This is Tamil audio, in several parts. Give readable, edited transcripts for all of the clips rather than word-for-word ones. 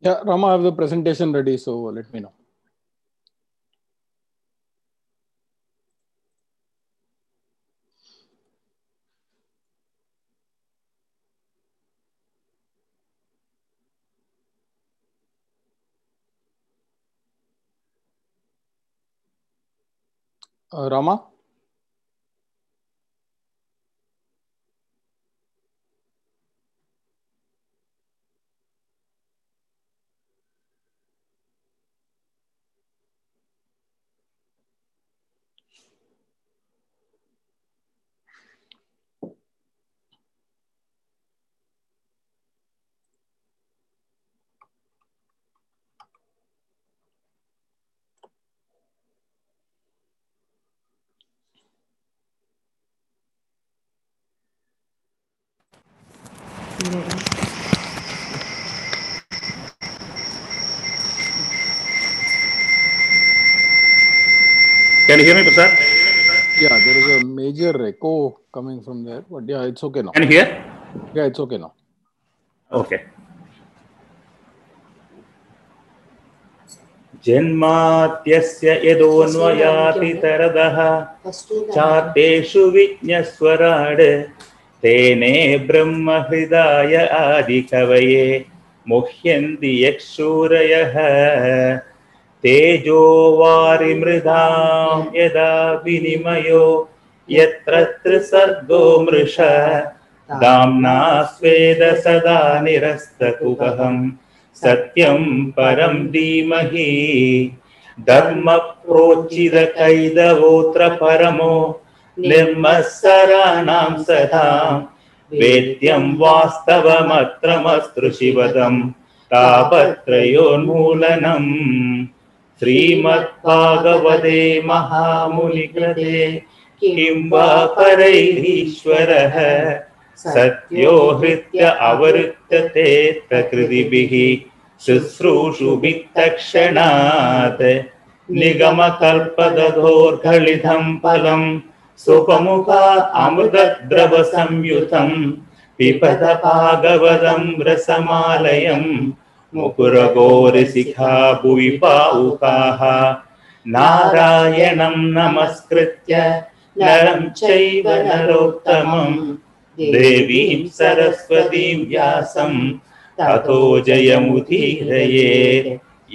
Yeah, Rama, I have the presentation ready, so let me know. Rama? Can you hear me, Prasad? Yeah, there is a major echo coming from there, but yeah, it's okay now. Can you hear? Yeah, it's okay now. Okay. Janmatyasya yadonvayati taradaha chateshu vijñaswarade tene brahma hridaya adikavaye muhyendi yakshurayaha तेजो वारि मृदां यदा विनिमयो यत्रत्र सर्गो मृषा दाम्ना स्वेद सदा निरस्तकुहं सत्यं परं धीमहि धर्मप्रोचिद कैदवोत्र परमो निर्मत्सराणां सदां वेद्यं वास्तवमत्रमस्तृ शिवदं तापत्रयोन्मूलनम् श्रीमद् भागवते महामुनिकृते किंवा परैरीश्वरः सत्यो हृत्य अवरुध्यते प्रकृतिभिः शुश्रूषुभित्तक्षणात् निगमकल्पदघोर्घलितं फलं सुपमुखा अमृतद्रवसंयुतं पिबत भागवतं रसमालयम् मुकुरगोरसिखा भुवि पावकाः नारायणं नमस्कृत्य नरं चैव नरोत्तमं देवीं सरस्वतीं व्यासं ततो जयमुदीरये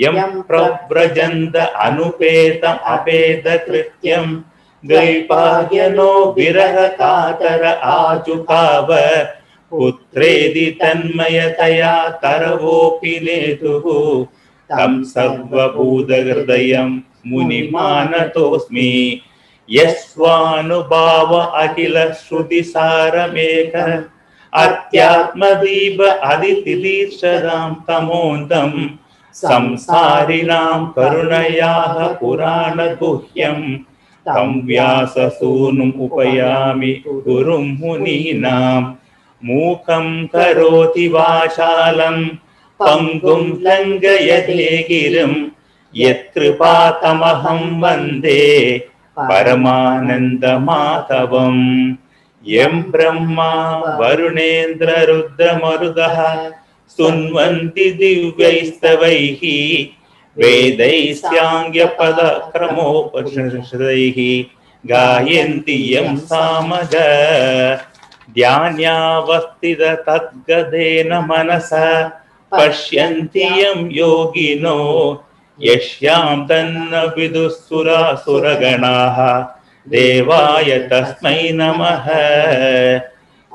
यं प्रव्रजन्त अनुपेतं अपेदकृत्यं दैपायनो विरहकातर आजुभाव पुत्रेदि तन्मयतया तरवोऽपि नेतुः तं सर्वभूतहृदयं मुनिमानतोऽस्मि यस्वानुभाव अखिलश्रुतिसारमेक अध्यात्मदीप अदितिदीक्षदां तमोदं संसारिणां करुणयाः पुराणगुह्यं तं व्याससूनुम् उपयामि गुरुं मुनीनाम् मूकं करोति वाचालं पंगुं लंघयते गिरिं यत्कृपातमहं वन्दे परमानन्दमाधवं यं ब्रह्मा वरुणेन्द्र रुद्रमरुदः सुन्वन्ति दिव्यैस्तवैः वेदैस्याङ्गपदक्रमोपनिषदैः गायन्ति यं सामग ध्यानावस्थित तद्गदेन मनसा पश्यन्ति यं योगिनो यस्यां तन्न विदुःसुरासुरगणाः देवाय तस्मै नमः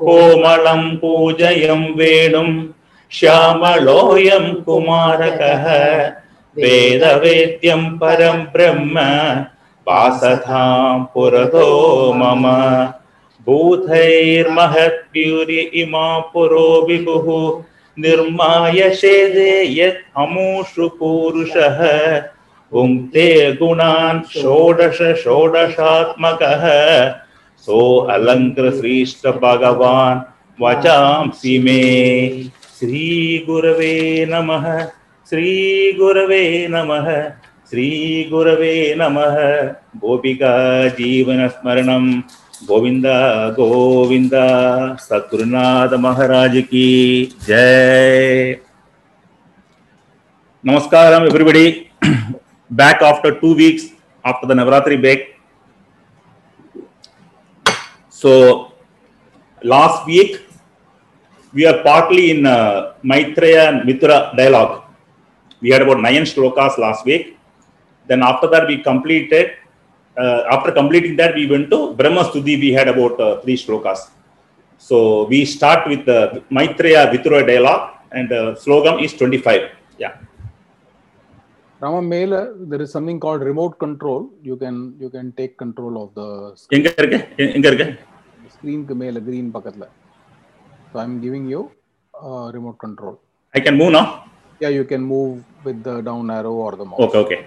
कोमलं पूजयं वेणुं श्यामलोऽयं कुमारकः वेदवेद्यं परं ब्रह्म वासथां पुरतो मम भूतैर्महद्भ्यूरि इमा पुरो विभुः निर्माय शेदे यत् अमूषु पूरुषः पुंते गुणान् षोडश षोडशात्मकः So Alankara Shrishta Bhagavan Vachamsi Me Sri Gurave Namaha Sri Gurave Namaha Sri Gurave Namaha Gopika Jeevana Smaranam Govinda Govinda Satguru Natha Maharaj Ki Jai. Namaskaram everybody. Back after 2 weeks after the Navaratri break. So last week we are partly in Maitreya and Mitra dialogue. We had about 9 shlokas last week. Then after that we completed, after completing that we went to Brahma Stuti. We had about 3 shlokas. So we start with the Maitreya Vitru dialogue and the slogan is 25. Yeah. Rama Mela, there is something called remote control. You can take control of the screen. Screen Mela, green pakatla. So I'm giving you remote control. I can move now? Yeah, you can move with the down arrow or the mouse. Okay.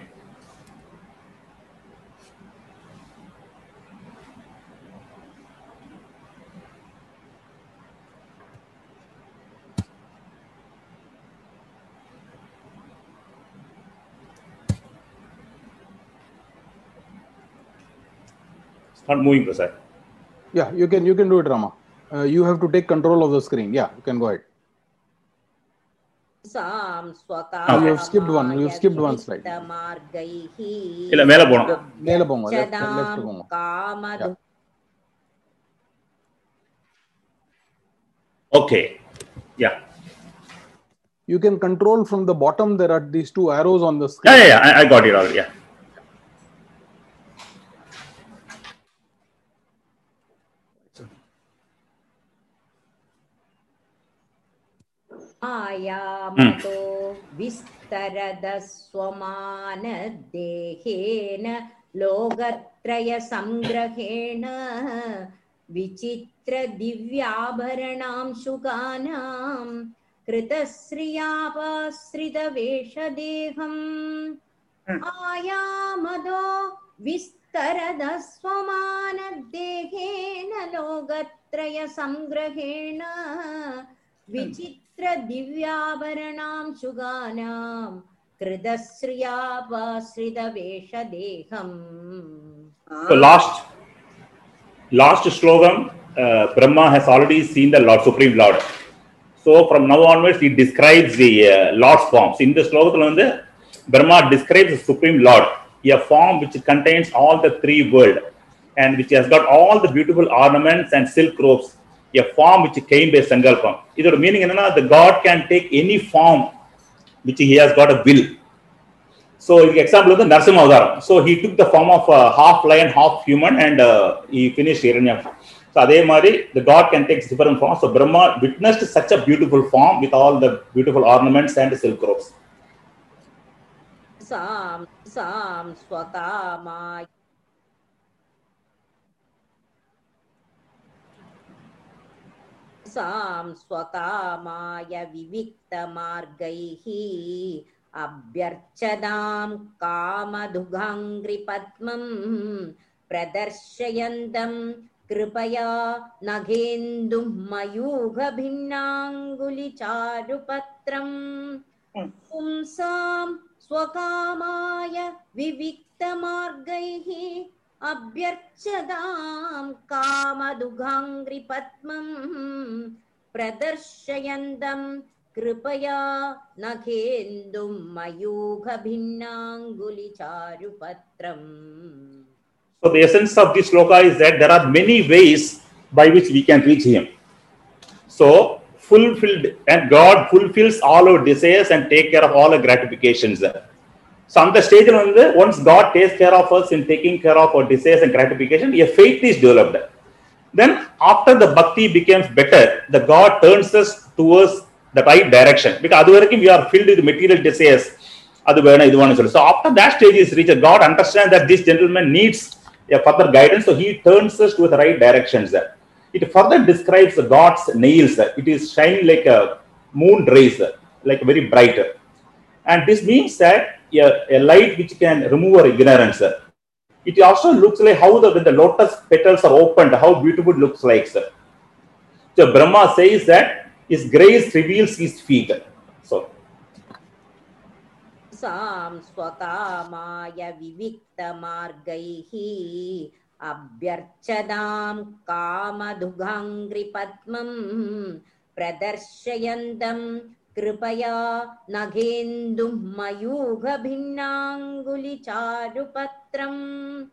It's not moving, Prasad. Yeah, you can do it, Rama. You have to take control of the screen. Yeah, you can go ahead. You have skipped one slide. Illa mela ponga left ponga. Yeah. Okay. Yeah, you can control from the bottom. There are these 2 arrows on the screen. Yeah. I got it already. Yeah. Ayamato vistarada swamana dehena logatraya samgrahena vichitra divyabharanam shukanam kritasriyapasrita veshadeham. Ayamato vistarada swamana dehena logatraya samgrahena विचित्र दिव्याभरणां शुगानां कृदश्रियापाश्रितवेषदेहम्. So last slogan, Brahma has already seen the Lord, Supreme Lord. So from now onwards he describes the Lord's forms. In the slogan வந்து Brahma describes the Supreme Lord, a form which contains all the 3 worlds and which has got all the beautiful ornaments and silk robes. A form which came by sankalpam. Idoda meaning enna, the God can take any form which he has got a will. So for example the Narasimha avaram, so he took the form of half lion, half human, and he finished Hiranyaka. So adhe mari the God can take different forms. So Brahma witnessed such a beautiful form with all the beautiful ornaments and silk robes. Sam swatama. Sam swakamaya vivikta margaihi abhyarchadam kamadugangri patmam pradarshayandam kripaya nagendum mayuga bhinnanguli charupatram. Pumsam swakamaya vivikta margaihi अभ्यर्चदां कामदुघांग्रि पद्मं प्रदर्शयन्तं कृपया नखेन्दुं मयूखभिन्नाङ्गुलिचारुपत्रम्. So the essence of this shloka is that there are many ways by which we can reach him. So fulfilled, and God fulfills all our desires and take care of all our gratifications. So on the stage வந்து, once God takes care of us in taking care of our desires and gratification, a faith is developed. Then after the bhakti becomes better, the God turns us towards the right direction, because aduvarakum we are filled with material desires, adu vena idu vanu sollu. So after that stage is reached, God understands that this gentleman needs a further guidance, so he turns us to the right directions. It further describes God's nails. It is shining like a moon rays, like very bright, and this means that a light which can remove our ignorance. It also looks like how the, when the lotus petals are opened, how beautiful it looks like, sir. So Brahma says that his grace reveals his feet. So. Sam swatamaya vivikta margaihi abhyarchanam kamadhugangri padmam pradarshayandam Kripaya nagendum mayuga bhinnanguli charupatram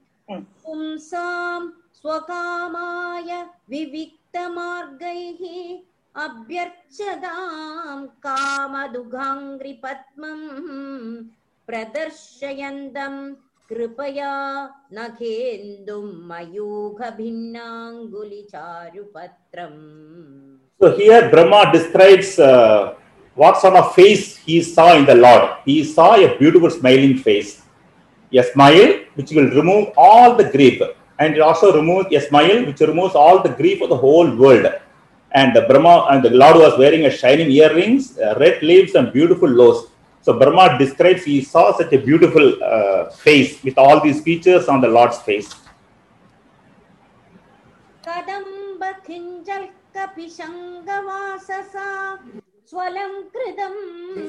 pumsam swakamaya vivikta margaihi abhyarchadam kamadugangri patmam pradarshayandam Kripaya nagendum mayuga bhinnanguli charupatram. So here Brahma describes what sort of face he saw in the Lord. He saw a beautiful smiling face. A smile which will remove all the grief. And it also removes a smile which removes all the grief of the whole world. And the Brahma and the Lord was wearing a shining earrings, red leaves and beautiful lotus. So Brahma describes he saw such a beautiful face with all these features on the Lord's face. Kadamba thinjal kapishanga vasasa. Swalam kridam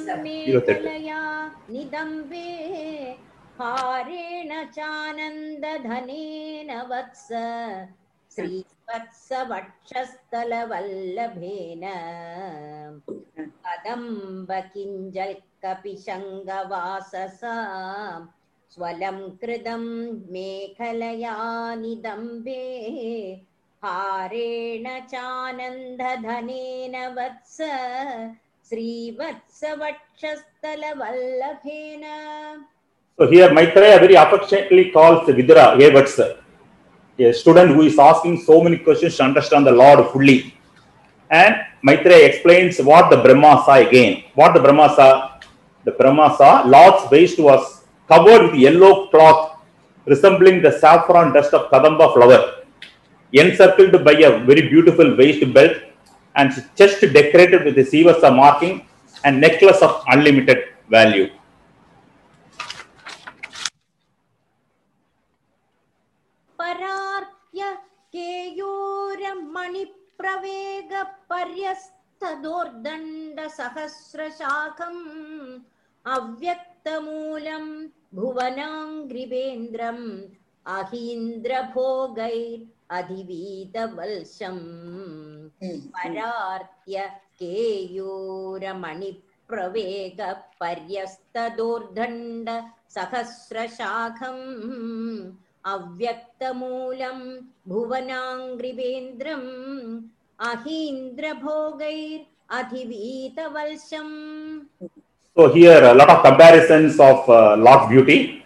mekalaya nidambe harena chananda dhanena vatsa sri vatsa vatshastala vallabhena kadamba kinjal kapishanga vasasa swalam kridam mekalaya nidambe Harena chananda dhanena vatsa, Sri vatsa vatshastala vallabhena. So here Maitreya very affectionately calls Vidura, hey vatsa, a student who is asking so many questions to understand the Lord fully. And Maitreya explains what the Brahma saw again. What the Brahma saw? The Brahma saw Lord's waist was covered with yellow cloth resembling the saffron dust of Kadamba flower, encircled by a very beautiful waist belt and chest decorated with the Sivasa marking and necklace of unlimited value. Pararya keyuram mani pravega paryastadordanda sahasra shakam avyaktamulam bhuvanangribendram ahindra bhogai Adivita valsham parartya keyura mani pravega paryasta dordhanda sahasra shakham avyaktamulam bhuvanangribendram ahindra bhogair adivita valsham. So here a lot of comparisons of Lord's beauty.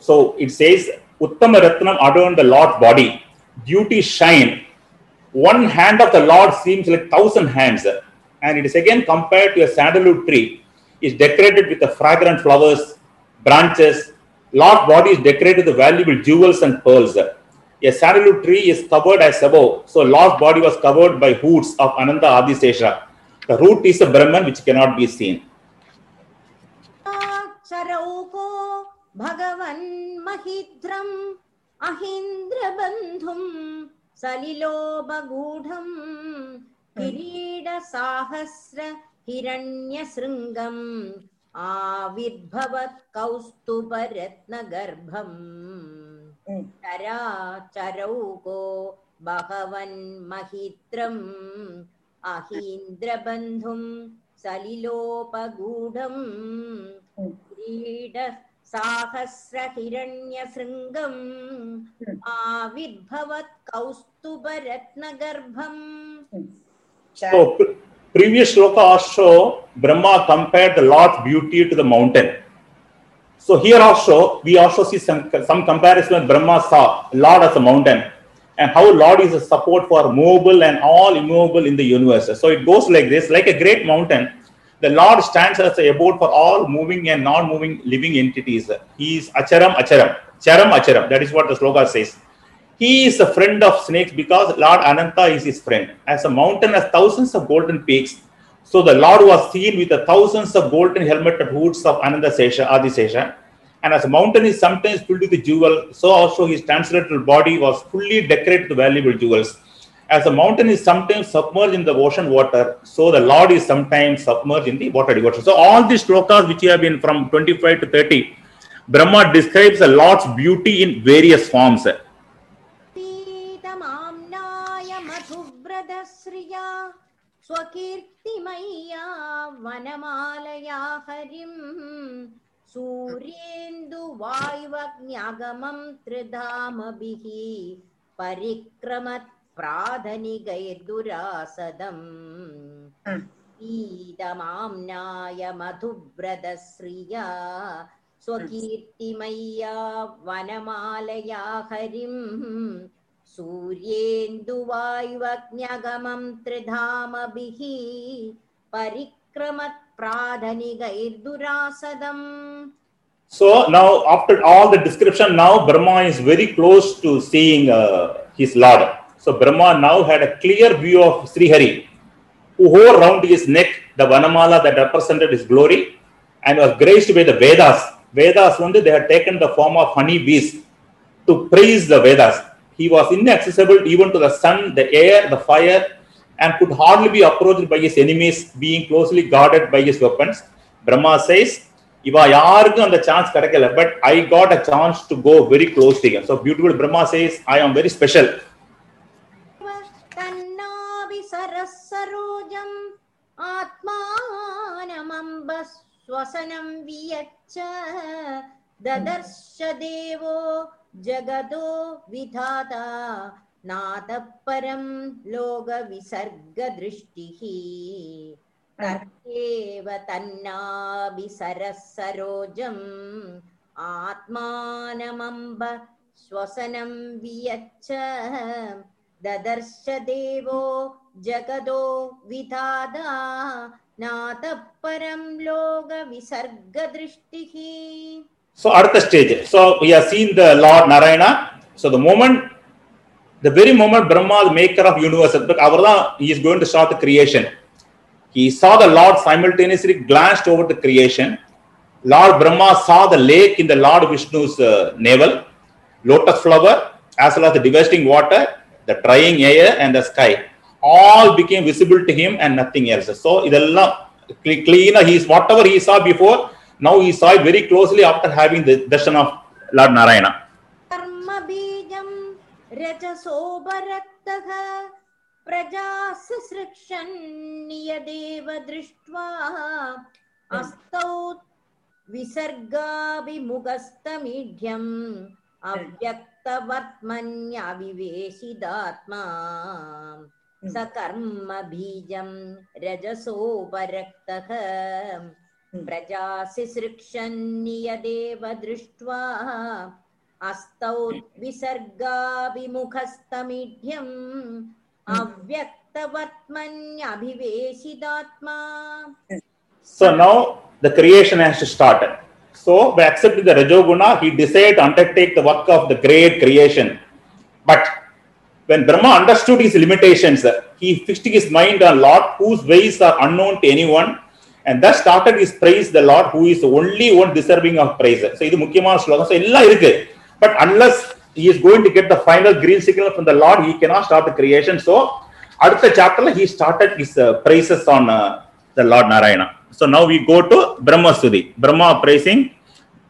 So it says Uttama Ratnam adorned the Lord's body. Beauty shine. One hand of the Lord seems like 1,000 hands, and it is again compared to a sandalwood tree. It is decorated with the fragrant flowers, branches. Lord's body is decorated with valuable jewels and pearls. A sandalwood tree is covered as above, so Lord's body was covered by hoods of Ananta Adishesha. The root is a Brahman which cannot be seen. Bhagavan Mahidram Ahindra bandhum saliloba gudham kirida sahasra hiranya sringam avidbhavat kaustuba ratna garbham tara charauko bhagavan mahitram ahindra bandhum saliloba gudham kirida Sahasra hiranya sringam avidbhavat kaustuba ratna garbham. So previous shloka also Brahma compared the Lord's beauty to the mountain. So here also we also see some comparison with Brahma saw Lord as a mountain and how Lord is a support for movable and all immovable in the universe. So it goes like this, like a great mountain. The Lord stands as a abode for all moving and non-moving living entities. He is Acharam Acharam, Charam Acharam. That is what the sloka says. He is a friend of snakes because Lord Ananta is his friend. As a mountain has thousands of golden peaks, so the Lord was seen with the thousands of golden helmeted hoods of Ananta Sesha, Adi Sesha, And as a mountain is sometimes filled with jewel, so also his transcendental body was fully decorated with valuable jewels. As a mountain is sometimes submerged in the ocean water, so the Lord is sometimes submerged in the water devotion. So all these shlokas which have been from 25 to 30, Brahma describes the Lord's beauty in various forms. So now, after all the description, now Brahma is very close to seeing his Lord. So Brahma now had a clear view of Sri Hari, who wore round his neck the Vanamala that represented his glory and was graced by the Vedas. Vedas only, they had taken the form of honey bees to praise the Vedas. He was inaccessible even to the sun, the air, the fire, and could hardly be approached by his enemies, being closely guarded by his weapons. Brahma says, but I got a chance to go very close to him. So beautiful Brahma says, I am very special. Jagado vidhata nataparam loga visarga drishtihi tarkeva tanna visarasarojam atmanamamba swasanam viyacha dadarsha devo jagado vidhata nataparam loga visarga drishtihi. So at the stage, so we have seen the Lord Narayana. So the very moment Brahma, the maker of universe, he is going to start the creation. He saw the Lord simultaneously glanced over the creation. Lord Brahma saw the lake in the Lord Vishnu's navel, lotus flower, as well as the devastating water, the drying air and the sky. All became visible to him and nothing else. So whatever he saw before, now he saw it very closely after having the darshan of Lord Narayana. So now the creation has to start. So by accepting the Rajoguna, he decided to undertake the work of the great creation. But when Brahma understood his limitations, he fixed his mind on Lord whose ways are unknown to anyone. And thus started his praise, the Lord who is the only one deserving of praise. So, this is Mukkiyamana Shloka. So, illa irukku. But unless he is going to get the final green signal from the Lord, he cannot start the creation. So, adutha chapter, he started his praises on the Lord Narayana. So, now we go to Brahma Stuti. Brahma praising.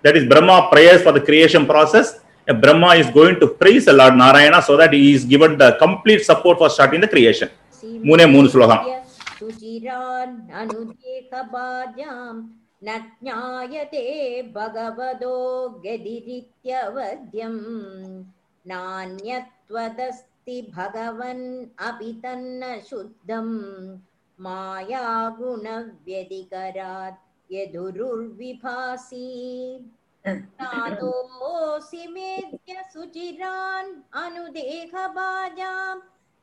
That is Brahma prayers for the creation process. And Brahma is going to praise the Lord Narayana so that he is given the complete support for starting the creation. Moonu Shloka. Sujiran anudeka bhadyam natnyayate bhagavado gedirityavadyam nanyatvadasti bhagavan apitanna shuddham maya guna vyadikarat yedurur vibhasi natosi medya sujiran anudeka bhadyam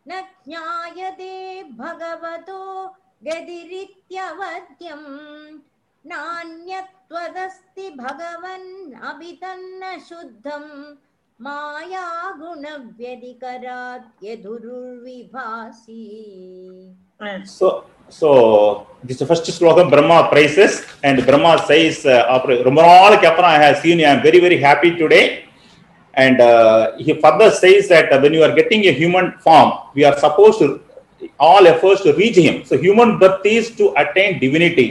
Natnyayade bhagavato gadirithyavadyam Nanyatvadasti bhagavan abhitanna shuddham Maya குணவ்யதிகராத் யதுருர்விபாசி. So this is the first sloka. Brahma praises, and Brahma says, after Rama Kapra, I have seen you, I am very very happy today. And he further says that when you are getting a human form, we are supposed to all efforts to reach him. So human birth is to attain divinity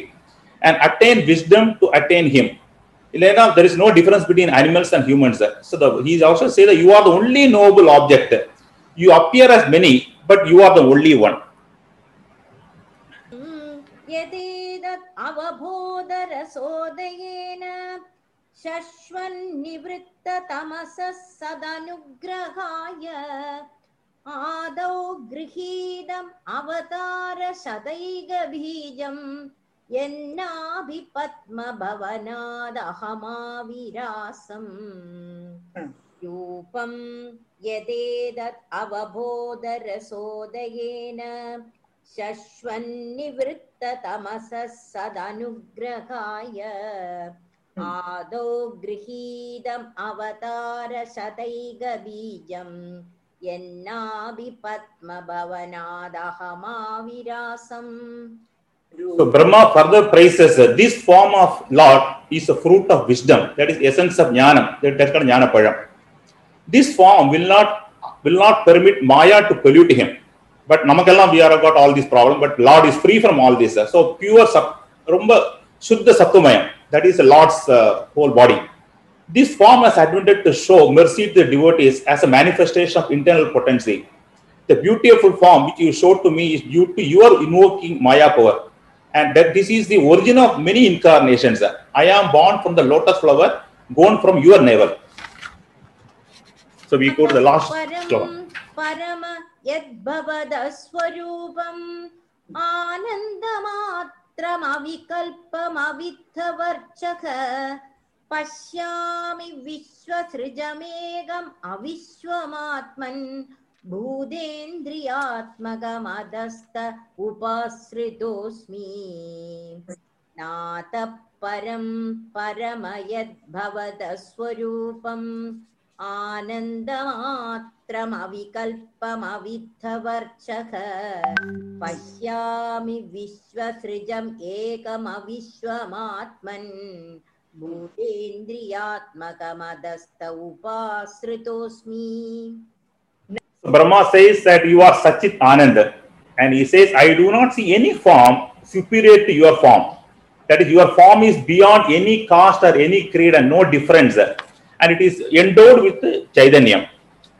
and attain wisdom to attain him. Elena, there is no difference between animals and humans. So he also says that you are the only noble object. You appear as many, but you are the only one. Yetedat avabodharasodayena shashvan nivritta tamasas sadanugrahaya adau grihidam avatara sadaiga bhijam yennabhi patma bhavanadahavirasam yupam yetedat avabodharasodayena So Brahma further praises this form of Lord is a fruit of wisdom, that is essence of jnana, that is called jnana palam. This form will not permit Maya to pollute him. But namakella we have got all these problem, but Lord is free from all this. So pure romba shuddha sattumayam, that is the Lord's whole body. This form has admitted to show mercy to the devotees as a manifestation of internal potency. The beautiful form which you showed to me is due to your invoking Maya power, and that this is the origin of many incarnations. I am born from the lotus flower, born from your navel. So we go to the last sloka. Brahma says that you are Sachit Ananda, and he says, I do not see any form superior to your form. That is, your form is beyond any caste or any creed and no difference. And it is endowed with Chaitanya.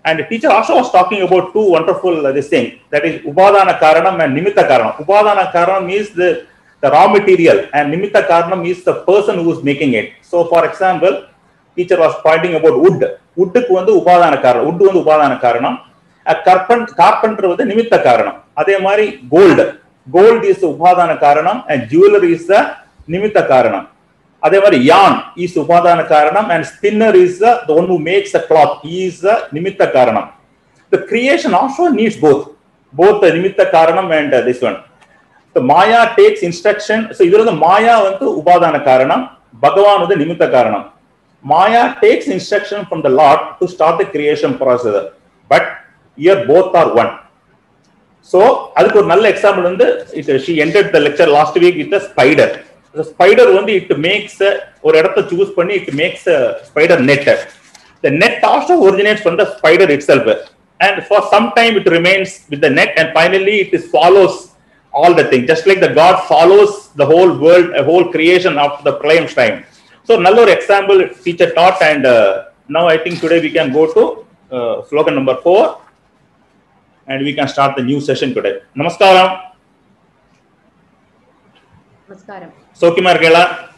And the teacher also was talking about two wonderful this thing, that is Upadana Karanam and Nimitta Karanam. Upadana Karanam is the raw material, and Nimitta Karanam is the person who is making it. So for example, teacher was pointing about wood. Wood ku vandu Upadana Karanam. Wood vandu Upadana Karanam. A carpenter vandu Nimitta Karanam. Adhe mari gold. Gold is the Upadana Karanam and jewelry is the Nimitta Karanam. Adhe mari yarn is upadana karanam and spinner is the one who makes the cloth. He is the nimitta karanam. The creation also needs both the nimitta karanam and this one. The Maya takes instruction. So either the Maya vandu upadana karanam, Bhagavan vandu nimitta karanam. Maya takes instruction from the Lord to start the creation process. But here both are one. So adukku or nalla example vandu, she ended the lecture last week with a spider. The spider only it makes or edatha choose panni it makes a spider net. The net also originates from the spider itself, and for some time it remains with the net, and finally it follows all the thing, just like the God follows the whole world, a whole creation after the prime time. So nallor example teacher taught, and now I think today we can go to sloka number 4 and we can start the new session today. Namaskaram. Namaskaram. Soki Margela,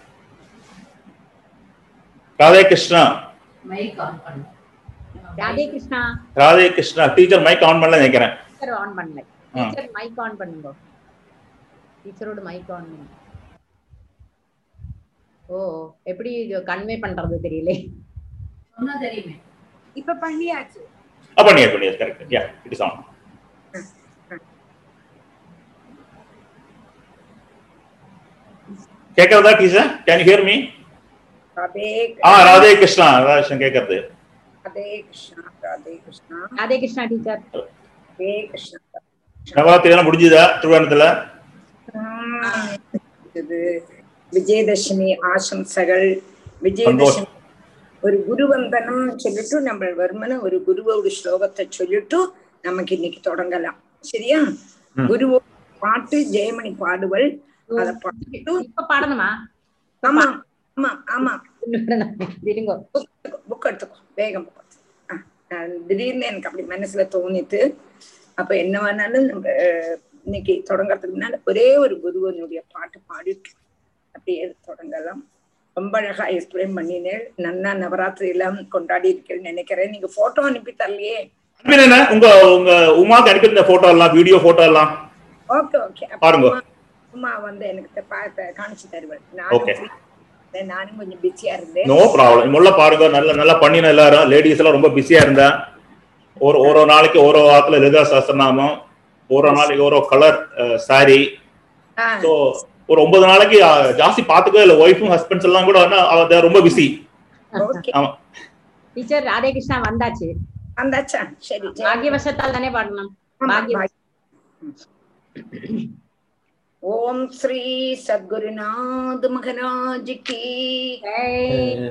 Radhe Krishna. Mic on panna. Radhe Krishna. Radhe Krishna. Teacher mic on panna nekaran. Teacher on panna. Teacher mic on pannunga. Teacher oda mic on. Oh, eppadi convey pandradhu theriyale. Onna theriyume. Ipa panniyachu. Panniya correct. Yeah, it is on. क्या कर रहा है teacher? Can you hear me? Radhe Krishna Radhe Krishna Radhe Krishna क्या करते हैं? Radhe Krishna, Radhe Krishna. Radhe Krishna teacher. Radhe Krishna. Navarathiram mudijada Thiruvananthala. Vijayadashmi ஆசம்சகள். Vijayadashami ஒரு குருவந்தனம் சொல்லிட்டு நம்ம வர்மன ஒரு குருவோட ஸ்லோகத்தை சொல்லிட்டு நமக்கு இன்னைக்கு தொடங்கலாம். சரியா? குருவோ பாட்டு ஜெயமணி பாடுவல். அத பாட்டு இப்ப பாடணுமா? ஆமா ஆமா ஆமா. புக் எடுத்துக்கோ, வேகம் புக் எடுத்துக்கோ. திடீர்னு எனக்கு அப்படி மனசுல தோணிட்டு அப்ப என்ன வேணாலும் நம்ம இன்னைக்கு தொடங்கறதுக்கு முன்னால ஒரே ஒரு குருவனுடைய பாட்டு பாடிட்டு அப்படியே தொடங்கலாம். ரொம்ப அழகா எக்ஸ்பிளைன் பண்ணினேன். நன்னா நவராத்திரி எல்லாம் கொண்டாடி இருக்கேன்னு நினைக்கிறேன். நீங்க போட்டோ அனுப்பி தரலையே? உங்க உங்க உமாக்கு அனுப்பியிருந்த போட்டோ எல்லாம், வீடியோ போட்டோ எல்லாம். ஓகே ஓகே, உமா வந்து எனக்கு காமிச்சு தருவேன். நானும் கொஞ்சம் பிஸியா இருந்தேன். நோ ப்ராப்ளம், உள்ள பாருங்க. நல்லா நல்லா பண்ணின எல்லாரும் லேடிஸ் எல்லாம் ரொம்ப பிஸியா இருந்தேன். ஒரு ஒரு நாளைக்கு ஒரு வாரத்துல லலிதா சஹஸ்ரநாமம், ஒரு நாளைக்கு ஒரு கலர் சாரி, ஒரு 9 நாளைக்கு ஜாஸ்தி பாத்துக்கவே இல்ல. வைஃபும் ஹஸ்பண்ட்ஸ் எல்லாம் கூட அவ ரொம்ப busy. Okay teacher, Radhe Krishna வந்தாச்சு. வந்தாச்சா? சரி, பாக்யவசத்தால் தானே பாடணும். ஓம் ஸ்ரீ சத்குருநாத மகாராஜ் கி ஜெய்.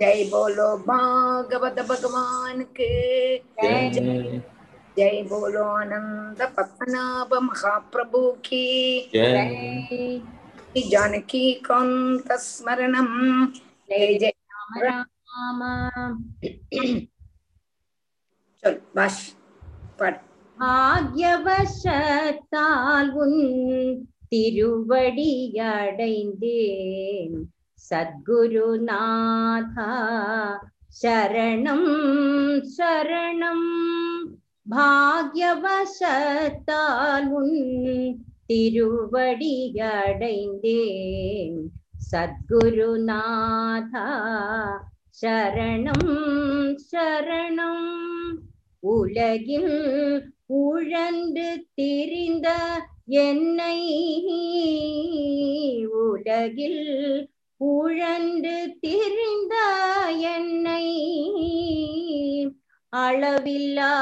ஜெய் போலோ பாகவத பகவானுக்கு ஜெய். ஜெய் போலோ ஆனந்த பத்மநாப மகாபிரபு கி ஜெய். ஜானகி காந்த ஸ்மரணம் ஜெய் ஜெய் ராம. சொல் பாஷ் பாட். ஆக்யவசத்தால் உன் திருவடியடைந்தேன் சத்குருநாதா சரணம் சரணம். பாக்யவசத்தால் உன் திருவடியடைந்தேன் சத்குருநாதா சரணம் சரணம். உலகில் உழந்து திரிந்த என்னை உலகில் உழந்து திரிந்த என்னை அளவில்லா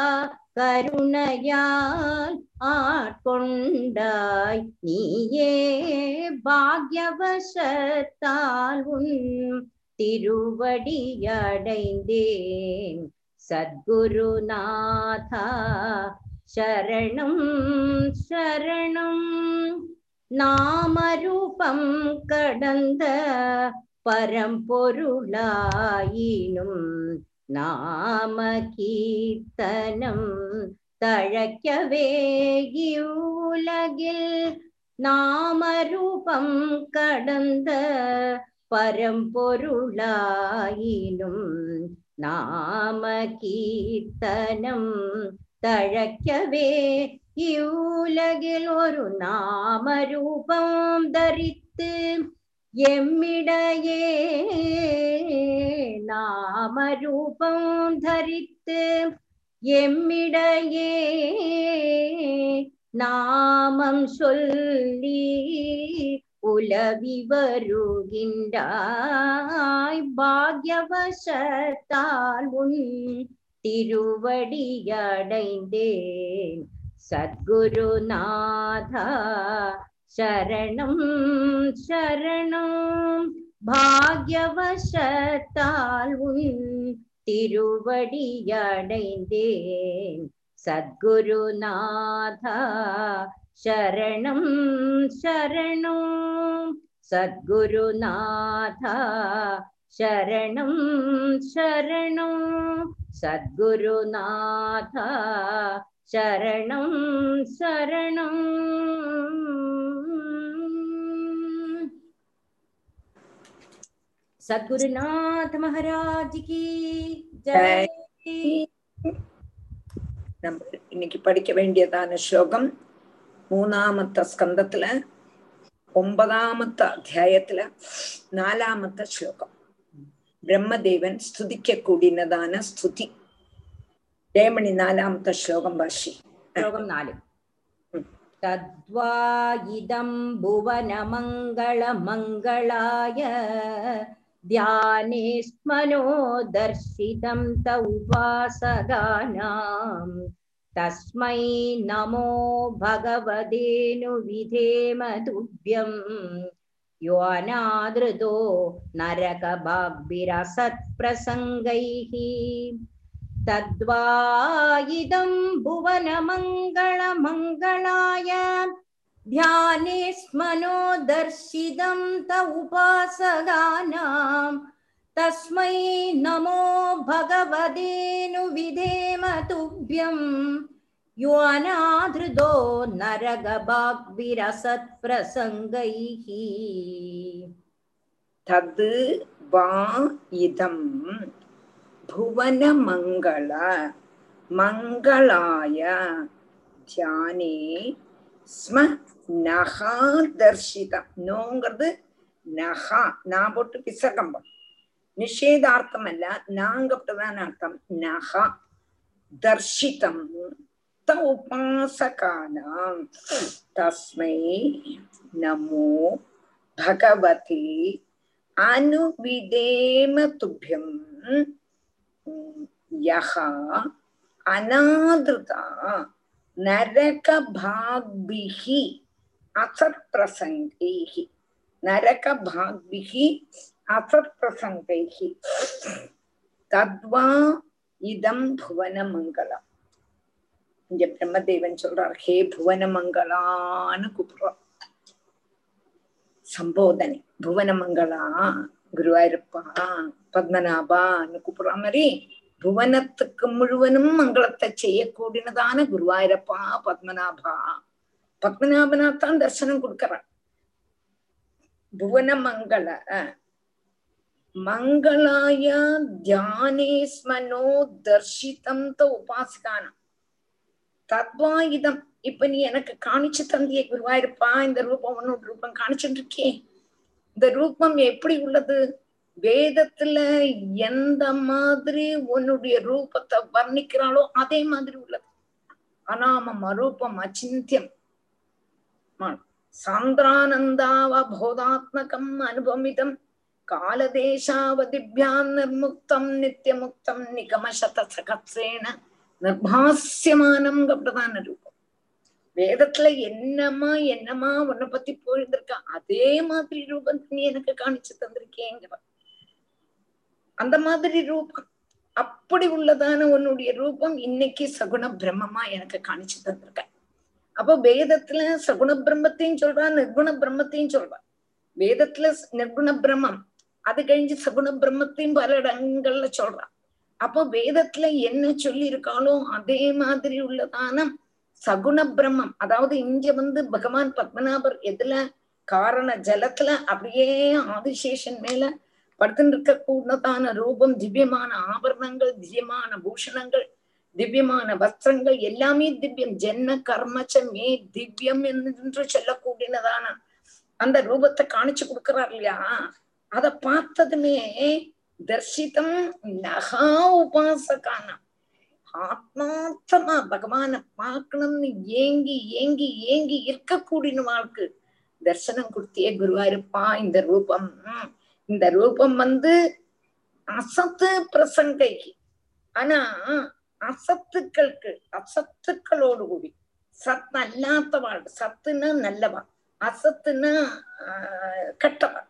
கருணையால் ஆட்கொண்டாய் நீயே. பாக்யவசத்தால் உன் திருவடியடைந்தேன் சத்குருநாதா சரணம் சரணம். நாமரூபம் கடந்த பரம்பொருளாயினும் நாம கீர்த்தனம் தழைக்கவே இவ்வுலகில். நாமரூபம் கடந்த பரம்பொருளாயினும் நாம கீர்த்தனம் தழைக்கவே இவ்வுலகில். ஒரு நாமரூபம் தரித்து எம்மிடையே நாமரூபம் தரித்து எம்மிடையே நாமம் சொல்லி உலவி வருகின்றாய். பாக்யவசத்தால் உன் திருவடியடைந்தேன் சத்குருநாதா சரணம் சரணம். பாக்யவசத்தால் உன் திருவடியடைந்தேன் சத்குருநாதா சரணம் சரணம். சத்குருநாதா சரணம் சரணம். சத்குருநாதா சரணம் சரணம். சத்குருநாத மகாராஜ் கி ஜெய். நம்ம இன்னைக்கு படிக்க வேண்டியதான ஸ்லோகம் 3வது ஸ்கந்தத்துல 9வது அத்தியாயத்துல 4வது ஸ்லோகம். பிரம்மதேவன் ஸ்துதிக்க கூடினதான ஸ்துதி. ஜெயமணி 4வது ஸ்லோகம் வாஷி. ஸ்லோகம் 4. தத்வா இதம் புவன மங்கள மங்களாய ध्यानेस्मनो दर्शितं तौ वासगानां तस्मै नमो भगवते नुविधेम तुभ्यं यो अनादृतो नरकभाग्भिरसत्प्रसङ्गैः तद्वा इदं भुवनमङ्गलमङ्गलाय ध्यानेस्मनो दर्शितं त उपासगानां तस्मै नमो भगवते नुविधेम तुभ्यं यो अनादृतो नरकभाग्भिरसत्प्रसङ्गैः तद् वा इदं भुवनमङ्गल मङ्गलाय ध्याने ஸ்ம நகா தர்ஷிதம். நோங்கிறது நகா, நான் போட்டு பிசகம்பம், நிஷேதார்த்தம் அல்ல, நாங்கப்பட்டதான் அர்த்தம். நகா தர்ஷிதம் த உபாசகானாம் தஸ்மை நமோ பகவதி அனுவிதேம துப்யம் யஹா அநாத்ருதா நரகபாக்பிஹி அசத்ப்ரசங்கைஹி. நரகபாக்பிஹி அசத்ப்ரசங்கைஹி தத்வா இதம் புவனமங்கலம். இங்க பிரம்மதேவன் சொல்றார், ஹே புவனமங்கலான்னு கூப்பிடுறான். சம்போதனை புவனமங்களா, குருவாயிருப்பா, பத்மநாபான்னு கூப்பிடுற மாதிரி புவனத்துக்கு முழுவனும் மங்களத்தை செய்யக்கூடியனதான குருவாயிரப்பா பத்மநாபா. பத்மநாபனாத்தான் தர்சனம் கொடுக்கறான். புவன மங்கள மங்களாய தியானேஸ்மனோ தர்ஷிதம் த உபாசகானம் தத்வா இதம். இப்ப நீ எனக்கு காணிச்சு தந்தியே குருவாயிருப்பா, இந்த ரூபம் ஒன்னோட ரூபம் காணிச்சுட்டு இருக்கே. இந்த ரூபம் எப்படி உள்ளது? வேதத்துல எந்த மாதிரி உன்னுடைய ரூபத்தை வர்ணிக்கிறாளோ அதே மாதிரி உள்ளது. அநாமம், அரூபம், அச்சிந்தியம், சாந்திரானந்தாவபோதாத்மகம் அனுபமிதம் காலதேசாவதிபியாம் நிர்முக்தம் நித்தியமுக்தம் நிகமசதசகத்ரேண நிர்பாஸ்யமானம் கப்டதான ரூபம். வேதத்துல என்னமா என்னமா உன்னை பத்தி போயிருந்திருக்கா, அதே மாதிரி ரூபம் நீ எனக்கு காணிச்சு தந்திருக்கேங்கிற அந்த மாதிரி ரூபம். அப்படி உள்ளதான உன்னுடைய ரூபம் இன்னைக்கு சகுண பிரம்மமா எனக்கு காணிச்சு தந்திருக்க. அப்போ வேதத்துல சகுண பிரம்மத்தையும் சொல்றா, நிர்குண பிரம்மத்தையும் சொல்றா. வேதத்துல நிர்குண பிரம்மம், அது கழிஞ்சு சகுண பிரம்மத்தையும் பல இடங்கள்ல சொல்றா. அப்போ வேதத்துல என்ன சொல்லி இருக்காளோ அதே மாதிரி உள்ளதான சகுண பிரம்மம். அதாவது இங்க வந்து பகவான் பத்மநாபர் எதுல காரண ஜலத்துல அப்படியே ஆதிசேஷன் மேல படுத்துட்டு இருக்க கூடதான ரூபம், திவ்யமான ஆபரணங்கள், திவ்யமான பூஷணங்கள், திவ்யமான வஸ்திரங்கள், எல்லாமே திவ்யம். ஜென்ம கர்மச்சமே திவ்யம் என்று சொல்லக்கூடியதான அந்த ரூபத்தை காணிச்சு கொடுக்கிறார் இல்லையா? அத பார்த்ததுமே தர்ஷிதம் நகா உபாசகான ஆத்மார்த்தமா பகவான பார்க்கணும்னு ஏங்கி ஏங்கி ஏங்கி இருக்க கூடின வாழ்க்கை தர்சனம் கொடுத்தியே குருவாயிருப்பா. இந்த ரூபம், இந்த ரூபம் வந்து அசத்து பிரசங்கை. ஆனா அசத்துக்களுக்கு, அசத்துக்களோடு கூடி சத் அல்லாதவாள், சத்துன்னா நல்லவா, அசத்துன்னா கெட்டவா.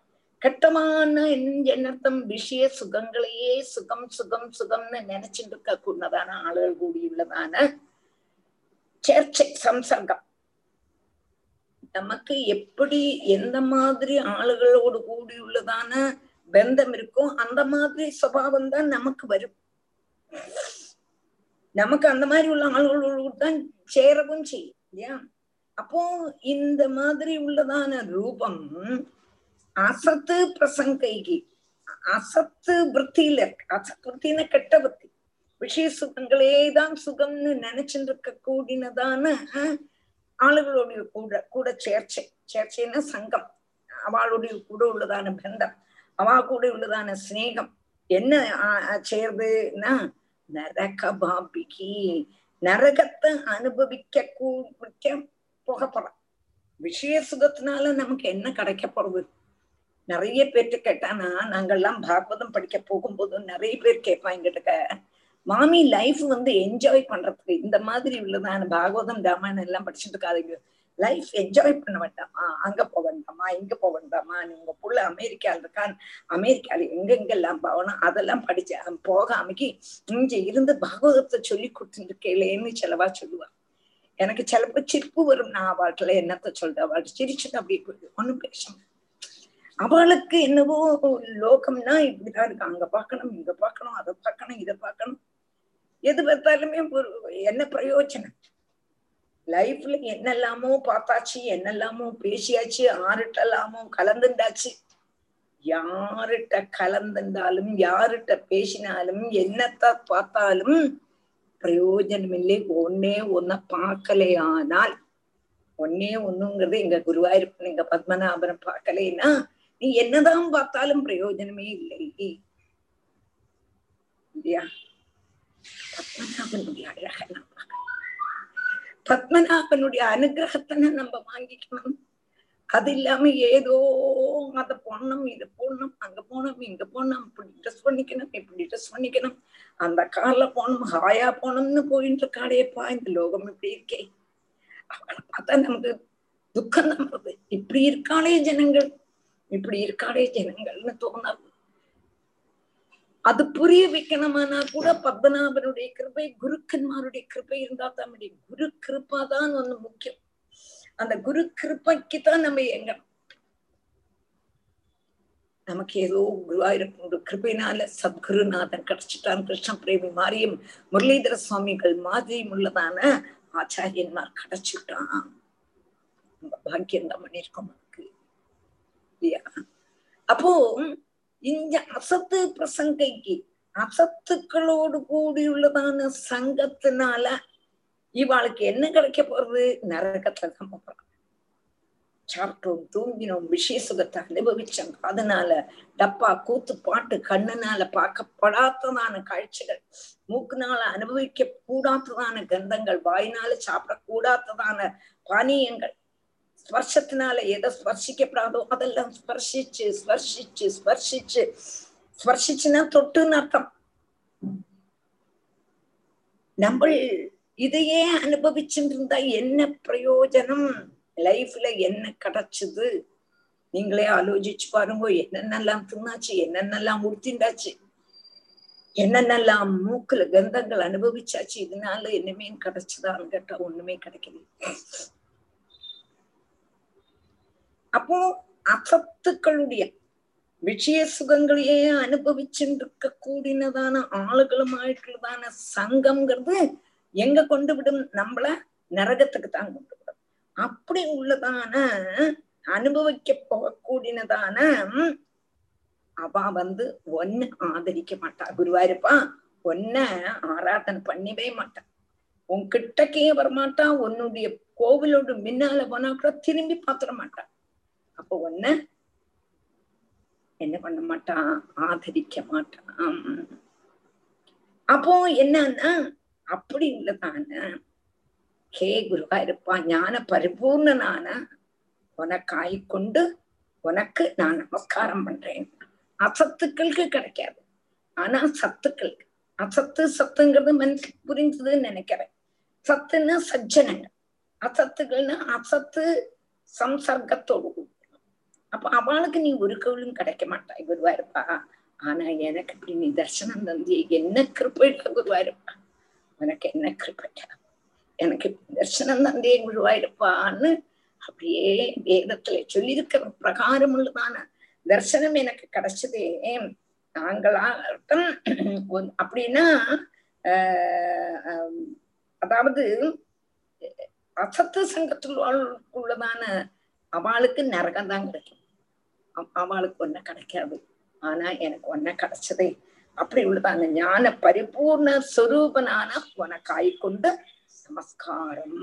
கெட்டவான்னா என்னர்த்தம்? விஷய சுகங்களையே சுகம் சுகம் சுகம்னு நினைச்சுட்டு இருக்க கூடதான ஆளுகள் கூடியுள்ளதான சேர்ச்சை சம்சர்க்கம். நமக்கு எப்படி எந்த மாதிரி ஆளுகளோடு கூடியுள்ளதான பந்தம் இருக்கோ அந்த மாதிரி சுபாவம் தான் நமக்கு வரும். நமக்கு அந்த மாதிரி உள்ள ஆளுகளோடு தான் சேரவும் செய்யும் இல்லையா? அப்போ இந்த மாதிரி உள்ளதான ரூபம் அசத்து பிரசங்கைக்கு, அசத்து விற்த்தியில இருக்கு. அசத் விற்த்தின கெட்ட விற்த்தி, விஷய சுகங்களே தான் சுகம்னு நினைச்சுட்டு இருக்க கூடினதான ஆளுகளுடைய கூட கூட சேர்ச்சை. சேர்ச்சைன்னா சங்கம், அவளுடைய கூட உள்ளதான பந்தம், அவ கூட உள்ளதான ஸ்நேகம். என்ன சேர்துன்னா நரகபாபிக்கு, நரகத்தை அனுபவிக்க கூடிக்க போக போற. விஷய சுகத்தினால நமக்கு என்ன கிடைக்க போறது? நிறைய பேர்கிட்ட கேட்டானா, நாங்கள்லாம் பாகவதம் படிக்க போகும்போது நிறைய பேர் கேட்பா எங்கிட்ட, மாமி லைஃப் வந்து என்ஜாய் பண்றதுக்கு இந்த மாதிரி உள்ளதான பாகவதம் ராமாயணம் எல்லாம் படிச்சுட்டு இருக்காதுங்க, லைஃப் என்ஜாய் பண்ண வேண்டாமா, அங்க போக வேண்டாமா, இங்க போக வேண்டாமா, உங்க புள்ள அமெரிக்கால இருக்கான், அமெரிக்கால எங்கெங்கெல்லாம் போகணும் அதெல்லாம் படிச்ச போகாமக்கி இங்க இருந்து பாகவதத்தை சொல்லி கொடுத்துருக்கேன்னு செலவா சொல்லுவா. எனக்கு சிலப்போ சிரிப்பு வரும், நான் அவள்கிட்ட என்னத்த சொல்றேன், அவள்கிட்ட சிரிச்சுட்டு அப்படி ஒன்னும் பேசணும். அவளுக்கு என்னவோ லோகம்னா இப்படிதான் இருக்கு, அங்க பாக்கணும் இங்க பாக்கணும் அதை பாக்கணும் இதை பாக்கணும், எது பார்த்தாலுமே என்ன பிரயோஜனம், லைஃப்ல என்னெல்லாமோ பார்த்தாச்சு, என்னெல்லாமோ பேசியாச்சு, ஆறுட்ட எல்லாமோ கலந்துண்டாச்சு, யாருட்ட கலந்துண்டாலும் யாருட்ட பேசினாலும் என்னத்த பார்த்தாலும் பிரயோஜனம் இல்லை. ஒன்னே ஒன்ன பார்க்கலையானால், ஒன்னே ஒண்ணுங்கிறது எங்க குருவாயிருப்பன் எங்க பத்மநாபன் பார்க்கலைன்னா நீ என்னதான் பார்த்தாலும் பிரயோஜனமே இல்லை. பத்மநாபனுடைய அழக நான் பார்க்கணும், பத்மநாபனுடைய அனுகிரகத்தை நம்ம வாங்கிக்கணும். அது இல்லாம ஏதோ அதை போடணும் இதை போடணும் அங்க போனோம் இங்க போனோம் இப்படி ட்ரெஸ் பண்ணிக்கணும் இப்படி ட்ரெஸ் பண்ணிக்கணும் அந்த கார்ல போனோம் ஹாயா போனோம்னு போயிட்டு இருக்காடேப்பா இந்த லோகம் இப்படி இருக்கே. அவளை பார்த்தா நமக்கு துக்கம் தான் வருது, இப்படி இருக்காளே ஜனங்கள், இப்படி இருக்காளே ஜனங்கள்னு தோணாது. அது புரிய வைக்கணுமானா கூட பத்மநாபனுடைய கிருபை குருக்கன்மாருடைய கிருபை இருந்தா தான் முடியும். குரு கிருப்பா தான் ஒண்ணு முக்கியம், அந்த குரு கிருப்பைக்குத்தான் நம்ம எங்கணும். நமக்கு ஏதோ குருவாயிருக்கும் கிருபையினால சத்குருநாதன் கிடைச்சிட்டான், கிருஷ்ண பிரேமி மாரியும் முரளிதர சுவாமிகள் மாதிரியும் உள்ளதான ஆச்சாரியன்மார் கிடைச்சுட்டான், நம்ம பாக்கியம்தான் பண்ணிருக்கோம் நமக்கு இல்லையா. அப்போ இந்த அசத்து பிரசங்கைக்கு அசத்துக்களோடு கூடியுள்ளதான சங்கத்தினால இவாளுக்கு என்ன கிடைக்க போறது, நரகத்துல தான் போறாங்க. சாப்பிட்டோம் தூங்கினோம் விஷய சுகத்தை அனுபவிச்சோம், அதனால டப்பா கூத்து பாட்டு கண்ணுனால பார்க்கப்படாததான காட்சிகள், மூக்குனால அனுபவிக்க கூடாததான கந்தங்கள், வாயினால சாப்பிடக்கூடாததான பானீயங்கள், ஸ்பர்ஷத்தினால எதை ஸ்பர்ஷிக்கப்படாதோ அதெல்லாம் ஸ்பர்ஷிச்சு ஸ்பர்ஷிச்சு ஸ்பர்ஷிச்சு ஸ்பர்ஷிச்சுன்னா தொட்டுன்னு அர்த்தம். நம்ம இதையே அனுபவிச்சுட்டு இருந்தா என்ன பிரயோஜனம், லைஃப்ல என்ன கிடைச்சது? நீங்களே ஆலோசிச்சு பாருங்க, என்னென்னலாம் தின்னாச்சு, என்னென்னலாம் உடுத்திண்டாச்சு, என்னென்னலாம் மூக்குல கந்தங்கள் அனுபவிச்சாச்சு, இதனால என்னமே கிடைச்சதான்னு கேட்டா ஒண்ணுமே கிடைக்கல. அப்போ அசத்துக்களுடைய விஷய சுகங்களையே அனுபவிச்சுட்டு இருக்க கூடினதான ஆளுகளுமாயிட்டுள்ளதான சங்கம்ங்கிறது எங்க கொண்டு விடும், நம்மள நரகத்துக்கு தான் கொண்டு விடும். அப்படி உள்ளதான அனுபவிக்க போகக்கூடியதான அவ வந்து ஒன்னு ஆதரிக்க மாட்டா, குருவாயிருப்பா ஒன்ன ஆராதனை பண்ணிவே மாட்டா, உன் கிட்டக்கே வரமாட்டா, உன்னுடைய கோவிலோடு மின்னால போனா கூட திரும்பி பாத்துட மாட்டா. அப்போ ஒன்ன என்ன பண்ண மாட்டான், ஆதரிக்க மாட்டான். அப்போ என்னன்னா அப்படி உள்ளதான கே குருவாயிருப்பா ஞான பரிபூர்ணனான உனக்காய் கொண்டு உனக்கு நான் நமஸ்காரம் பண்றேன். அசத்துக்களுக்கு கிடைக்காது, ஆனா சத்துக்களுக்கு, அசத்து சத்துங்கிறது மனசுக்கு புரிஞ்சதுன்னு நினைக்கிறேன், சத்துன்னா சஜ்ஜனங்கள், அசத்துக்கள்னா அசத்து சம்சர்க்கத்தோடு. அப்ப அவளுக்கு நீ ஒரு கவலும் கிடைக்க மாட்டாய் குருவாயிருப்பா, ஆனா எனக்கு இப்படி நீ தர்சனம் தந்தியே, என்ன கிருபைடா குருவாயிருப்பா, உனக்கு என்ன கிருபைடா, எனக்கு தர்சனம் தந்தே குருவாயிருப்பான்னு அப்படியே வேதத்துல சொல்லியிருக்கிற பிரகாரம் உள்ளதான தர்சனம் எனக்கு கிடைச்சதே. நாங்களாட்டம் அப்படின்னா அதாவது அசத்து சங்கத்தில் உள்ளதான அவளுக்கு நரகம் தான் கிடைக்கும், அவளுக்கு ஒன்ன கிடைக்காது, ஆனா எனக்கு ஒன்ன கிடைச்சதே. அப்படி உள்ளதான ஞான பரிபூர்ண சொரூபனான உனக்காய் கொண்டு நமஸ்காரம்.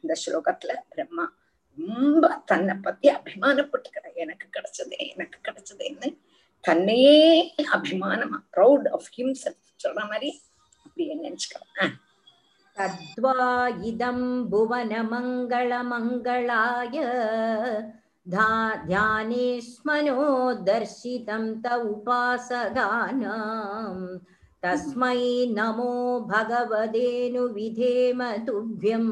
இந்த ஸ்லோகத்துல பிரம்மா ரொம்ப தன்னை பத்தி அபிமானப்பட்டுக்கிற, எனக்கு கிடைச்சதே எனக்கு கிடைச்சதேன்னு தன்னையே அபிமானமா ப்ரௌட் ஆஃப் ஹிம்செல்ஃப் சொல்ற மாதிரி அப்படியே நினைச்சுக்கிறேன். தத்வா இதம் புவன மங்கள மங்களாய ध्यानेश्मनोदर्शितं त उपासगानां तस्मै नमो भगवदेनु विधेम तुभ्यं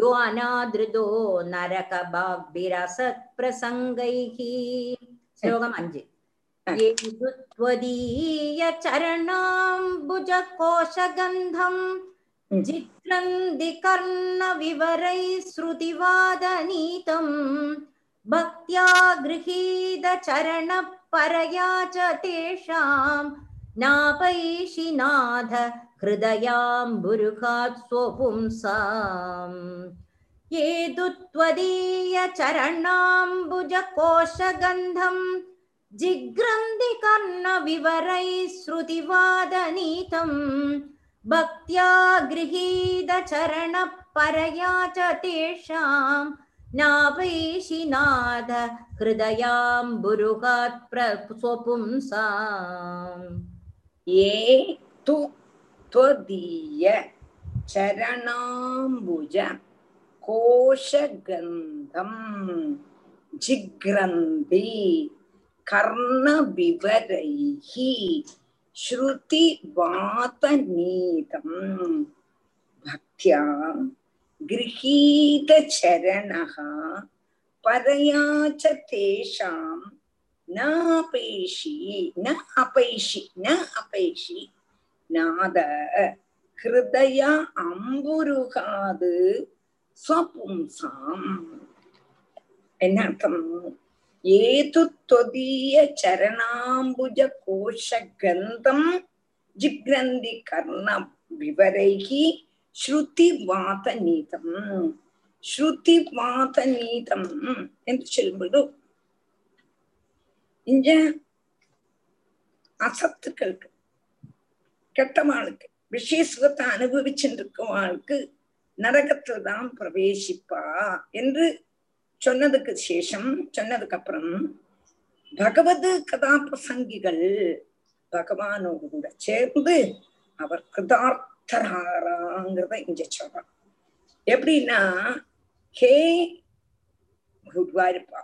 यो अनादृतो नरकभाग्भिरसत्प्रसङ्गैः श्लोकम् 5 चरणाम्बुजकोशगन्धं जित्रन्ति कर्णविवरैः श्रुतिवादनीतं भक्त्या गृहीतचरणपरया च तेषां नापैषि नाथ हृदयाम्बुरुकात् स्वपुंसाम् ये त्वदीयचरणाम्बुजकोशगन्धं जिग्रन्थि कर्णविवरै श्रुतिवादनीतं भक्त्या गृहीतचरणपरया च तेषां नापैषि नाद हृदयाम्बुरुकात् स्वपुंसाम् ये तु त्वदीय चरणाम्बुज कोशगन्धं जिग्रन्थि कर्णविवरैः श्रुतिवातनीतं भक्त्या गृहीतचरणः परया च तेषां न अपैषि नाद हृदय अम्बुरुकात् स्वपुंसाम्. என்ன அர்த்தம்? ஏது தொதிய சரணாம்புஜ கோஷ கந்தம் ஜிக்ரந்தி கர்ண விவரைகி ஸ்ருதிவாத நீதம். ஸ்ருதிவாத நீதம் என்று சொல்லும்போது இங்க அசத்துக்களுக்கு, கெட்டவாளுக்கு, விஷய சுகத்தை அனுபவிச்சுட்டு இருக்கவாளுக்கு நரகத்தில் தான் பிரவேசிப்பா என்று சொன்னதுக்கு சேஷம், சொன்னதுக்கு அப்புறம் பகவத் கதாபிரசங்கிகள் பகவானோடு கூட சேர்ந்து அவர் கிருதார்த்தராங்கிறத இங்க சொல்றார். எப்படின்னா, ஹே குருவாயிருப்பா,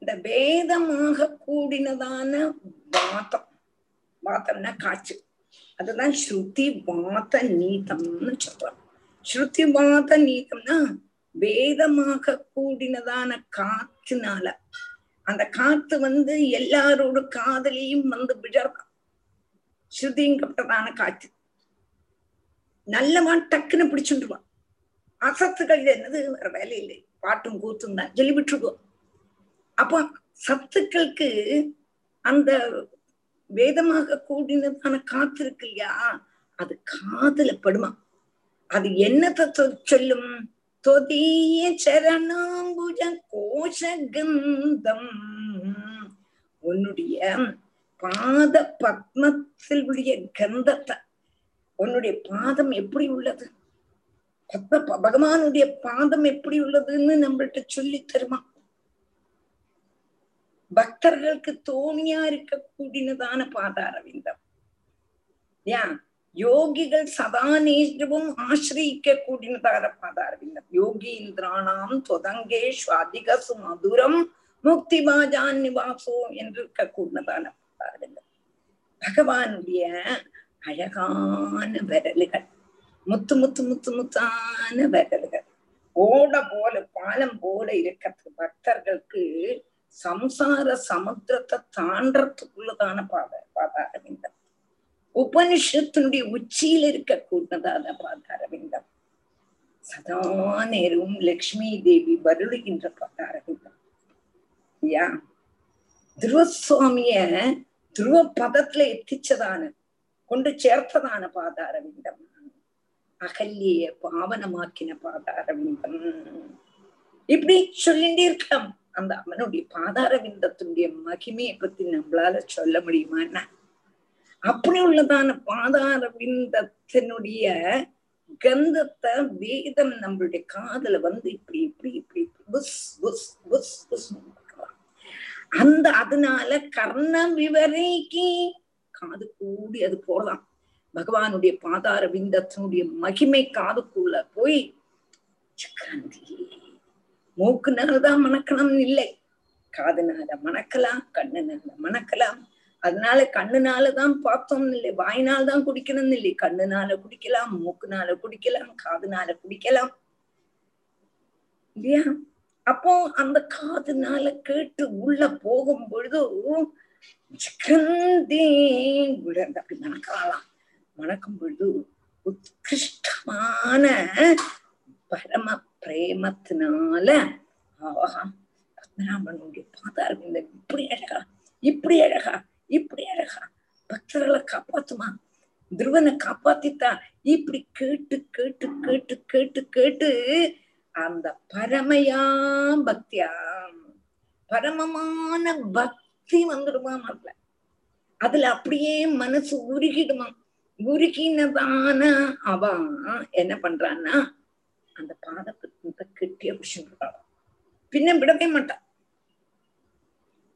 இந்த வேதமாக கூடினதான வாதம், வாதம்னா காட்சி, அதுதான் ஸ்ருதி வாத நீதம்னு சொல்றோம். ஸ்ருதி வாத நீதம்னா வேதமாக கூடினதான காற்றுனால அந்த காற்று வந்து எல்லாரோட காதலையும் வந்து விழறான். ஸ்ருதிங்கப்பட்டதான காற்று நல்லவான் டக்குன்னு பிடிச்சுட்டுருவான். அசத்துக்கள் என்னது, வேற வேலை இல்லை, பாட்டும் கூத்தும் தான் சொல்லி விட்டுருக்கோம். அப்போ சத்துக்களுக்கு அந்த வேதமாக கூடினதான காத்து இருக்கு இல்லையா, அது காதுல படுமா. அது என்னத்தை சொல்லும்? தொதிய சரணாம்புஜ கோஷகந்தம், உன்னுடைய பாத பத்மத்தில் உள்ள கந்தத்தை, உன்னுடைய பாதம் எப்படி உள்ளது, பத்ம பகவானுடைய பாதம் எப்படி உள்ளதுன்னு நம்மள்கிட்ட சொல்லி தருமா. பக்தர்களுக்கு தோணியா இருக்க கூடினதான பாதாரவிந்தம், யோகிகள் சதா நேஜமும் ஆசிரியிக்க கூடினதான பாதாரவிந்தம். யோகீந்திராணாம் தொதங்கே ஸ்வாதிகசு மதுரம் முக்தி பாஜான் நிவாசோ என்று இருக்க கூடினதான பாதாரவிந்தம். பகவானுடைய அழகான விரல்கள், முத்து முத்து முத்து முத்தான விரல்கள், ஓட போல பாலம் போல இருக்கிறது. பக்தர்களுக்கு சம்சார சமுத்திரத்தை தாண்டறதுக்குள்ளதான பாதாரவிந்தம். உபனிஷத்தினுடைய உச்சியில இருக்க கூடதான பாதாரவிந்தம். சதா நேரும் லக்ஷ்மி தேவி வருடுகின்ற பாதாரவிந்தம். துருவ சுவாமிய துருவ பதத்துல எத்திச்சதான, கொண்டு சேர்த்ததான பாதாரவிந்தம். அகல்ய பாவனமாக்கின பாதாரவிந்தம். இப்படி சொல்லிண்டே இருக்கலாம். அந்த அவனுடைய பாதாரவிந்தத்தினுடைய மகிமையை பத்தி நம்மளால சொல்ல முடியுமா? அப்படி உள்ளதான பாதாரவிந்தத்தினுடைய கந்தத்தை வேதம் நம்மளுடைய காதுல வந்து இப்படி இப்படி இப்படி புஸ் புஸ் புஸ் புஸ் அந்த அதனால கர்ண விவரைக்கு காது கூடி அது போலாம். பகவானுடைய பாதாரவிந்தத்தினுடைய மகிமை காதுக்குள்ள போய் சக்கரந்தி மூக்குனால்தான் மணக்கணும்னு இல்லை, காதுனால மணக்கலாம், கண்ணுனால மணக்கலாம். அதனால கண்ணுனாலதான் பார்த்தோம்னு இல்லை, வாயினால்தான் குடிக்கணும்னு இல்லை, கண்ணுனால குடிக்கலாம், மூக்குனால குடிக்கலாம், காதுனால குடிக்கலாம் இல்லையா? அப்போ அந்த காதுனால கேட்டு உள்ள போகும் பொழுது அப்படி மணக்கலாம். மணக்கும் பொழுது உத்கிருஷ்டமான பரம பிரேமத்தினால பத்மநாபனுடைய பாதாரவிந்தம் இப்படி அழகா, இப்படி அழகா, இப்படி அழகா, பக்தர்களை காப்பாத்துமா, துருவனை காப்பாத்தித்தா, இப்படி கேட்டு கேட்டு கேட்டு கேட்டு கேட்டு அந்த பரமையா பக்தியா பரமமான பக்தி வந்துடுமாம். அதுல அப்படியே மனசு உருகிடுமா. உருகினதான அவன் என்ன பண்றான்னா அந்த பாதத்தை கிட்டிய புஷின்றான், பின்ன விடவே மாட்டான்.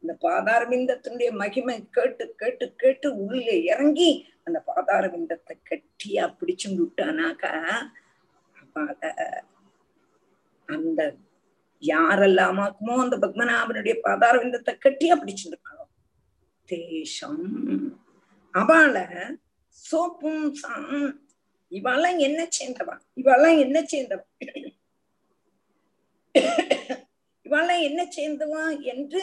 இந்த பாதாரவிந்தத்தினுடைய மகிமை கேட்டு கேட்டு கேட்டு உள்ளே இறங்கி அந்த பாதாரவிந்தத்தை கட்டியா பிடிச்சுண்டு விட்டானாக்கா அத அந்த யாரெல்லாமாக்குமோ அந்த பத்மநாபனுடைய பாதாரவிந்தத்தை கட்டியா பிடிச்சிருக்காளோ தேசம் அவளை சோப்பும் சாம். இவெல்லாம் என்ன சேர்ந்தவன், இவெல்லாம் என்ன சேர்ந்தவன், இவெல்லாம் என்ன சேர்ந்தவன் என்று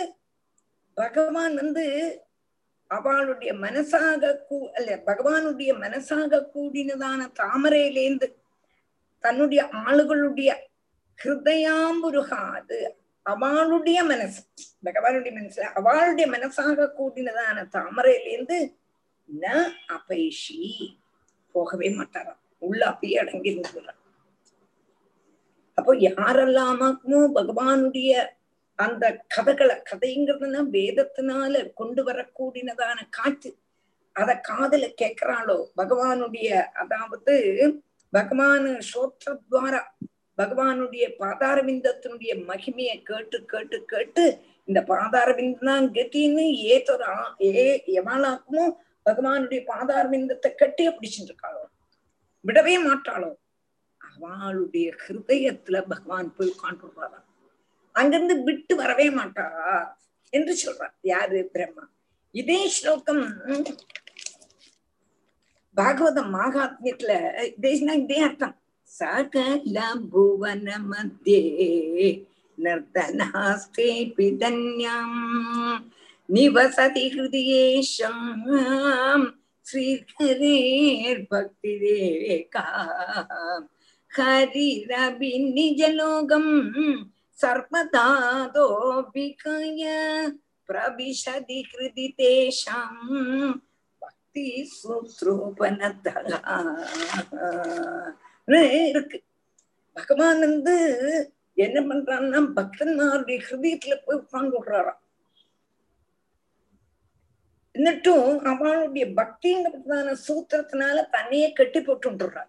பகவான் வந்து அவளுடைய மனசாக பகவானுடைய மனசாக கூடினதான தாமரையிலேந்து தன்னுடைய ஆளுகளுடைய ஹிருதயாம்புருகாது அவளுடைய மனசு, பகவானுடைய மனசுல அவளுடைய மனசாக கூடினதான தாமரையிலேந்து ந அபேஷி போகவே மாட்டாராம், உள்ள அப்படியே அடங்கி இருந்துறான். அப்போ யாரெல்லாமாக்குமோ பகவானுடைய அந்த கதைகளை, கதைங்கிறதுனா வேதத்தினால கொண்டு வரக்கூடியதான காற்று, அத காதுல கேட்கிறாளோ பகவானுடைய, அதாவது பகவான் ஸ்ரோத்ரத்வாரா பகவானுடைய பாதாரவிந்தத்தினுடைய மகிமையை கேட்டு கேட்டு கேட்டு இந்த பாதாரவிந்தான் கெத்தின்னு ஏதொரு எவனாக்குமோ பகவானுடைய பாதாரவிந்தத்தை கட்டி பிடிச்சுட்டு இருக்காளோ, விடவே மாட்டாளோ. அவளுடைய ஹிருதயத்துல பகவான் போய் உட்காந்துடுறாரா, அங்கிருந்து விட்டு வரவே மாட்டாரா என்று சொல்றார் யாரு? பிரம்மா. இதே ஸ்லோகம் பாகவதம் மகாத்மியத்துல இதே அர்த்தம். சகல புவன மத்தியே நர்தனாஸ்தே பிதன்யம் நிவசதி ஹிருதயேஷாம் ஸ்ரீஹரேர் பக்திரேகா ஹரிரபி நிஜலோகம் சர்வதாதோ விகாய பிரவிஷதி ஹிருதி தேஷாம் பக்தி சூத்ரோபனதா இருக்கு. பகவான் வந்து என்ன பண்றான்னா பக்தன்மாருடைய ஹிருதயத்துல போய் உட்கார்ந்து விடுறாராம். എന്നിട്ടും അവളുടെ ഭക്തിന്റെ പ്രധാന സൂത്രത്തിനാല തന്നെയെ കെട്ടിപ്പൊട്ടുണ്ടാ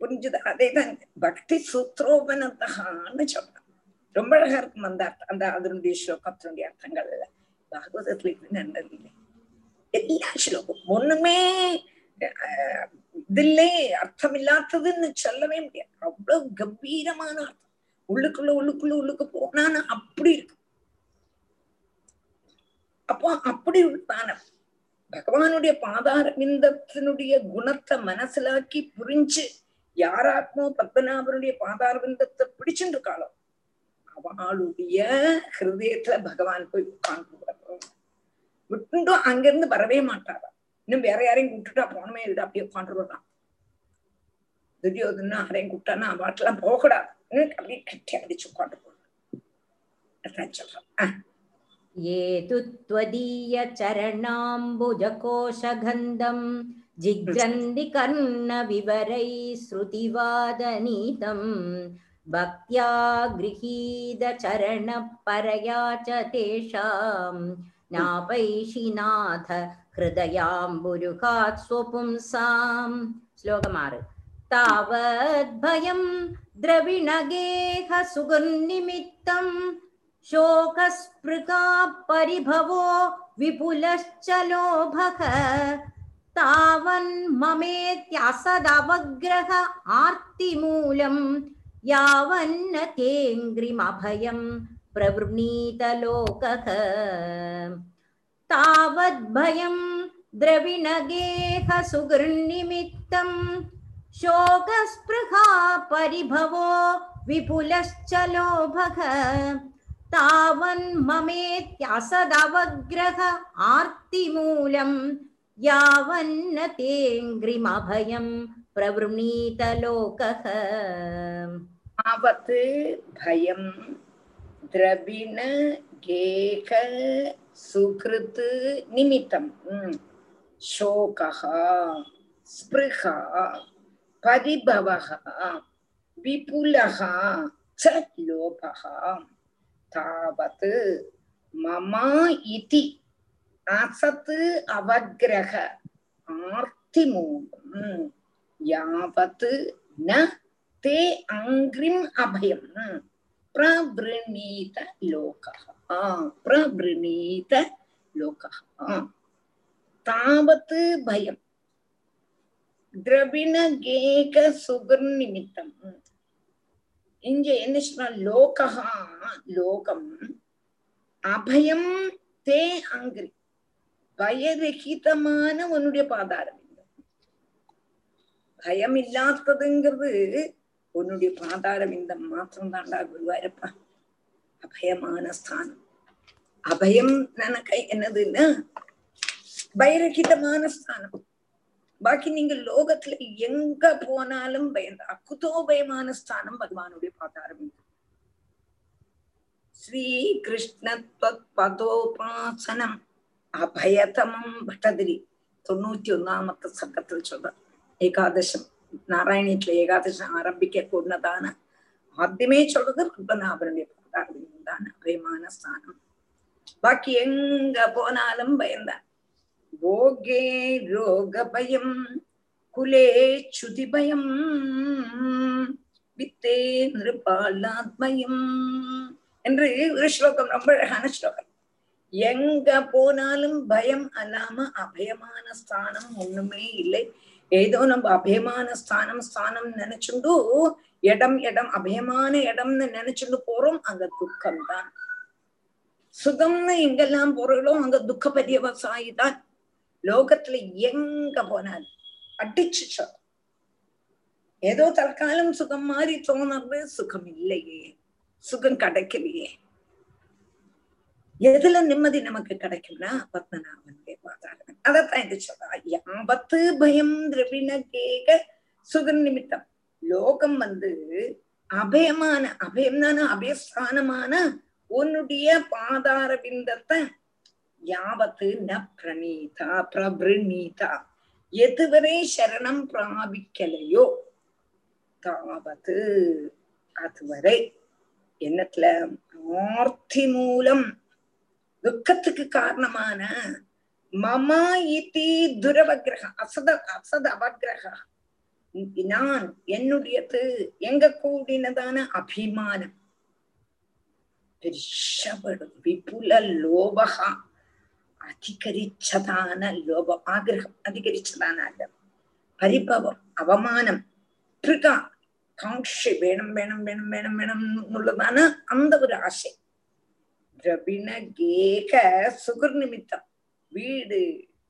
പുരിഞ്ചത്. അതേതാണ് ഭക്തി സൂത്രോപനത്താണ് ചൊല്ലാം. ரொம்ப அழகா இருக்கும் அந்த அர்த்தம், அந்த அதனுடைய ஸ்லோகத்தினுடைய அர்த்தங்கள் பாகவதத்துல நல்லதில்லை. எல்லா ஸ்லோகம் ஒண்ணுமே இதுலே அர்த்தமில்லாததுன்னு சொல்லவே முடியாது. அவ்வளவு கம்பீரமான அர்த்தம் உள்ளுக்குள்ள உள்ளுக்குள்ள உள்ளுக்கு போனான்னு அப்படி இருக்கும். அப்போ அப்படி தான பகவானுடைய பாதாரவிந்தத்தினுடைய குணத்தை மனசிலாக்கி புரிஞ்சு யாராத்மோ பத்மநாபனுடைய பாதாரவிந்தத்தை பிடிச்சுட்டு இருக்காளோ அவளுடைய ஹிருதயத்துல பகவான் போய் உட்கார்ந்து விட்டுட்டும் அங்கிருந்து வரவே மாட்டாரா. இன்னும் வேற யாரையும் கூப்பிட்டுட்டா போனமே இல்லை, அப்படியே உட்காந்து விடுறான். துரியோதனா யாரையும் கூப்பிட்டானா அவட்டெல்லாம் போகக்கூடாது, அப்படியே கட்டி அடிச்சு உட்காந்து போடுறான் சொல்றான். ீயச்சரணாம்புஜகோஷகந்தம் ஜிக்ரந்தி கர்ண விவரை ஸ்ருதிவாதநீதம் பக்தியா கிரஹீத சரண பரயா ச தேஷாம் நாபைஷிநாத ஹிருதயாம்புருகாத் ஸ்வபும்சாம். ஸ்லோகமாறு தாவத் பயம் திரவிணகேஹ சுகநிமித்தம் शोकस्पृका परिभवो विपुलश्चलोभः तावन् ममेत्यासदवग्रह आर्तिमूलम् யாவன்னதேங்கிரிமபயம் பிரவர்ணீதலோகக தாவத்பயம் திரவிணகேஹ சுகிர்நிமித்தம் சோகஸ்பிருஹா பரிபவோ விபுலச்சலோபக தாவன் மமேத்யாசதவக்ரஹ ஆர்த்திமூலம் யாவன்னதேங்கிரிமபயம் பிரவர்ணீதலோகக ஆபத்து பயம் திரவிண கேக சுகிருத்து நிமித்தம் சோகஹா ஸ்பிருஹா பரிபவஹா விபுலஹா ச லோபஹா தாவத் மமா இதி அசத் அவக்ரஹ ஆர்த்திமூலம் யாவத் ந தே அங்கிரிம் அபயம் பிரவ்ருணீத லோகஹ பிரவ்ருணீத லோகஹ தாவத் பயம் திரவிண கேக சுகர் நிமித்தம். இங்க என்ன சொன்னா லோகஹா லோகம் அபயம் தே அங்கிரி பயரகிதமான உன்னுடைய பாதாரம். பயம் இல்லாததுங்கிறது உன்னுடைய பாதாரவிந்தம் மாத்திரம் தாண்டா குருவாயிருப்பா. அபயமான ஸ்தானம். அபயம் நனக்கை என்னதுன்னா பைரகிதமான ஸ்தானம். பாக்கி நீங்க லோகத்துல எங்க போனாலும் பயந்த அக்குதோபயமான ஸ்தானம் பகவானுடைய பாதாரவிந்தம். ஸ்ரீ கிருஷ்ணத்வத் பதோபாசனம் அபயதமம் பட்டதிரி 91வது சங்கத்தில் சொல்ற ஏகாதசம் நாராயணத்துல ஏகாதசம் ஆரம்பிக்க கூடதான ஆத்தியமே சொல்றது பத்மநாபனுடைய பாதாரவிந்தம் தான் அபயமான ஸ்தானம். பாக்கி எங்க போனாலும் பயந்தான். போகே ரோக பயம் குலே சுதி பயம் வித்தே நிருபாலாத்மயம் என்று ஒரு ஸ்லோகம், ரொம்ப அழகான ஸ்லோகம். எங்க போனாலும் பயம் அல்லாம அபயமான ஸ்தானம் ஒண்ணுமே இல்லை. ஏதோ நம்ம அபயமான ஸ்தானம் நினைச்சுண்டு இடம் அபயமான இடம்னு நினைச்சுண்டு போறோம். அங்க துக்கம் தான். சுகம்னு எங்கெல்லாம் போறீங்களோ அங்க துக்க பரியவசாயி தான். லோகத்துல எங்க போனாலும் அடிச்சு சொல்லும் ஏதோ தற்காலம் சுகம் மாதிரி தோணுறது. சுகம் இல்லையே, சுகம் கிடைக்கலையே. எதுல நிம்மதி நமக்கு கிடைக்கும்னா பத்மநாபனுடைய பாதாரங்கள். அதத்தான் இது சொல்றா. யாவத்து பயம் திரவிண கேக சுகர் நிமித்தம். லோகம் அபயமான, அபயம்னான அபயஸ்தானமான உன்னுடைய பாதார பிந்தத்தை யாவத்து ந பிரணீதா பிரபிரணீதா எதுவரை சரணம் பிராபிக்கலையோ தாவத்து அதுவரை என்னத்துல ஆர்த்தி மூலம் துக்கத்துக்கு காரணமான மமா இதி துரவக்ரஹ அசத அவக்ரஹ நான் என்னுடையது எங்க கூடினதான அபிமானம் பெருஷபடும் விபுல லோபஹா அதிகரிச்சதான லோபம் ஆக்ரஹம் அதிகரிச்சதான பரிபவம் அவமானம் பிருகா காட்சி வேணும் வேணும் வேணும் வேணும் வேணும்னுள்ளதான அந்த ஒரு ஆசை திரவிண கேக சுகர் நிமித்தம். வீடு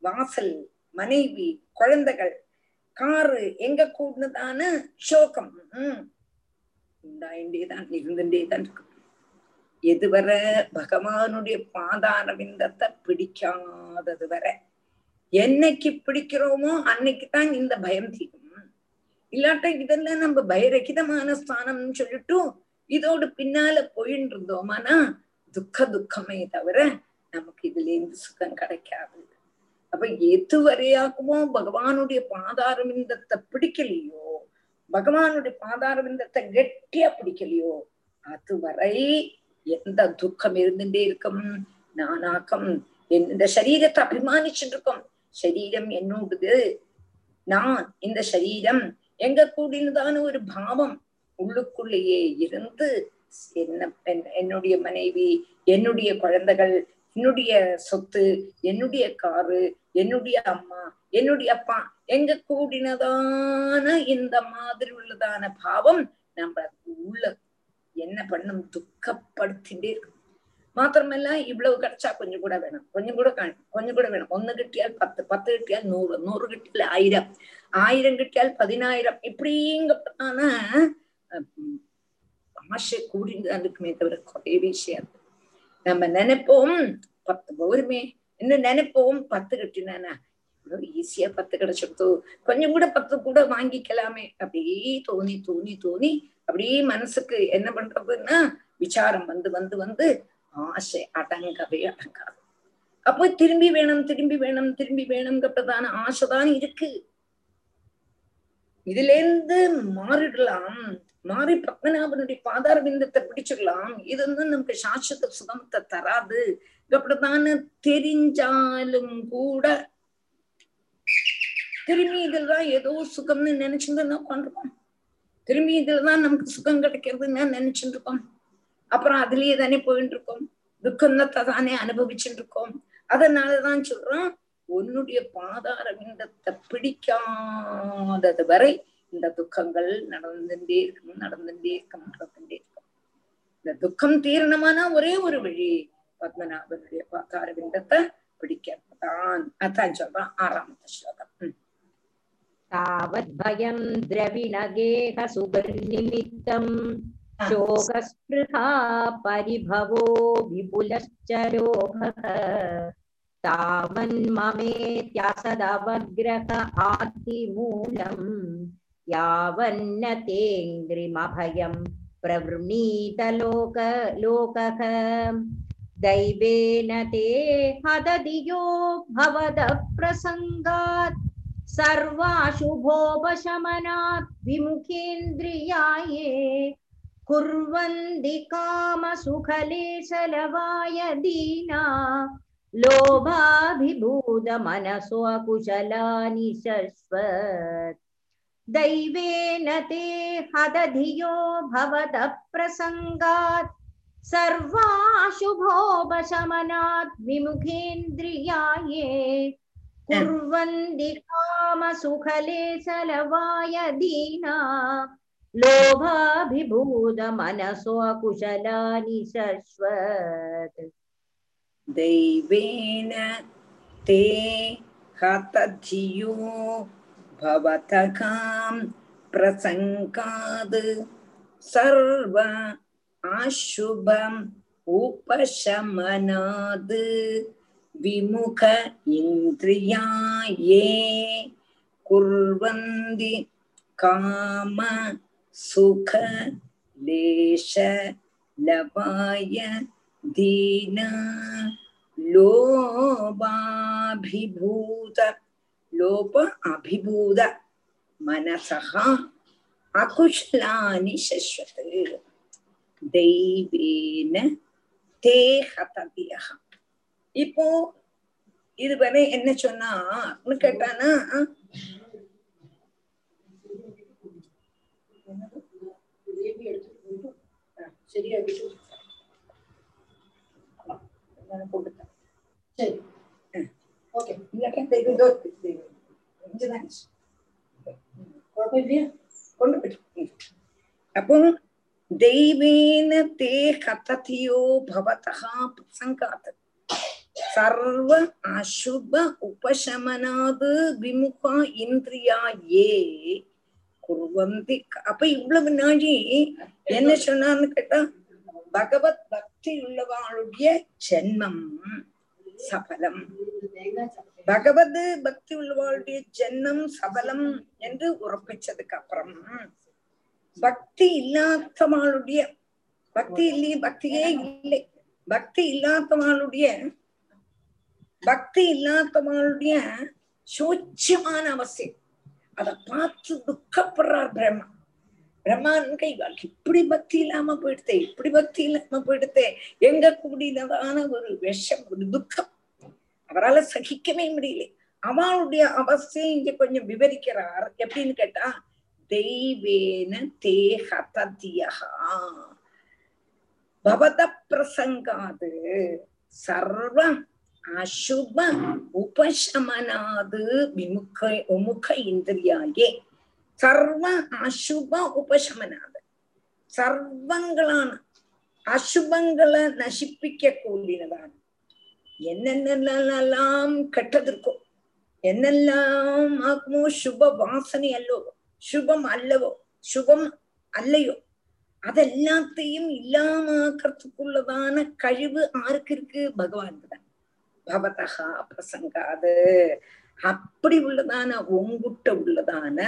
வாசல் மனைவி குழந்தைகள் காரு எங்க கூடதான சோகம் உண்டாயின்றேதான் இருந்துட்டேதான் இருக்கும். எதுவரை பகவானுடைய பாதார விந்தத்தை பிடிக்காதது வரை. என்னைக்கு பிடிக்கிறோமோ அன்னைக்குதான் இந்த பயம் தீரும். இல்லாட்ட இதெல்லாம் நம்ம பைரகிதமான ஸ்தானம்னு சொல்லிட்டு இதோடு பின்னால போயின்னு இருந்தோமானா துக்கமே தவிர நமக்கு இதுல இருந்து சுகம் கிடைக்காது. அப்ப எது வரையாகுமோ பகவானுடைய பாதார விந்தத்தை பிடிக்கலையோ, பகவானுடைய பாதார விந்தத்தை கெட்டியா பிடிக்கலையோ அதுவரை எந்த துக்கம் இருந்துட்டே இருக்கும். நானாக்கம் இந்த சரீரத்தை அபிமானிச்சுட்டு இருக்கும். சரீரம் என்னோடுது, நான் இந்த சரீரம் எங்க கூடினதான ஒரு பாவம் உள்ளுக்குள்ளேயே இருந்து என்னுடைய மனைவி, என்னுடைய குழந்தைகள், என்னுடைய சொத்து, என்னுடைய காரு, என்னுடைய அம்மா, என்னுடைய அப்பா எங்க கூடினதான இந்த மாதிரி உள்ளதான பாவம் நம்ம உள்ள என்ன பண்ணும், துக்கப்படுத்திட்டே இருக்கும். മാത്രമല്ല ഇവളവ് കിടച്ചാ കൊഞ്ഞും കൂടെ വേണം, കൊഞ്ഞും കൂടെ കാണും, കൊഞ്ഞും കൂടെ വേണം. 1 കിട്ടിയാൽ 10, 10 കിട്ടിയാൽ 100, 100 കിട്ടിയാൽ 1000, 1000 கிட்டியால் 10000. இப்படிங்கப்பட்டதான ஆசை கூடிதான் இருக்குமே தவிர குறையவே செய்யாது. நம்ம நினைப்போம் 10 போருமே என்ன நினைப்போம், 10 கிட்டினானா இவ்வளவு ஈஸியா 10 கிடைச்சிடுத்து, கொஞ்சம் கூட 10 கூட வாங்கிக்கலாமே அப்படியே தோணி தோணி தோணி அப்படியே மனசுக்கு என்ன பண்றதுன்னா விசாரம் வந்து வந்து வந்து ஆசை அடங்கவே அடங்காது. அப்போ திரும்பி வேணும் திரும்பி வேணும் திரும்பி வேணும்ங்கிறதான ஆசைதான் இருக்கு. இதுல இருந்து மாறிடலாம், மாறி பத்மநாபனுடைய பாதார பிந்தத்தை பிடிச்சிடலாம். இது வந்து நமக்கு சாஸ்வத சுகமத்தை தராது அப்படித்தான தெரிஞ்சாலும் கூட திரும்பி இதுலதான் ஏதோ சுகம்னு நினைச்சுட்டு பண்றோம், திரும்பி இதுலதான் நமக்கு சுகம் கிடைக்கிறதுன்னா நினைச்சுட்டு இருக்கோம். அப்புறம் அதுலயே தானே போயிட்டு இருக்கோம், துக்கத்தை தானே அனுபவிச்சுட்டு இருக்கோம். அதனாலதான் சொல்றோம், உன்னுடைய பாதார பிண்டத்தை பிடிக்காதது வரை இந்த துக்கங்கள் நடந்துட்டே இருக்கும், நடந்துட்டே இருக்கும், நடந்துட்டே இருக்கும். இந்த துக்கம் தீரணமானா ஒரே ஒரு வழி, பத்மநாபனுடைய பாதார பிண்டத்தை பிடிக்கத்தான். அதான் சொல்றான் 6வது ஸ்லோகம். தாவத்பயம் திரவிணகேஹ சுகநிமித்தம் பரிபவோ விபுலச்சரோகவன்மேத்யாசதவக்ரக ஆதிமூலம் யாவன்னதேங்கிரிமபயம் பிரவர்ணீதலோகலோகக தைவேன தே ஹததியோ பவதப்ரசங்காத் சர்வாசுபோபசமனாத் விமுகேந்திரியாயே குர்வந்தி காமசுகலேசலவாய தீனா லோபாபிபூத மனசோ அகுஷலானி சஸ்வத் தைவேன தே ஹததியோ பவத பிரசங்காத் சர்வாசுபோபசமனாத் விமுகேந்திரியாயே குர்வந்தி காமசுகலேசலவாய தீனா லோபாபிபூத மனசோ அகுஷலானி சஸ்வத் தெய்வேன தே ஹததியோ பவதகாம் பிரசங்காத் சர்வ ஆசுபம் உபசமனாத் விமுக இந்திரியாயே குர்வந்தி காம சுக லேஷ லவாய தீனா லோபாபிபூத மனசஹா அகுஷலானி சஸ்வதே தெய்வேன தே ஹததியஹ. இப்போ இதுவரை என்ன சொன்னான்னு கேட்டானா, அப்போ தெய்வேன தே ஹததியோ பவதஹா பிரசங்காத் சர்வ அசுப உபசமனாத் விமுகா இந்திரியாயே குர்வந்தி. அப்ப இவ்வளவு நாளி என்ன சொன்னான்னு கேட்டா, பகவத் பக்தி உள்ளவாளுடைய ஜென்மம் சபலம், பகவத் பக்தி உள்ளவாளுடைய ஜென்மம் சபலம் என்று உறப்பிச்சதுக்கு அப்புறம் பக்தி இல்லாதவாளுடைய பக்தி இல்லையே, பக்தியே இல்லை, பக்தி இல்லாதவாளுடைய சூட்சமான அவசியம் அதை பார்த்து துக்கப்படுறார் பிரம்மா. பிரம்மான் கை இப்படி பக்தி இல்லாம போயிடுதே, இப்படி பக்தி இல்லாம போயிடுதே, எங்க கூடினதான ஒரு விஷம், ஒரு துக்கம் அவரால் சகிக்கவே முடியல. அவளுடைய அவஸ்தையை இங்க கொஞ்சம் விவரிக்கிறார். எப்படின்னு கேட்டா, தெய்வேன தே ஹததியஹா பவத பிரசங்காது சர்வ அசுப உபசமனாது விமுக இந்திரியாயே சர்வ அசுப உபசமனாது சர்வங்களான அசுபங்களை நசிப்பிக்க கூடினதான, என்னென்னலாம் கெட்டது இருக்கோ, என்னெல்லாம் ஆகுமோ, சுப வாசனை அல்லவோ, சுபம் அல்லவோ, சுபம் அல்லையோ, அதெல்லாத்தையும் இல்லாமக்குள்ளதான கழிவு ஆருக்கு இருக்கு? பகவானுக்கு தான். பவதகா பிரசங்காது, அப்படி உள்ளதான ஒங்குட்ட உள்ளதான,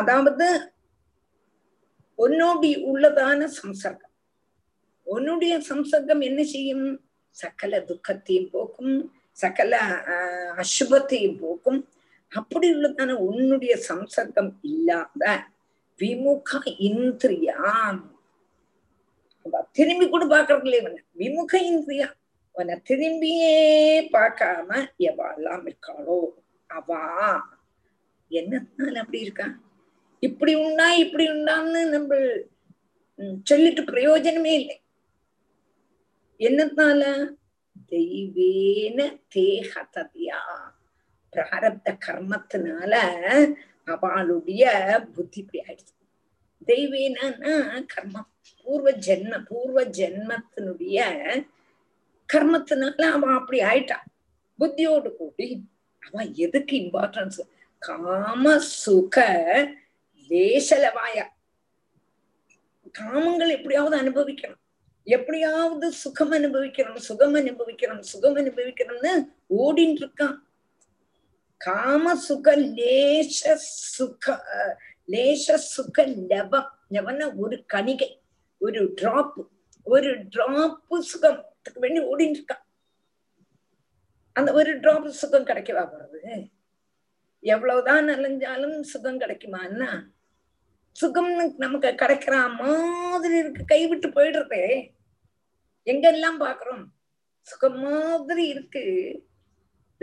அதாவது உன்னோடி உள்ளதான சம்சர்க்கம். உன்னுடைய சம்சர்க்கம் என்ன செய்யும்? சகல துக்கத்தையும் போக்கும், சகல அசுபத்தையும் போக்கும். அப்படி உள்ளதான உன்னுடைய சம்சர்க்கம் இல்லாத விமுக இந்திரியா, திரும்பி கூட பாக்குறதுல இவன விமுக இந்திரியா, அவனை திரும்பியே பார்க்காம எவாலாம் இருக்காளோ அவா என்னத்தினால அப்படி இருக்கா? இப்படி உண்டா இப்படி உண்டான்னு நம்ம சொல்லிட்டு பிரயோஜனமே இல்லை. என்னத்தினால? தெய்வேன தேஹததியா, பிராரப்த கர்மத்தினால அவளுடைய புத்தி இப்படி ஆயிடுச்சு. தெய்வேனா கர்மம், பூர்வ ஜென்மத்தினுடைய கர்மத்தினால அவன் அப்படி ஆயிட்டான். புத்தியோடு கூடி அவன் எதுக்கு இம்பார்ட்டன்ஸ்? காம சுக லேசலவாயா, காமங்கள் எப்படியாவது அனுபவிக்கணும், எப்படியாவது சுகம் அனுபவிக்கணும்னு ஓடின்னு இருக்கான். காம சுக லேச சுக லபம், லபம்னா ஒரு கணிகை, ஒரு டிராப்பு சுகத்துக்கு வேண்டி ஓடின்னு இருக்கான். அந்த ஒரு டிராப் சுகம் கிடைக்கவா போறது? எவ்வளவுதான் அலைஞ்சாலும் சுகம் கிடைக்குமான்னா, சுகம் நமக்கு கிடைக்கிற மாதிரி இருக்கு, கைவிட்டு போயிடுறதே. எங்கெல்லாம் பாக்குறோம் சுகம் மாதிரி இருக்கு,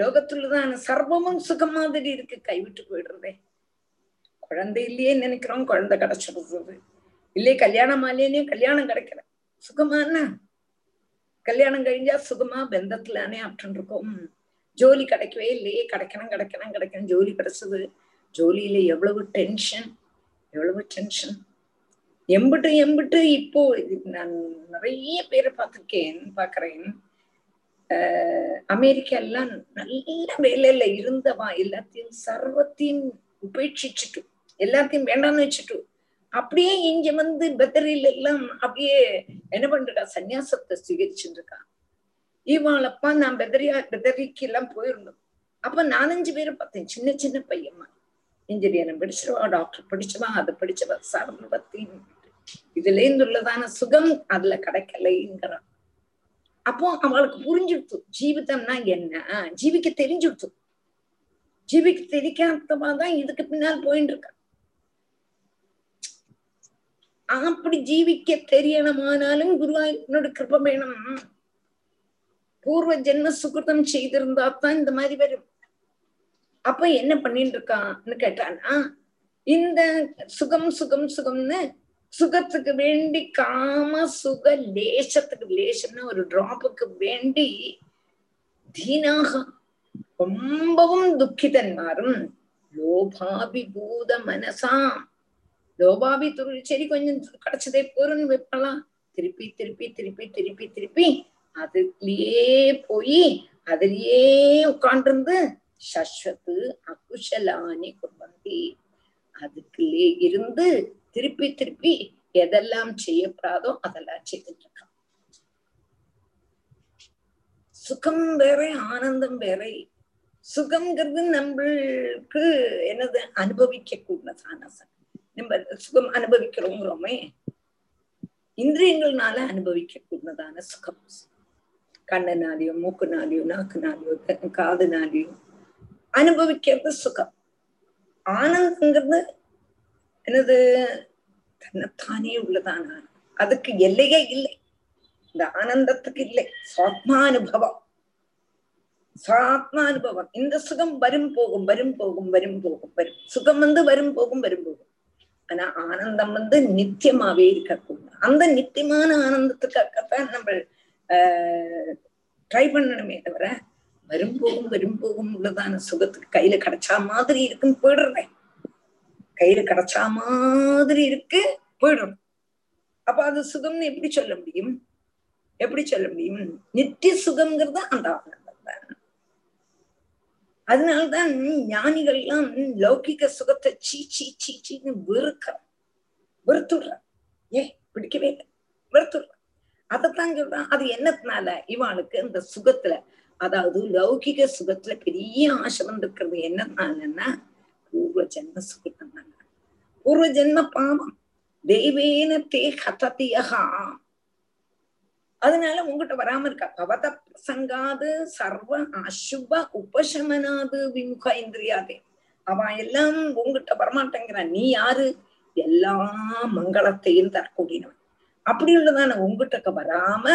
லோகத்துலதான் சர்வமும் சுகம் மாதிரி இருக்கு, கைவிட்டு போயிடுறதே. குழந்தை இல்லையே நினைக்கிறோம், குழந்தை கிடைச்சிடுறது இல்லையே, கல்யாணம் ஆலையே கல்யாணம் கிடைக்கல, சுகமானா கல்யாணம் கழிஞ்சா சுகமா பந்தத்துலானே அப்படின்னு இருக்கும். ஜோலி கிடைக்கவே இல்லையே, கிடைக்கணும், ஜோலி கிடைச்சது, ஜோலியில எவ்வளவு டென்ஷன் எம்பிட்டு. இப்போ நான் நிறைய பேரை பாக்குறேன். அமெரிக்காலாம் நல்ல வேலையில இருந்தவா எல்லாத்தையும் சர்வத்தையும் உபேட்சிச்சுட்டு, எல்லாத்தையும் வேண்டாம்னு வச்சுட்டு அப்படியே இங்க வந்து பெத்தரியில எல்லாம் அப்படியே என்ன பண்றா, சன்னியாசத்தை சுவீகரிச்சுட்டு இருக்கா. இவாளப்பா நான் பெதரிக்கு எல்லாம் போயிருந்தோம். அப்ப 4-5 பேரை பார்த்தேன், சின்ன பையம்மா, இன்ஜினியரிங் படிச்சிருவா, டாக்டர் படிச்சவா, அதை படிச்சவா, சர்வத்தையும் இதுல இருந்துள்ளதான சுகம் அதுல கிடைக்கலைங்கிறான். அப்போ அவளுக்கு புரிஞ்சுடுத்து ஜீவிதம்னா என்ன, ஜீவிக்க தெரிஞ்சுடுத்து. ஜீவிக்க தெரிக்காதவாதான் இதுக்கு பின்னால் போயிட்டு இருக்கா. அப்படி ஜீவிக்க தெரியணுமானாலும் குருவாயூரனோட கிருபை வேணும். பூர்வ ஜென்ம சுகிருதம் செய்திருந்தாத்தான் இந்த மாதிரி வரும். அப்ப என்ன பண்ணிட்டு இருக்கான்னு கேட்டானா, இந்த சுகம்னு சுகத்துக்கு வேண்டி காம சுக லேசம்னு ஒரு டிராப்புக்கு வேண்டி தீனாக ரொம்பவும் துக்கிதன்மாரும் லோபாபிபூத மனசாம். லோபாபி துரு சரி கொஞ்சம் கிடைச்சதே போறன்னு வைப்பலாம், திருப்பி அதுலயே போய் அதுலயே உட்காண்டிருந்து சஸ்வத்து அகுஷலானி குர்வந்தி, அதுக்குள்ளே இருந்து திருப்பி எதெல்லாம் செய்யப்படாதோ அதெல்லாம் செய்துட்டு இருக்கான். சுகம் வேற ஆனந்தம் வேற. சுகம்ங்கிறது நம்மளுக்கு என்னது, அனுபவிக்க கூடதான, நம்ம சுகம் அனுபவிக்கிறோங்கிறோமே, இந்திரியங்கள்னால அனுபவிக்க கூடதான சுகம். கண்ணனாலேயோ மூக்குனாலேயோ நாக்குனாலேயோ காதுனாலேயோ அனுபவிக்கிறது சுகம். ஆனந்தங்கிறது எனது தன்னைத்தானே உள்ளதான, அதுக்கு எல்லையே இல்லை. இந்த ஆனந்தத்துக்கு இல்லை, சுவாத்மானுபவம். இந்த சுகம் வரும் போகும். சுகம் வந்து வரும் போகும். ஆனா ஆனந்தம் வந்து நித்தியமாவே இருக்கக்கூடாது. அந்த நித்தியமான ஆனந்தத்துக்காகத்தான் நம்ம ட்ரை பண்ணணுமே தவிர வரும் போகும் உள்ளதான சுகத்துக்கு கையில கிடைச்சா மாதிரி இருக்குன்னு போயிடுறேன். கையில கிடைச்சா மாதிரி இருக்கு போயிடும். அப்ப அது சுகம்னு எப்படி சொல்ல முடியும்? எப்படி சொல்ல முடியும்? நித்திய சுகம்ங்கிறது அந்த ஆனந்தம்தான். அதனால்தான் ஞானிகள்லாம் லௌகிக சுகத்தை சீ சீ சீ சீன்னு வெறுத்துடுறான். ஏ பிடிக்கவே இல்லை, வெறுத்துடுறான். அதைத்தான் சொல்றான். அது என்னத்தினால? இவாளுக்கு அந்த சுகத்துல, அதாவது லௌகிக சுகத்துல பெரிய ஆசை வந்திருக்கிறது. என்னத்தினாலன்னா பூர்வ ஜென்ம சுகத்தினால. பூர்வ ஜென்ம பாவம் தெய்வேன தே ஹததியா, அதனால உங்ககிட்ட வராம இருக்கா. பவத பிரசங்காது சர்வ அசுப உபசமனாது விமுக இந்திரியாதே. அவன் எல்லாம் உங்ககிட்ட வரமாட்டேங்கிறான். நீ யாரு? எல்லா மங்களத்தையும் தரக்கூடியவன். அப்படி உள்ளதான உங்ககிட்ட வராம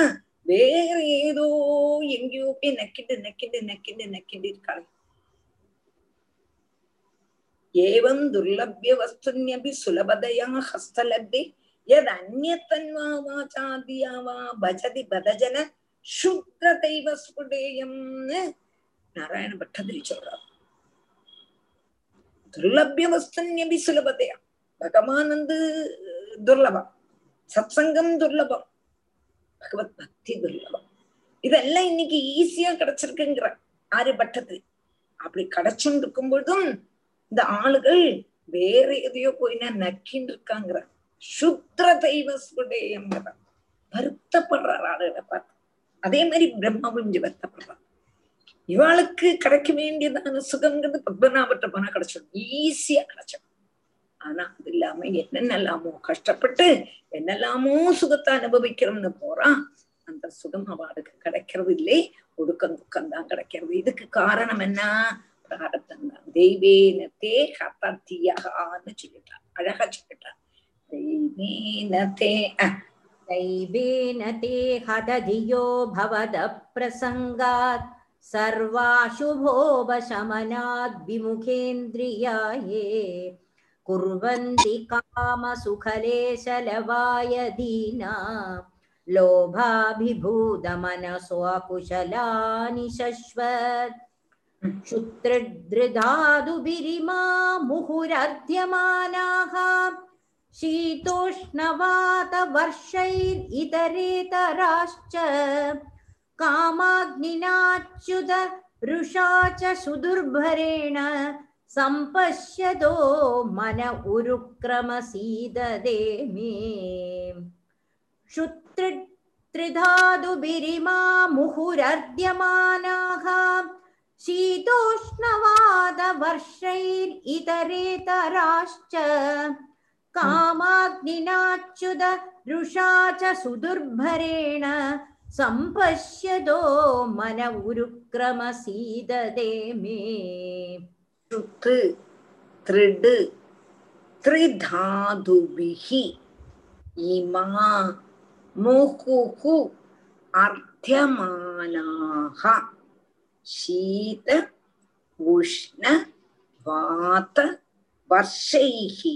வேற ஏதோ எங்கேயோ போய் நக்கிண்டு நக்கிண்டு நக்கிண்டு நக்கிண்டு இருக்காள். ஏவம் துர்லபிய வஸ்துன்யபி சுலபதையா ஹஸ்தலப்தி யத் அன்யதன்வா வாசாதியாவா பஜதி பதஜன சுக்ர தெய்வ ஸ்புடேயம்னு நாராயண பட்டதிரி சொல்றார். துர்லபிய வஸ்துன்யபி சுலபதையா, பகவான் வந்து துர்லபம், சத்சங்கம் துர்லபம், பகவத் பக்தி துர்லபம். இதெல்லாம் இன்னைக்கு ஈஸியா கிடைச்சிருக்குங்கிற ஆறு பட்டத்திரி. அப்படி கிடைச்சுட்டு இருக்கும் பொழுதும் இந்த ஆளுகள் வேற எதையோ போயினா நக்கின்னு இருக்காங்கிற சுத்ர தெய்வஸ்புடேயங்கிற வருத்தப்படுறார் ஆளுகளை பார்த்து. அதே மாதிரி பிரம்மாவும் வருத்தப்படுறார். இவாளுக்கு கிடைக்க வேண்டியதான சுகங்கிறது பத்மநாபற்ற போனா கிடைச்சிடும், ஈஸியா கிடைச்சிடும். ஆனா அது இல்லாம என்னென்னலாமோ கஷ்டப்பட்டு என்னெல்லாமோ சுகத்தை அனுபவிக்கிறோம்னு போறான். அந்த சுகம் அவளுக்கு கிடைக்கிறது இல்லை, ஒடுக்கம் துக்கம்தான் கிடைக்கிறது. இதுக்கு காரணம் என்ன? பிராரப்தம்தான். தெய்வேனத்தே ஹததியான்னு சொல்லிட்டார், அழகா சொல்லிட்டார். தெய்வேனத்தே தெய்வேனத்தே ஹததியோ பவத பிரசங்காத் சர்வாசுபோபசமனாத் விமுகேந்திரியாயே குர்வந்தி காமசுகலேசலவாய தீனா லோபாபிபூத மனசோகுஷலானி சஸ்வத் ஷுத்ரத்ருதாது பிரிமா முஹுரத்யமானாஹ சீதோஷ்ணவாத வர்ஷைர் இதரேதராஷ்ச காமாக்னினாச்யுத ருஷாச்ச சுதுர்பரேண சம்பஷ்யதோ மன உருக்ரமசீததே மே ஷுத்ரத்ருதாது பிரிமா முஹுரத்யமானாஹ சீதோஷ்ணவாத வர்ஷைர் இதரேதராஷ்ச காமாக்னினாச்சுத ருஷாச்ச சுதுர்பரேண சம்பஷ்யதோ மன உருக்ரமசீததே மே சீத உஷ்ண வாத வர்ஷைஹி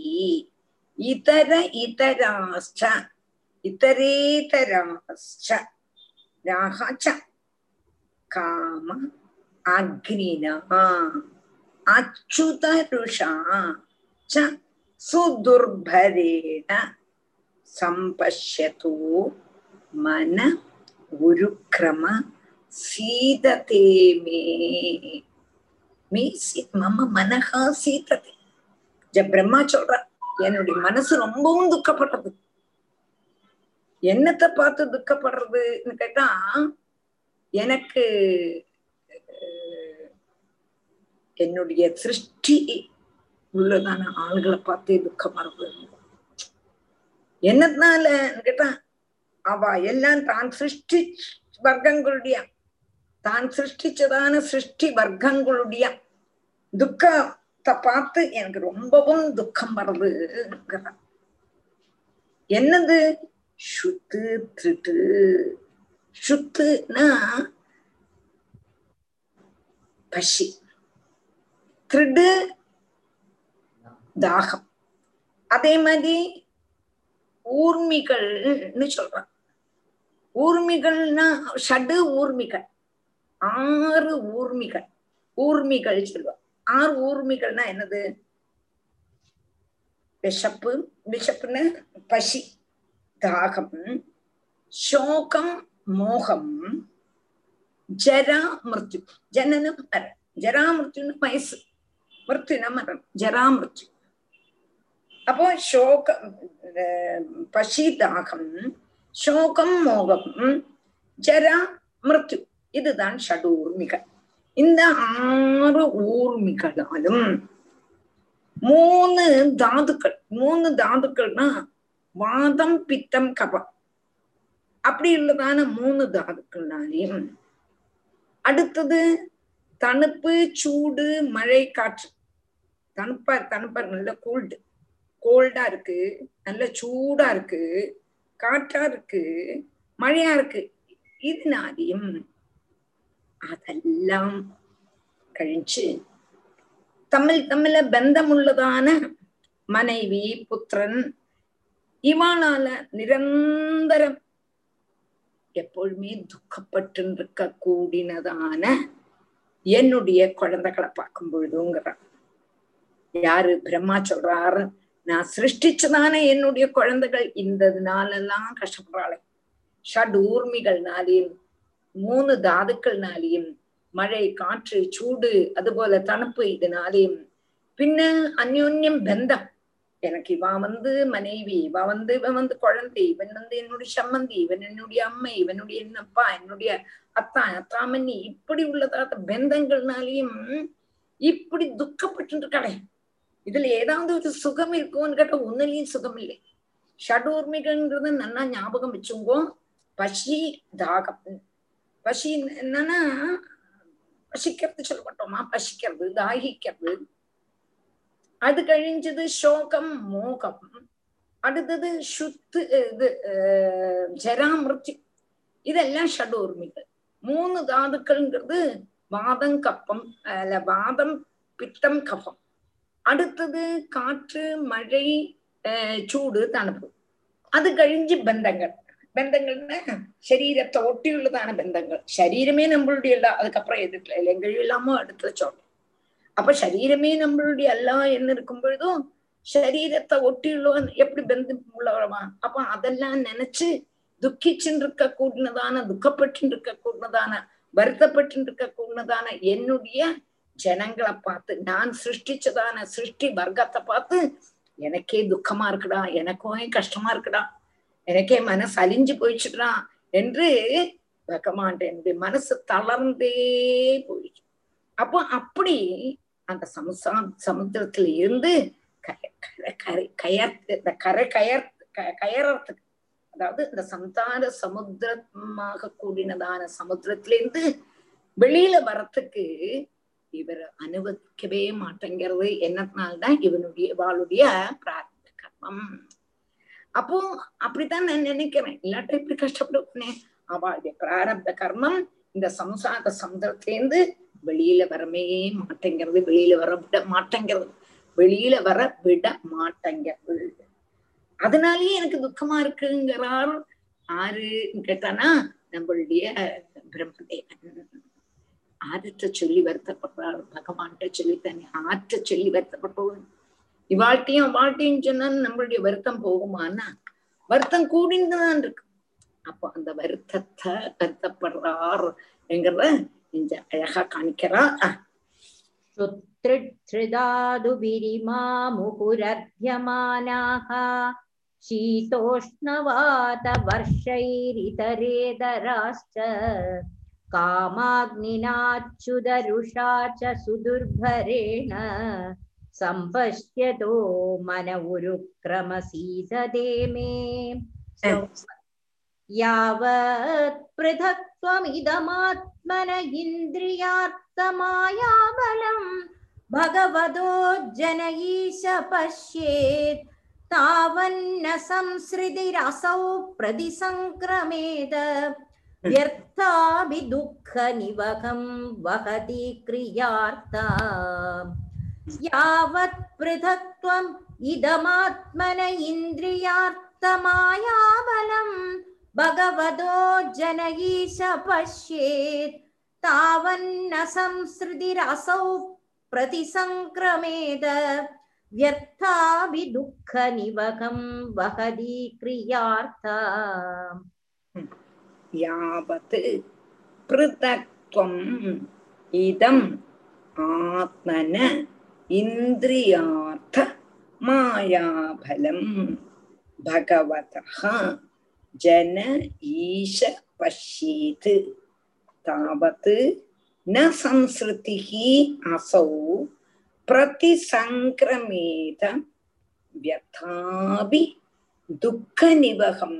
இதர இதராஸ்ச இதரேதராஸ்ச ராஹச்ச காம அக்னினா அச்சுத ருஷா ச சுதுர்பரேண சம்பஷ்யதோ மன உருக்ரம சீததே மே. மீன்ஸ் மம மனஹா சீததே. பிரம்மா சொல்ற என்னுடைய மனசு ரொம்பவும் துக்கப்படுறது. என்னத்தை பார்த்து துக்கப்படுறதுன்னு கேட்டா, எனக்கு என்னுடைய சிருஷ்டி உள்ளதான ஆள்களை பார்த்தே துக்கப்படுறது. என்னத்தினால கேட்டா, அவ எல்லாம் தான் சிருஷ்டி வர்க்கங்களுடைய, தான் சிருஷ்டிச்சதான சிருஷ்டி வர்க்கங்களுடைய துக்கத்தை பார்த்து எனக்கு ரொம்பவும் துக்கம் வருதுங்கிற. என்னது? சுத்து திருட்டு. சுத்துனா பசி, திருடு தாகம். அதே மாதிரி ஊர்மிகள்னு சொல்றான். ஊர்மிகள்னா ஷடு ஊர்மிகள், ஆறு ஊர்மிகள், ஊர்மிகள் சொல்லுவாங்க. ஆறு ஊர்மிகள்னா என்னது? விஷப்பு, விஷப்புன்னு பசி, தாகம், சோகம், மோகம், ஜரா மிருத்யு, ஜனன மரணம். ஜரா மிருத்யுன்னு வயசு, மிருத்யுனா மரணம், ஜரா மிருத்யு. அப்போ சோகம், பசி, தாகம், சோகம், மோகம், ஜரா மிருத்யு, இதுதான் ஷட் ஊர்மிகள். இந்த 6 ஊர்மிகளாலும் 3 தாதுக்கள். 3 தாதுக்கள்னா வாதம், பித்தம், கபம், அப்படி உள்ளதான 3 தாதுக்கள்னாலையும், அடுத்தது தணுப்பு, சூடு, மழை, காற்று. தணுப்பா, தணுப்பா நல்ல கோல்டு, கோல்டா இருக்கு, நல்ல சூடா இருக்கு, காற்றா இருக்கு, மழையா இருக்கு, இதனாலையும் அதெல்லாம் கழிச்சு தமிழ் தமிழ பந்தம் உள்ளதான மனைவி, புத்திரன், இவனால நிரந்தரம் எப்பொழுதுமே துக்கப்பட்டு இருக்க கூடினதான என்னுடைய குழந்தைகளை பார்க்கும் பொழுதுங்கிறான். யாரு? பிரம்மா சொல்றாரு, நான் சிருஷ்டிச்சதான என்னுடைய குழந்தைகள் இந்ததுனாலெல்லாம் கஷ்டப்படுறாளே, ஷட் ஊர்மிகள்னாலையும் 3 தாதுக்கள்னாலையும், மழை, காற்று, சூடு, அதுபோல தணுப்பு, இதனாலையும், பின்ன அந்யோன்யம் பந்தம், எனக்கு இவன் மனைவி, இவன் குழந்தை, இவன் என்னுடைய சம்மந்தி, இவன் என்னுடைய அம்மை, இவனுடைய என்னப்பா, என்னுடைய அத்தான், அத்தாமண்ணி, இப்படி உள்ளதாத பந்தங்கள்னாலையும் இப்படி துக்கப்பட்டு இருக்காளே, இதுல ஏதாவது ஒரு சுகம் இருக்கும்னு கேட்டா ஒன்னுலையும் சுகம் இல்லை. ஷடூர்மிகள்ங்கிறது நல்லா ஞாபகம் வச்சுங்கோ. பசி, தாகம், பசி என்னன்னா பசிக்கிறது சொல்ல மாட்டோமா, பசிக்கிறது, தாகிக்கிறது. அது கழிஞ்சது சோகம், மோகம், அடுத்தது சுத்து, இது ஜராமிருத்தி, இதெல்லாம் ஷடூர்மிகள். 3 தாதுக்கள்ங்கிறது வாதம், கப்பம், வாதம், பித்தம், கப்பம், அடுத்தது காற்று, மழை, சூடு, தணப்பு, அது கழிஞ்சு பந்தங்கள். பந்தங்கள்னா சரீரத்தை ஒட்டி உள்ளதான பந்தங்கள். சரீரமே நம்மளுடைய எல்லாம், அதுக்கப்புறம் எதிர்க்கல இல்லைங்கள் இல்லாமோ அடுத்த சொல்றோம். அப்ப சரீரமே நம்மளுடைய எல்லாம் என்ன இருக்கும் பொழுதும் சரீரத்தை ஒட்டி உள்ளவன் எப்படி பந்தம் உள்ளவன், அப்ப அதெல்லாம் நினைச்சு துக்கிச்சுன்னு இருக்க கூடினதான, துக்கப்பட்டு இருக்க கூடினதான, வருத்தப்பட்டு இருக்க கூடினதான என்னுடைய ஜனங்களை பார்த்து, நான் சிருஷ்டிச்சதான சிருஷ்டி வர்க்கத்தை பார்த்து எனக்கே துக்கமா இருக்குடா, எனக்கே கஷ்டமா இருக்குடா, எனக்கே மனசு அழிஞ்சு போயிடுச்சுடான் என்று பகவான் என்னுடைய மனசு தளர்ந்தே போயிடுச்சு. அப்போ அப்படி அந்த சமுத்திரத்துல இருந்து கயறதுக்கு, அதாவது இந்த சம்சார சமுத்திரமாக கூடினதான சமுத்திரத்திலிருந்து வெளியில வரத்துக்கு இவர் அனுபவிக்கவே மாட்டேங்கிறது. என்னத்தினால்தான்? இவனுடைய வாளுடைய பிரார்த்த கர்மம். அப்போ அப்படித்தான் நான் நினைக்கிறேன், இல்லாட்ட இப்படி கஷ்டப்படுவேனே. அவளுடைய பிராரப்த கர்மம் இந்த சம்சார சமுதிரத்திலேருந்து வெளியில வரவே மாட்டேங்கிறது, வெளியில வர விட மாட்டேங்கிறது, வெளியில வர விட மாட்டேங்கிறது. அதனாலயே எனக்கு துக்கமா இருக்குங்கிறார். ஆருன்னு கேட்டானா நம்மளுடைய பிரம்மதேவன். ஆற்ற சொல்லி வருத்தப்படுறாரு, பகவான்கிட்ட சொல்லி தானே, ஆற்ற சொல்லி வருத்தப்பட்டவன். இவாழ்க்கையும் அவாழ்க்கையும் சொன்னா நம்மளுடைய வருத்தம் போகுமானா? வருத்தம் கூடிந்துதான் இருக்கு. அப்போ அந்த வருத்தத்தை வருத்தப்படுறார் என்கிறத இங்க அழகா காணிக்கிறா. சம்பஷ்யதோ மன உருக்ரமசீததே மே யாவத் ப்ருதத்வமிதமாத்மன இந்திரியார்த்தமாயாபலம் பகவதோ ஜனயீஷ பஷ்யேத் தாவன்ன சம்ஸ்ருதிரசௌ பிரதிசங்கிரமேத வ்யர்த்தாபி துக்க நிவகம் வஹதி க்ரியார்த்தா யாவத் ப்ருதத்வம் இதமாத்மன இந்திரியார்த்தமாயாபலம் பகவதோ ஜனயீஷ பஷ்யேத் தாவன்ன சம்ஸ்ருதிரசௌ பிரதிசங்கிரமேத வியர்த்தாபி துக்க நிவகம் வஹதி கிரியார்த்தா யாவத் ப்ருதத்வம் இதம் ஆத்மன இந்திரியார்த்த மாயாபலம் பகவதஹ ஜன ஈஷ பஷ்யேத் தாவத் ந சம்ஸ்ருதிஹி அசௌ பிரதிசங்கிரமேத வ்யதாபி துக்க நிவகம்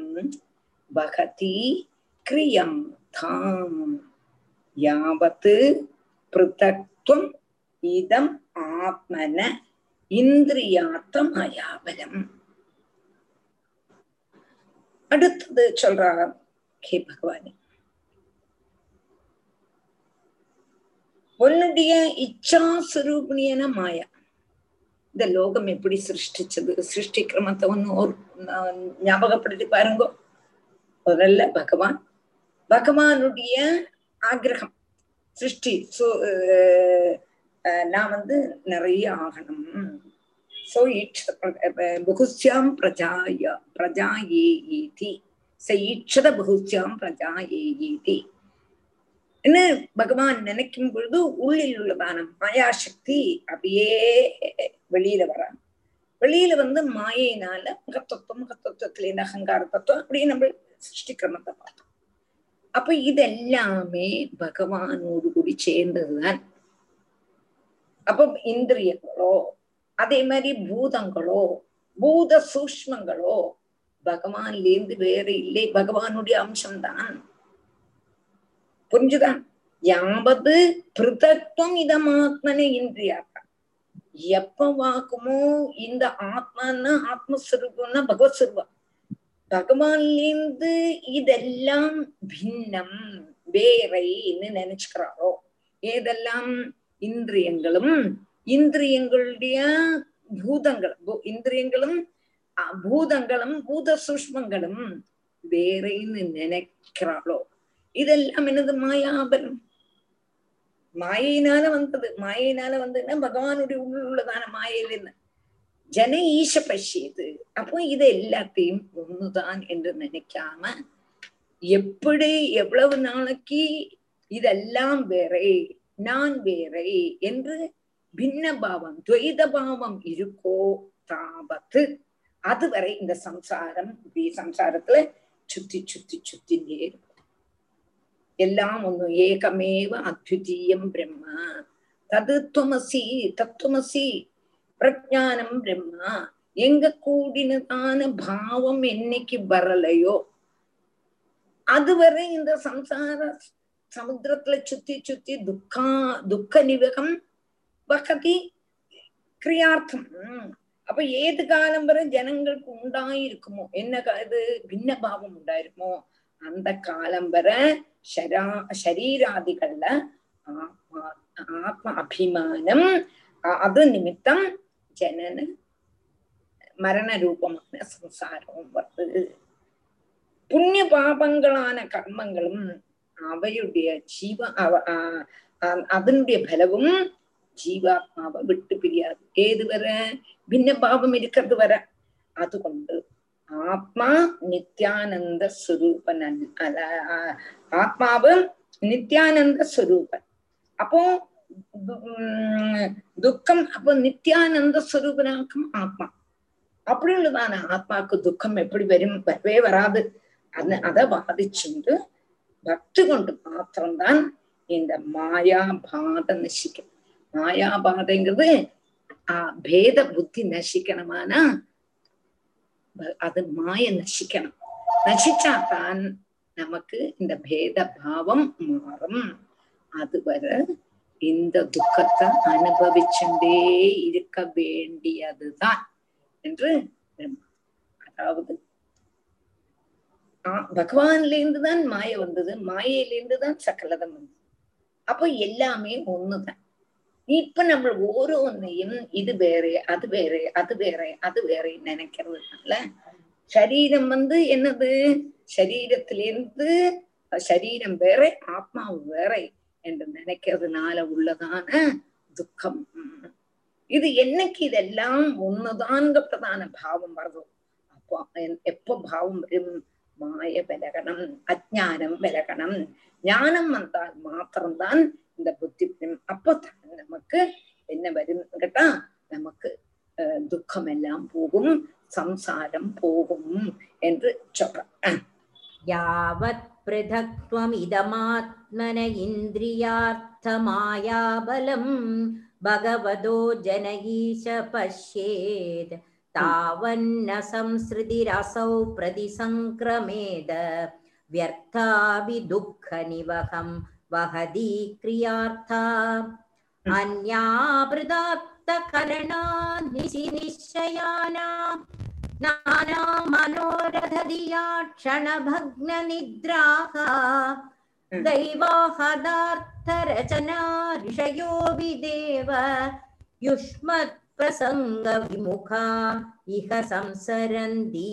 வஹதி கிரியார்த்தாம் யாவத் ப்ருதத்வம் இதம் ஆத்மன இந்திரியார்த்த மாயாபலம். அடுத்தது சொல்றார், ஹே பகவானே, உன்னுடைய இச்சா சுரூபிணியான மாயா இந்த லோகம் எப்படி சிருஷ்டிச்சது, சிருஷ்டி கிரமத்தை ஒன்னு ஞாபகப்படுத்தி பாருங்கோ. முதல்ல பகவானுடைய ஆக்ரகம் சிருஷ்டி. நான் நிறைய ஆகணும். சோ புகுஷ்யாம் பிரஜா ஏதி ஈட்சத புகுஷ்யாம் பிரஜா ஏதி என்ன பகவான் நினைக்கும் பொழுது உள்ளில் உள்ளதான மாயாசக்தி அப்படியே வெளியில வராங்க. வெளியில மாயினால மகத்தத்துவம், மகத்தத்துவத்திலேருந்து அகங்கார தத்துவம், அப்படியே நம்ம சிருஷ்டி கிரமத்தை பார்த்தோம். அப்ப இதெல்லாமே பகவானோடு கூடி சேர்ந்ததுதான். அப்ப இந்திரியங்களோ, அதே மாதிரி பூதங்களோ, பூத சூஷ்மங்களோ பகவான்லேருந்து வேற இல்லை, பகவானுடைய அம்சம்தான். புரிஞ்சுதான்? யாவது பிருதத்துவம் இதம் ஆத்மனே இந்திரியார்த்தா, எப்ப வாக்குமோ இந்த ஆத்மான்னா ஆத்மஸ்வரூபம்னா பகவத் சுரூபம், பகவான்லேருந்து இதெல்லாம் பின்னம் வேறைன்னு நினைச்சுக்கிறாரோ, ஏதெல்லாம் இந்திரியங்களும் இந்திரியங்களுடைய பூதங்களும் பூத சூஷ்மங்களும் வேறைன்னு நினைக்கிறாளோ இதெல்லாம் என்னது? மாயாபலம். மாயினால வந்தது. மாயினால வந்ததுன்னா பகவானுடைய உள்ளதான மாயிலிருந்து ஜன ஈஷ பசியது. அப்போ இது எல்லாத்தையும் ஒண்ணுதான் என்று நினைக்காம எப்படி எவ்வளவு நாளைக்கு இதெல்லாம் வேறே, நான் வேறே என்று பின்ன பாவம், துவைத பாவம் இருக்கோ தாபத்து அதுவரை இந்த சம்சாரம் சம்சாரத்துல சுத்தி சுத்தி சுத்திண்டே இருக்கும். எல்லாம் ஒண்ணு, ஏகமேவ அத்விதீயம் பிரம்மா ததுத்வமசி தத்துவமசி பிரஜானம் பிரம்மா. எங்க கூடினதான பாவம் என்னைக்கு வரலையோ அதுவரை இந்த சம்சார சமுத்திரத்துல சுத்தி சுத்தி துக்க நிவகம் வகதி கிரியார்த்தம். அப்ப ஏது காலம் வரை ஜனங்களுக்கு உண்டாயிருக்குமோ, என்ன இது பின்ன பாவம் உண்டாயிருக்குமோ அந்த காலம் வரை சரீராதிகள்ல ஆத்மா அபிமானம் அது நிமித்தம் ஜனன மரண ரூபமான சம்சாரம் வருது. புண்ணிய பாபங்களான கர்மங்களும் அவையுடைய அதனுடைய பலவும் ஜீவாத்மாவை விட்டு பிரியாது. ஏது வர? பின்ன பாவம் இருக்கிறது வர. அது கொண்டு ஆத்மா நித்யானந்த சுரூபன் அல்ல, ஆத்மாவும் நித்யானந்த சுரூபன். அப்போ துக்கம், அப்போ நித்யானந்த சுரூபனாக்கும் ஆத்மா. அப்படி உள்ளதான ஆத்மாவுக்கு துக்கம் எப்படி வரும்? வரவே வராது. அதை பாதிச்சுண்டு பக்தி கொண்டு மாத்திரம்தான் இந்த மாயாபாதை நசிக்கும். மாயாபாதைங்கிறது பேத புத்தி நசிக்கணுமானா அது மாய நசிக்கணும். நசிச்சாதான் நமக்கு இந்த பேத பாவம் மாறும். அதுவரை இந்த துக்கத்தை அனுபவிச்சுட்டே இருக்க வேண்டியதுதான் என்று, அதாவது பகவான்ல இருந்துதான் மாய வந்தது, மாயிலிருந்துதான் சகலதம் வந்தது. அப்போ எல்லாமே ஒண்ணுதான். இப்ப நம்ம ஒவ்வொன்றையும் இது வேற அது வேற அது வேற அது வேற நினைக்கிறதுனால சரீரம் என்னது? சரீரத்திலிருந்து சரீரம் வேற, ஆத்மா வேற என்று நினைக்கிறதுனால உள்ளதான துக்கம் இது என்னைக்கு இதெல்லாம் ஒண்ணுதான்ங்க பிரதான பாவம் வருது. அப்போ எப்ப பாவம் வரும்? மாய விலகணும், அஜ்ஞானம் விலகணும். ஞானம் வந்தால் மாத்திரம்தான் இந்த புத்தி வரும். அப்பதான் நமக்கு என்ன வரும் கேட்டா, நமக்கு துக்கம் எல்லாம் போகும், சம்சாரம் போகும் என்று சொல்றேன். யாவத் ப்ரதத்வம் இதமாத்மன இந்திரியார்த்த மாயாபலம் பகவதோ ஜனகீஷ பஷ்யேத் தாவன்ன சம்ஸ்ருதி ரசௌ பிரதிசங்கிரமேத வ்யர்த்தாபி துக்க நிவகம் வஹதி க்ரியார்த்தா அன்யாப்ரதாப்த கரணா நிசி நிச்சயானா நானா மனோரததியா க்ஷணபக்ன நித்ராஹா தைவாஹதார்த்த ரச்சனா ரிஷயோ விதேவ யுஷ்மத் பிரசங்க விமுகா இஹ சம்சரந்தி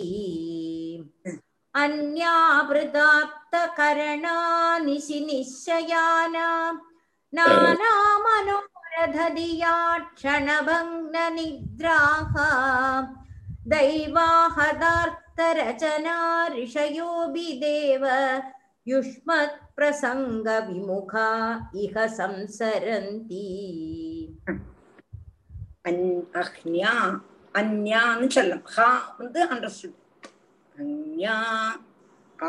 அன்யாப்ரதாப்த கரணா நிசி நிச்சயானா நானா மனோரததியா க்ஷணபக்ன நித்ராஹா தைவாஹதார்த்தரச்சனா ரிஷயோபி தேவ யுஷ்மத் பிரசங்க விமுகா இஹ சம்சரந்தி. அன்யா அன்யான்னு சொல்லும். ஹா வந்து அண்டர்ஸ்டுட். அன்யா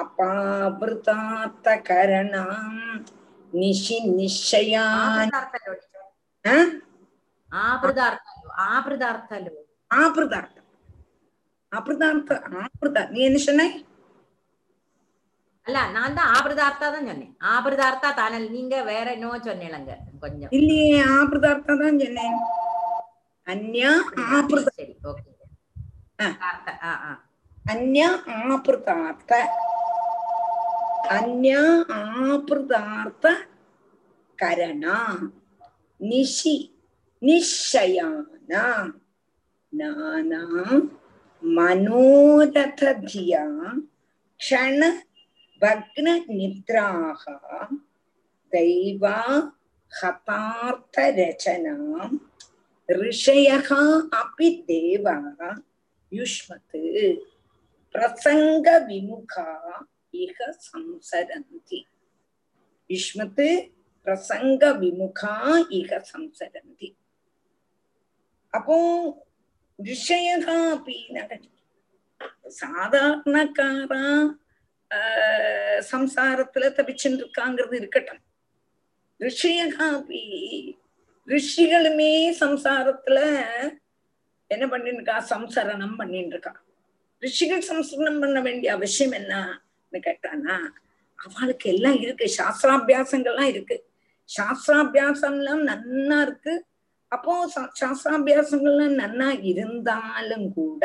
அபாவிருதார்த்த கரணம் நிஷி நிஷயான் ஆப்ரதார்த்தலோ ஆப்ரதார்த்த நீ என்ன சொன்ன? அல்ல, நான் தான் ஆபிரதார்த்தா தான் சொன்னேன். ஆபிரதார்த்தா தானே, நீங்க வேற என்னவோ சொன்னீங்க. கொஞ்சம் இல்லையே, ஆபிரதார்த்தா தான் சொன்னேன். அன்யா ஆபிரதார்த்த கரணா நிஷி நிஷயானா நானா மனோரதியா க்ஷண பக்ன நித்ராஹா தெய்வா ஹதார்த்த ரச்சனா ரிஷயஹா அபி தேவா யுஷ்மத் பிரசங்க விமுகா இஹ சம்சரந்தி. யுஷ்மத் பிரசங்க விமுகா இஹ சம்சரந்தி. அப்போ விஷயகா அப்படின்னா சாதாரணக்காரா சம்சாரத்துல தவிச்சுட்டு இருக்காங்கிறது இருக்கட்டும். ரிஷியகா அப்படி ரிஷிகளுமே சம்சாரத்துல என்ன பண்ணிட்டு இருக்கா? சம்சரணம் பண்ணிட்டு இருக்கா. ரிஷிகள் சம்சரணம் பண்ண வேண்டிய அவசியம் என்னன்னு கேட்டானா, அவளுக்கு எல்லாம் இருக்கு, சாஸ்திராபியாசங்கள்லாம் இருக்கு, சாஸ்திராபியாசம் எல்லாம் நன்னா இருக்கு. அப்போ சாஸ்திராபியாசங்கள்ல நன்னா இருந்தாலும் கூட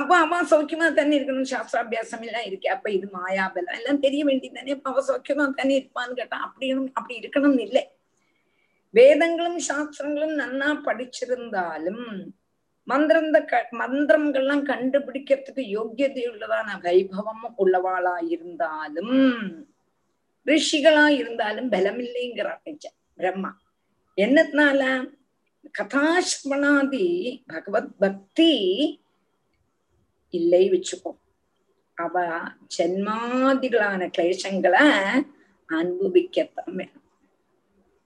அப்போ அவ சௌக்கியமா தானே இருக்கணும். சாஸ்திராபியாசம் எல்லாம் இருக்கு, அப்ப இது மாயாபலம் எல்லாம் தெரிய வேண்டியதானே. அப்ப அவ சௌக்கியமா தானே இருப்பான்னு கேட்டா, அப்படி இருக்கணும்னு இல்லை. வேதங்களும் சாஸ்திரங்களும் நன்னா படிச்சிருந்தாலும் மந்திரங்கள்லாம் கண்டுபிடிக்கிறதுக்கு யோகியதையுள்ளதான வைபவம் உள்ளவாளா இருந்தாலும் ரிஷிகளா இருந்தாலும் பலம் இல்லைங்கிறார் பிரம்மா. என்னத்தினால? கதாஸ்மனாதி பகவத் பக்தி இல்லை வச்சுப்போம். அவ ஜென்மாதிகளான கிளேசங்களை அனுபவிக்கத்தான் வேணும்.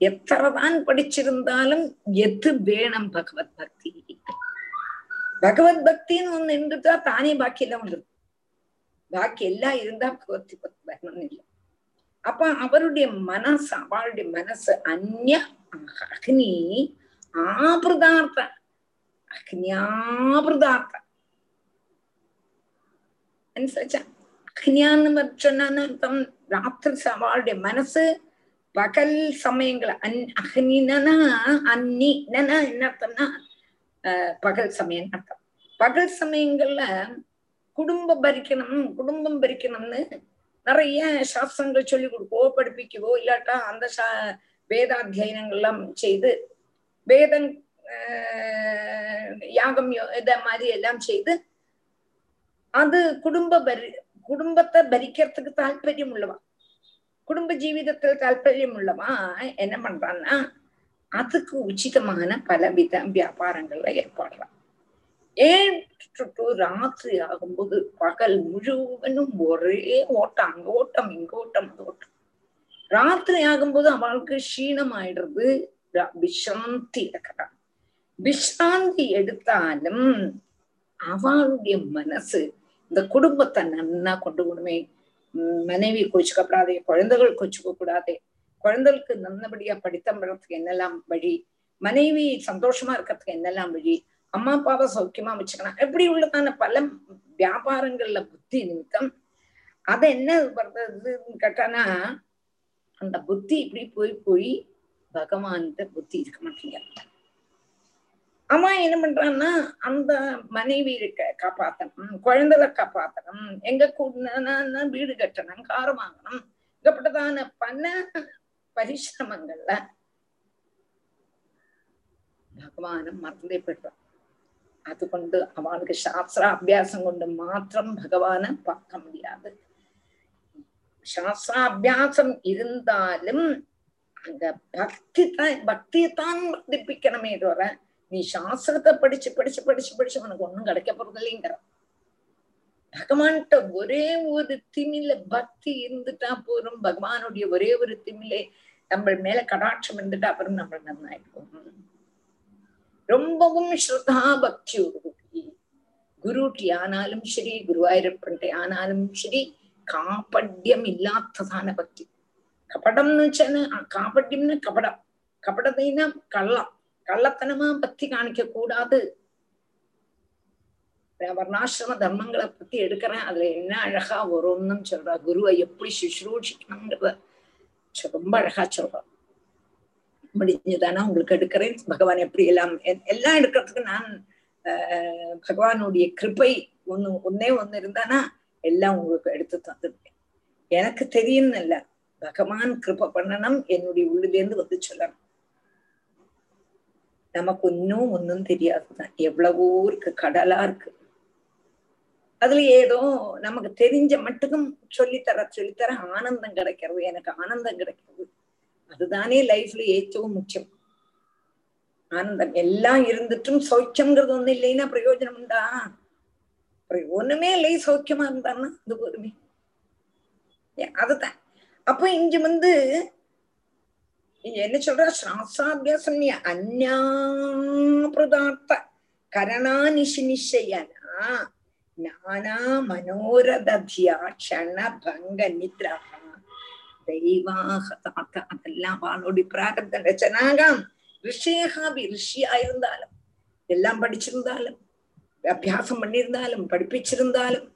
எத்தனைதான் படிச்சிருந்தாலும் எது வேணும்? பகவத் பக்தி. பகவத் பக்தின்னு ஒண்ணு இருந்துட்டா தானே பாக்கி எல்லாம் வந்துடும். பாக்கி எல்லாம் இருந்தா பகவத் பக்தி வரணும்னு இல்லை. அப்ப அவருடைய மனசு, அவளுடைய மனசு அந்நிய அக்னி ஆபிரதார்த்த அக்னியாபிரதார்த்த അനുസരിച്ച അജ്ഞാന്ന് പറഞ്ഞാൽ രാത്രി അവളുടെ മനസ്സ് പകൽ സമയങ്ങള് അഹ്നിനന അന്നി നന എന്നർത്ഥംനാ പകൽ സമയം അർത്ഥം. പകൽ സമയങ്ങളില് കുടുംബം ഭരിക്കണമെന്ന് നിറയ ശാസ്ത്രങ്ങൾ ചൊല്ലിക്കൊടുക്കുവോ പഠിപ്പിക്കുവോ ഇല്ലാട്ടാ അന്ത വേദാധ്യയനങ്ങളെല്ലാം ചെയ്ത് വേദം യാഗം ഇതമാതിരി എല്ലാം ചെയ്ത് அது குடும்பத்தை பரிக்கிறதுக்கு தாற்பயம் உள்ளவா, குடும்ப ஜீவிதத்துல தாற்பயம் உள்ளவா என்ன பண்றான்னா அதுக்கு உச்சிதமான பலவித வியாபாரங்களை ஏற்படுறான். ஏன் ராத்திரி ஆகும்போது பகல் முழுவதும் ஒரே ஓட்டம், அங்க ஓட்டம் இங்க ஓட்டம் அது ஓட்டம். ராத்திரி ஆகும்போது அவளுக்கு க்ஷீணம் ஆயிடுறது, விஷ்ராந்தி எடுக்கிறான். விஷ்ராந்தி எடுத்தாலும் அவளுடைய மனசு இந்த குடும்பத்தை நன்னா கொண்டு போகணுமே, மனைவி கோச்சுக்கப்படாதே, குழந்தைகள் கோச்சுக்க கூடாது, குழந்தைகளுக்கு நல்லபடியா படித்தம் வர்றதுக்கு என்னெல்லாம் வழி, மனைவி சந்தோஷமா இருக்கிறதுக்கு என்னெல்லாம் வழி, அம்மா அப்பாவை சௌக்கியமா வச்சுக்கலாம், எப்படி உள்ளதான பல வியாபாரங்கள்ல புத்தி நிமித்தம். அதை என்ன பண்றதுன்னு கேட்டானா, அந்த புத்தி இப்படி போய் போய் பகவான்கிட்ட புத்தி இருக்க மாட்டேங்கிறான். அவன் என்ன பண்றான்னா, அந்த மனைவி காப்பாத்தணும், குழந்தைகளை காப்பாத்தணும், எங்க கூடனா வீடு கட்டணும், கார் வாங்கணும், இங்கப்பட்டதான பல பரிசிரமங்கள்ல பகவான மறந்தே போயிடுறான். அது கொண்டு அவனுக்கு சாஸ்திர அபியாசம் கொண்டு மாத்திரம் பகவான பார்க்க முடியாது. சாஸ்திராபியாசம் இருந்தாலும் அங்க பக்தியத்தான் வர்த்திப்பிக்கணுமே தவிர, நீ சாஸ்திரத்தை படிச்சு படிச்சு படிச்சு படிச்சு உனக்கு ஒண்ணும் கிடைக்க போறது இல்லைங்கிற. பகவான்கிட்ட ஒரே ஒரு திமில பக்தி இருந்துட்டா போறோம், பகவானுடைய ஒரே ஒரு திமிலே நம்ம மேல கடாட்சம் இருந்துட்டா அப்புறம் நம்ம நன்னாயிருக்கும். ரொம்பவும் ஸ்ரத்தா பக்தி உருவி குருட்டி ஆனாலும் சரி, குருவாயூரப்பன்ட்டே ஆனாலும் சரி, காபட்யம் இல்லாததான பக்தி. கபடம்னு வச்சா, காபட்யம்னு கபடம், கபடத்தைன்னா கள்ளம், கள்ளத்தனமா பக்தி காணிக்க கூடாது. வர்ணாசிரம தர்மங்களை பத்தி எடுக்கிறேன், அதுல என்ன அழகா வரும்னு சொல்றா, குருவை எப்படி சுஷ்ரூஷிக்கணும்ன்றத ரொம்ப அழகா சொல்றான். முடிஞ்சதானா உங்களுக்கு எடுக்கிறேன், பகவான் எப்படி எல்லாம் எல்லாம் எடுக்கிறதுக்கு நான் பகவானுடைய கிருபை ஒன்னே ஒண்ணு இருந்தானா எல்லாம் உங்களுக்கு எடுத்து தந்துருக்கேன். எனக்கு தெரியும்னு இல்ல, பகவான் கிருபை பண்ணணும், என்னுடைய உள்ளிலேருந்து வந்து சொல்லணும். நமக்கு ஒன்னும் ஒன்னும் தெரியாதுதான், எவ்வளவோ இருக்கு, கடலா இருக்கு. அதுல ஏதோ நமக்கு தெரிஞ்ச மட்டுக்கும் சொல்லித்தர ஆனந்தம் கிடைக்கிறது, எனக்கு ஆனந்தம் கிடைக்கிறது. அதுதானே லைஃப்ல ஏற்றவும் முக்கியம், ஆனந்தம். எல்லாம் இருந்துட்டும் சௌக்கியம்ங்கிறது ஒண்ணு இல்லைன்னா பிரயோஜனம் உண்டா? ஒண்ணுமே இல்லை சௌக்கியமா இருந்தாருன்னா அது போருமே, அதுதான். அப்ப இங்க வந்து என்ன சொல்ற, சாஸ்திராபியாசம் நீ அந்யாப்ரதார்த்த கரணாநிஷி நிஷயனா நானா மனோரதியாட்சண பங்க நித்ரா தெய்வாக தாத்த, அதெல்லாம் வானோடி பிராகத்த ரச்சனாகாம். ரிஷியகாபி ரிஷியா இருந்தாலும், எல்லாம் படிச்சிருந்தாலும், அபியாசம் பண்ணியிருந்தாலும், படிப்பிச்சிருந்தாலும்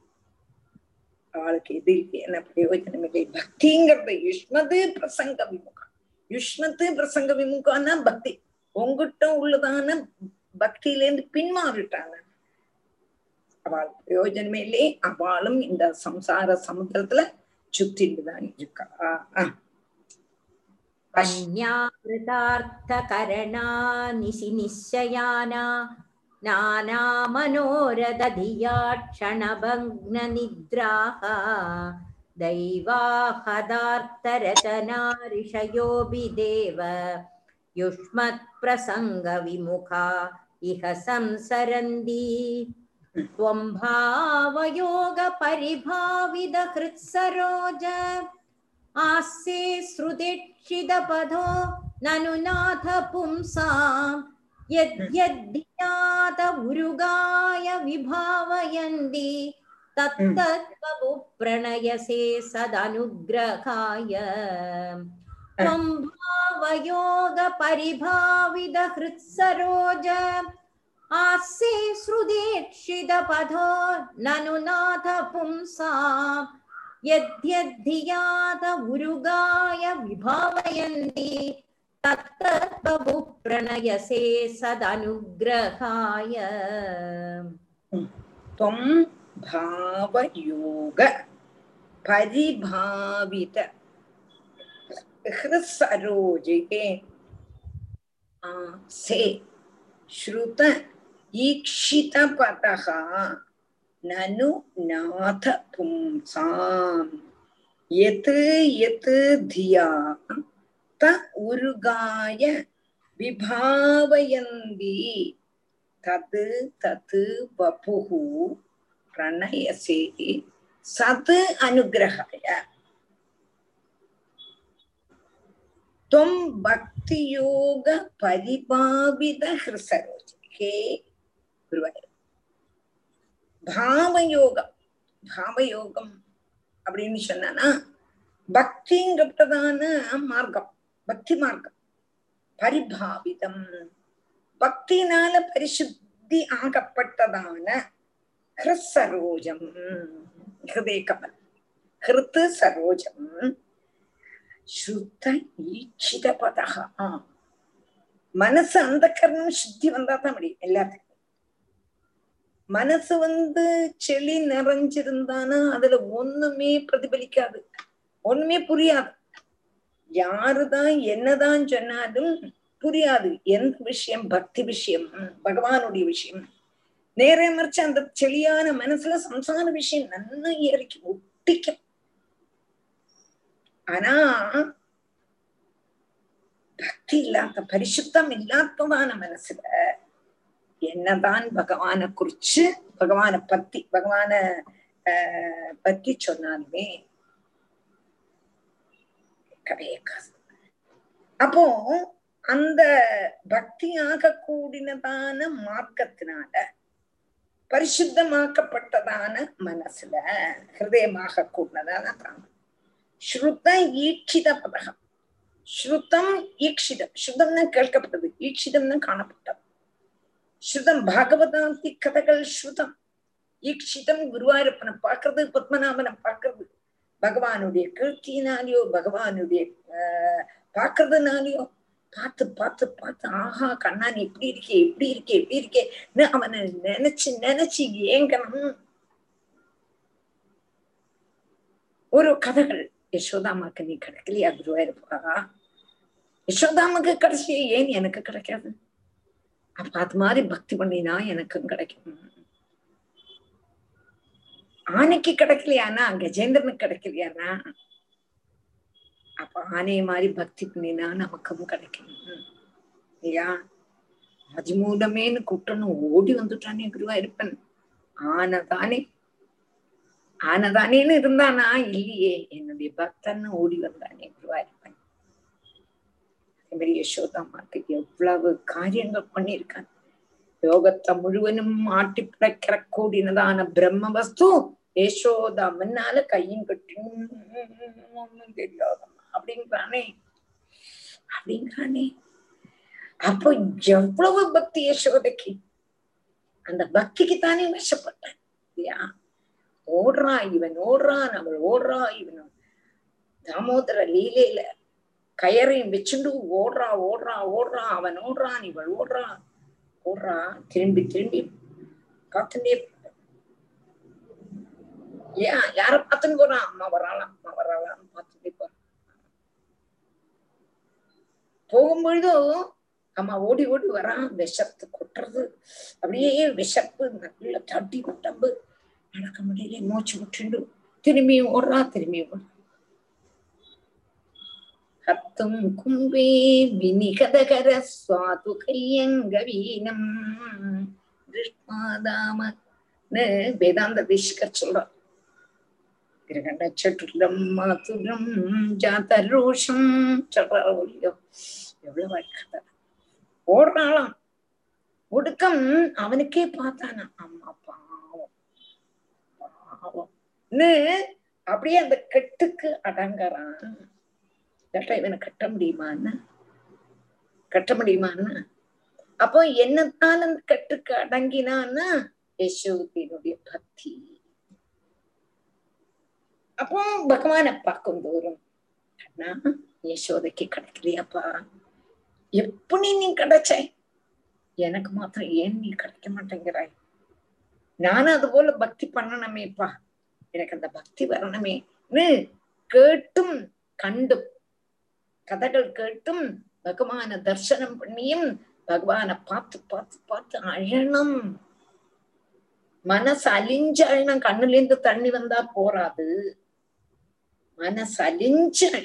அவளுக்கு இது என்ன பிரயோஜனம் இல்லை. பக்திங்கிறது யுஷ்மது பிரசங்க விமுகம், யுஷ்மத்து பிரசங்க விமுகம்னா பக்தி உங்ககிட்ட உள்ளதான பக்தியிலேருந்து பின்மாறிட்டாங்க, அவள் பிரயோஜனமே இல்லை. அவளும் இந்த சம்சார சமுத்திரத்துல சுத்திட்டுதான் இருக்கா. நானா மனோரதியாட்சணபக்ன நித்ராஹ தெய்வாஹதார்த்தரதனா ரிஷயோபி தேவ யுஷ்மத் பிரசங்க விமுகா இஹ சம்சரந்தி த்வம் பாவயோக பரிபாவித ஹ்ருத்சரோஜ ஆஸ்யே ஸ்ருதிக்ஷித பதோ நனு நாத பும்சாம் யத்யத்யாதவுருகாய விபாவயந்தி தத்தத்வபு ப்ரணயசே சதனுக்ரகாய த்வம் பாவயோக பரிபாவித ஹ்ருத்சரோஜ ஆஸ்யே ஸ்ருதிக்ஷித பதோ நனு நாத பும்சாம் யத்யத்யாதவுருகாய விபாவயந்தி தத்தத்வபு ப்ரணயசே சதனுக்ரகாய த்வம் பாவயோக பரிபாவித ஹ்ருத்சரோஜே ஆஸ்யே ஸ்ருத ஈக்ஷித பதஹ நனு நாத பும்சாம் யத் யத் தியா த உருகாய விபாவயந்தி தது தது வபுஹு பிரணயசி சத் அனுகிரகாய தும் பக்தியோக பரிபாவித ஹிருசரோஜி கே குருவாயூர். பாவயோகம், பாவயோகம் அப்படின்னு சொன்னா பக்திங்கப்பட்டதான மார்க்கம், பக்தி மார்க்கம். பரிபாவிதம், பக்தினால பரிசுத்தி ஆகப்பட்டதான ஹிருசரோஜம், ஹிருதய கமல், ஹிருத்து சரோஜம், சுத்த ஈட்சித பதகா. மனசு அந்த கர்ணம் சுத்தி வந்தா தான் முடியும் எல்லாத்துக்கும். மனசு செளி நிறைஞ்சிருந்தானா அதுல ஒண்ணுமே பிரதிபலிக்காது, ஒண்ணுமே புரியாது. யாருதான் என்னதான் சொன்னாலும் புரியாது எந்த விஷயம், பக்தி விஷயம், பகவானுடைய விஷயம். நேரே மறைச்சு அந்த செளியான மனசுல சம்சார விஷயம் நல்லா ஏறிக்கும், ஒட்டிக்கும். ஆனா பக்தி இல்லாத, பரிசுத்தம் இல்லாததான மனசுல என்னதான் பகவான குறிச்சு, பகவான பத்தி சொன்னாலுமே அப்போ அந்த பக்தியாக கூடினதான மார்க்கத்தினால பரிசுத்தமாக்கப்பட்டதான மனசுல ஹிருதயமாக கூடினதான தான் ஸ்ருத ஈட்சித பதகம். ஸ்ருதம் ஈக்ஷிதம், ஸ்ருதம்னா கேட்கப்பட்டது, ஈட்சிதம்னா காணப்பட்டது. ஸ்ருதம் பாகவதாந்தி கதைகள் ஸ்ருதம், ஈக்ஷிதம் குருவாயூரப்பனை பார்க்கறது, பத்மநாபனை பார்க்கறது, பகவானுடைய கீர்த்தினாலேயோ பகவானுடைய பார்க்கறதுனாலையோ பார்த்து பார்த்து பார்த்து ஆஹா கண்ணான் எப்படி இருக்கேன்னு அவனை நினைச்சு நினைச்சு ஏங்கணும். ஒரு கதைகள் யசோதாமாக்கு நீ கிடைக்கலையா குருவாயிருப்பாரா, யசோதாமாக்கு கிடைச்சியே ஏன் எனக்கு கிடைக்காது, அப்ப அது மாதிரி பக்தி பண்ணினா எனக்கும் கிடைக்கும். ஆனைக்கு கிடைக்கலையானா, கஜேந்திரனுக்கு கிடைக்கலையானா, அப்ப ஆனைய மாதிரி பக்தி பண்ணினா நமக்கும் கிடைக்கும் இல்லையா. மதிமூலமேன்னு கூட்டணும், ஓடி வந்துட்டானே குருவாயிருப்பன். ஆனதானேன்னு இருந்தானா, இல்லையே என்னுடைய பக்தன்னு ஓடி வந்தானே குருவாயிருப்பன். அதே மாதிரி யசோதாமாக்கு எவ்வளவு காரியங்கள் பண்ணியிருக்கான். யோகத்தை முழுவதும் மாட்டி பிழைக்கிற கூடினதான பிரம்ம வஸ்து யசோதா முன்னால கையின் கட்டி தெரியாதம்மா அப்படிங்கிறானே. அப்போ எவ்வளவு பக்தி யசோதைக்கு, அந்த பக்திக்கு தானே வசப்பட்டேன் இல்லையா. ஓடுறா இவன், ஓடுறான் அவள், ஓடுறா இவன். தாமோதர லீலையில கயரையும் வச்சுண்டு ஓடுறா அவன், ஓடுறான் இவள், ஓடுறா திரும்பி காத்துண்டே ஏன் யார பார்த்துன்னு போறான். அம்மா வராளாம் பார்த்துட்டே போறான். போகும்பொழுதும் அம்மா ஓடி வரான், விஷத்து கொட்டுறது, அப்படியே விஷப்பு நல்ல தட்டி உடம்பு, நடக்க முடியல, மூச்சு விட்டுண்டு திரும்பியும் ஓடுறா. கத்தும் கும்பே வினிகதகர சுவாது கையங்கவீனம் திருஷ்பாதாமன்னு வேதாந்த தேசிகர் சொல்றார். கிரகண்ட சட்டுலம் மாதுரம் ஜாதரோஷம் சொல்ற ஒளியோ எவ்வளவு அழகா ஓடுறாளாம். ஒடுக்கம் அவனுக்கே பார்த்தானா, அம்மா அப்பா அப்படியே அந்த கட்டுக்கு அடங்குறான். இவனை கட்ட முடியுமான்னு அப்போ என்னத்தான் அந்த கட்டுக்கு அடங்கினான்னா யசோதையினுடைய பக்தி. அப்போ பகவானை பார்க்கும் தோறும் அண்ணா யசோதைக்கு கிடைக்கலையாப்பா, எப்படி நீ கிடைச்சாய், எனக்கு மாத்திரம் ஏன் நீ கிடைக்க மாட்டேங்கிறாய், நானும் அது போல பக்தி பண்ணணுமேப்பா, எனக்கு அந்த பக்தி வரணுமேன்னு கேட்டும் கண்டும் கதைகள் கேட்டும் பகவான தர்சனம் பண்ணியும் பகவான பார்த்து அழணும். மனசு அழிஞ்சு அழணும். கண்ணுல இருந்து தண்ணி வந்தா போறாது, மனசு அழிஞ்சு அழ.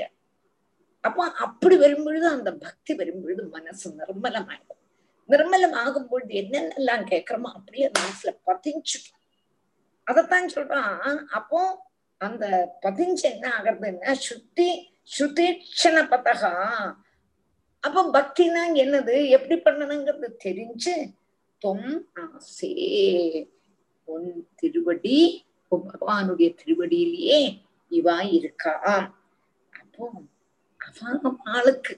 அப்ப அப்படி வரும்பொழுது அந்த பக்தி வரும்பொழுது மனசு நிர்மலமாயிடும். நிர்மலமாகும் பொழுது என்னென்னலாம் கேட்கிறோமோ அப்படியே மனசுல பதிஞ்சுக்கும். அதைத்தான் சொல்றான். அப்போ அந்த பதிஞ்சு என்ன ஆகுறதுன்னா சுத்தி சுதீட்சண பதகா. அப்ப பக்தினா என்னது, எப்படி பண்ணணுங்கிறது தெரிஞ்சு தொம் ஆசே உன் திருவடி உன் பகவானுடைய திருவடியிலேயே இவா இருக்கா. அப்போ அவன் ஆளுக்கு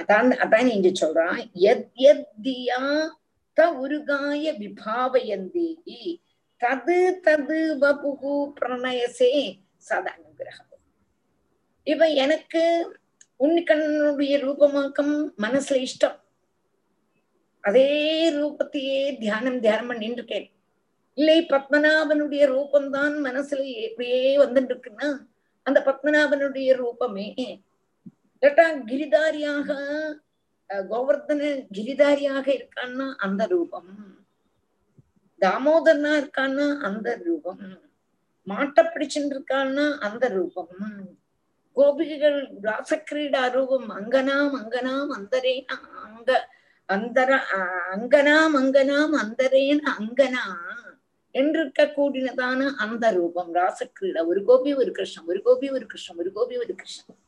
அதான் அதான் இங்க சொல்றான். எத் எத்தியா த உருகாய விபாவயந்தேகி தது தது வபுகு பிரணயசே சத அனுகிரகம். இப்ப எனக்கு உன்னிக்கண்ணனுடைய ரூபமாக்கம் மனசுல இஷ்டம், அதே ரூபத்தையே தியானம் தியானம் பண்ணிட்டு இருக்கேன். இல்லை பத்மநாபனுடைய ரூபம்தான் மனசுல எப்படியே வந்துட்டு இருக்குன்னா அந்த பத்மநாபனுடைய ரூபமே இல்லாட்டா கிரிதாரியாக கோவர்தன கிரிதாரியாக இருக்கான்னா அந்த ரூபம், தாமோதரனா இருக்கான்னா அந்த ரூபம், மாட்ட பிடிச்சுட்டு இருக்கான்னா அந்த ரூபம், கோபிகள் ராசக்கிரீடா ரூபம் அங்கனாம் அங்கனாம் அந்தரேனா அங்க அந்தர அங்கனாம் அங்கனாம் அந்தரேன அங்கனா என்றிருக்க கூடினதான அந்த ரூபம் ராசக்கிரீடா. ஒரு கோபி ஒரு கிருஷ்ணன், ஒரு கோபி ஒரு கிருஷ்ணன், ஒரு கோபி ஒரு கிருஷ்ணன்,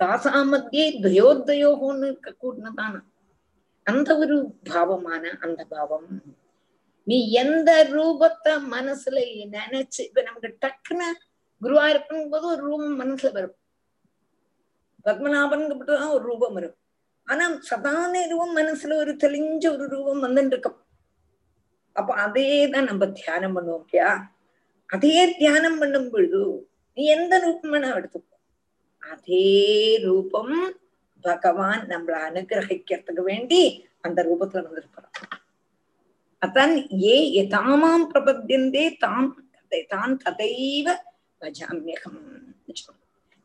தாசா மத்தியே துயோத்யோகோன்னு இருக்க கூடினதான அந்த ஒரு பாவமான அந்த பாவம். நீ எந்த ரூபத்தை மனசுல நினைச்சு, இப்ப நமக்கு டக்குன்னு குருவா இருக்கும் போது ஒரு ரூபம் மனசுல வரும், பத்மநாபன் தான் ஒரு ரூபம் வரும். ஆனா சதான ரூபம் மனசுல ஒரு தெளிஞ்ச ஒரு ரூபம் வந்துட்டு இருக்கும். அப்ப அதே தான் நம்ம தியானம் பண்ணுவோம் இல்லையா. அதே தியானம் பண்ணும் பொழுது நீ எந்த ரூபம் வேணா எடுத்துக்கோ, அதே ரூபம் பகவான் நம்மளை அனுகிரகிக்கிறதுக்கு வேண்டி அந்த ரூபத்துல வந்திருக்கிறோம். அதான் ஏ தாமாம் பிரபத்தியந்தே தாம் தான் ததைவ பஜாமியகம்.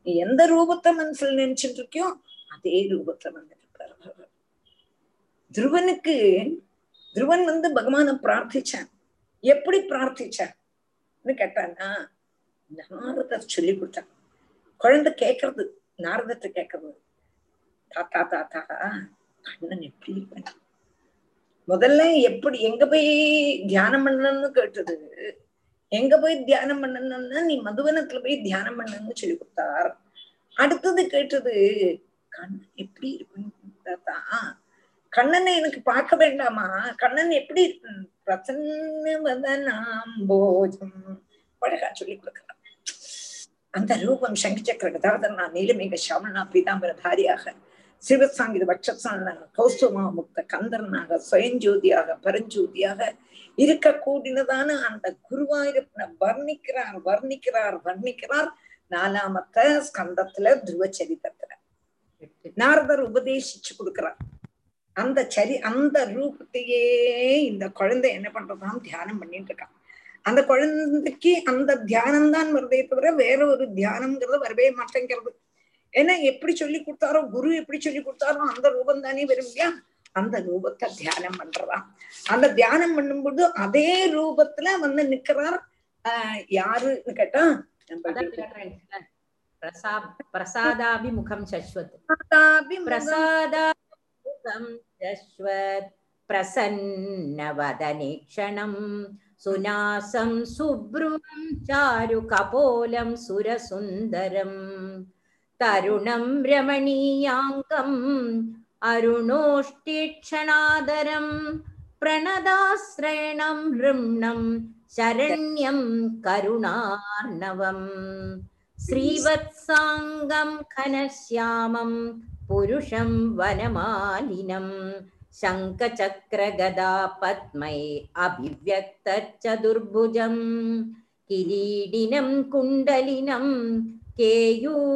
நீ எந்த ரூபத்தை மனசுல நினைச்சிட்டு இருக்கியோ அதே ரூபத்துல வந்துட்டு. துருவன் வந்து பகவானை பிரார்த்திச்சான். எப்படி பிரார்த்திச்சான்னு கேட்டான்னா நாரதர் சொல்லி கொடுத்தான். குழந்தை கேட்கறது நாரதத்தை கேட்கறது, தாத்தா தாத்தா கண்ணன் எப்படி இருக்க, முதல்ல எப்படி எங்க போய் தியானம் பண்ணணும்னு கேட்டது, எங்க போய் தியானம் பண்ணணும்னா நீ மதுவனத்துல போய் தியானம் பண்ணணும்னு சொல்லி கொடுத்தார். அடுத்தது கேட்டது கண்ணன் எப்படி இருக்குன்னு தாத்தா, கண்ணனை எனக்கு பார்க்க வேண்டாமா, கண்ணன் எப்படி இருக்கு பிரசன்னோஜம் அழகா சொல்லி கொடுக்குறான். அந்த ரூபம் சங்கச்சக்கர கதாதனா நீலமேக சாமனா பீதாம்பரதாரியாக சிவசாங்கித வட்சசானாக கௌஸ்துமா முக்த கந்தரனாக சுயஞ்சோதியாக பரஞ்சோதியாக இருக்க கூடினதான அந்த குருவாயிருப்பன வர்ணிக்கிறார் வர்ணிக்கிறார் வர்ணிக்கிறார். நாலாமத்த ஸ்கந்தத்துல துருவச்சரித்திரத்துல நாரதர் உபதேசிச்சு கொடுக்கிறார். அந்த அந்த ரூபத்தையே இந்த குழந்தை என்ன பண்றதாம் தியானம் பண்ணிட்டு இருக்கான். அந்த குழந்தைக்கு அந்த தியானம் தான் வருதே தவிர வேற ஒரு தியானம்ங்கிறது வரவே மாட்டேங்கிறது. ஏன்னா எப்படி சொல்லி கொடுத்தாரோ குரு எப்படி சொல்லி கொடுத்தாரோ அந்த ரூபம் தானே வரும் இல்லையா. அந்த ரூபத்தை தியானம் பண்றதா. அந்த தியானம் பண்ணும்போது அதே ரூபத்துல வந்து நிக்கிறார். யாருன்னு கேட்டா பிரசாதாபிமுகம் பிரசன்னவதனீக்ஷணம் சுநாசம் சுப்ரும் சாரு கபோலம் சுரசுந்தரம் தருணம் ரமணீயாங்கம் அருணோஷ்டீக்ஷணாதரம் பிரணதாஸ்ரயணம் ரிம்ணம் சரண்யம் கருணார்ணவம் ஸ்ரீவத்சாங்கம் கனஸ்யாமம் புருஷம் வனமாலினம் சங்கச்சக்ரகதா பத்மை அபிவ்யக்தச்சதுர்புஜம் கிரீடினம் குண்டலினம் கேயூரவலயான்விதம்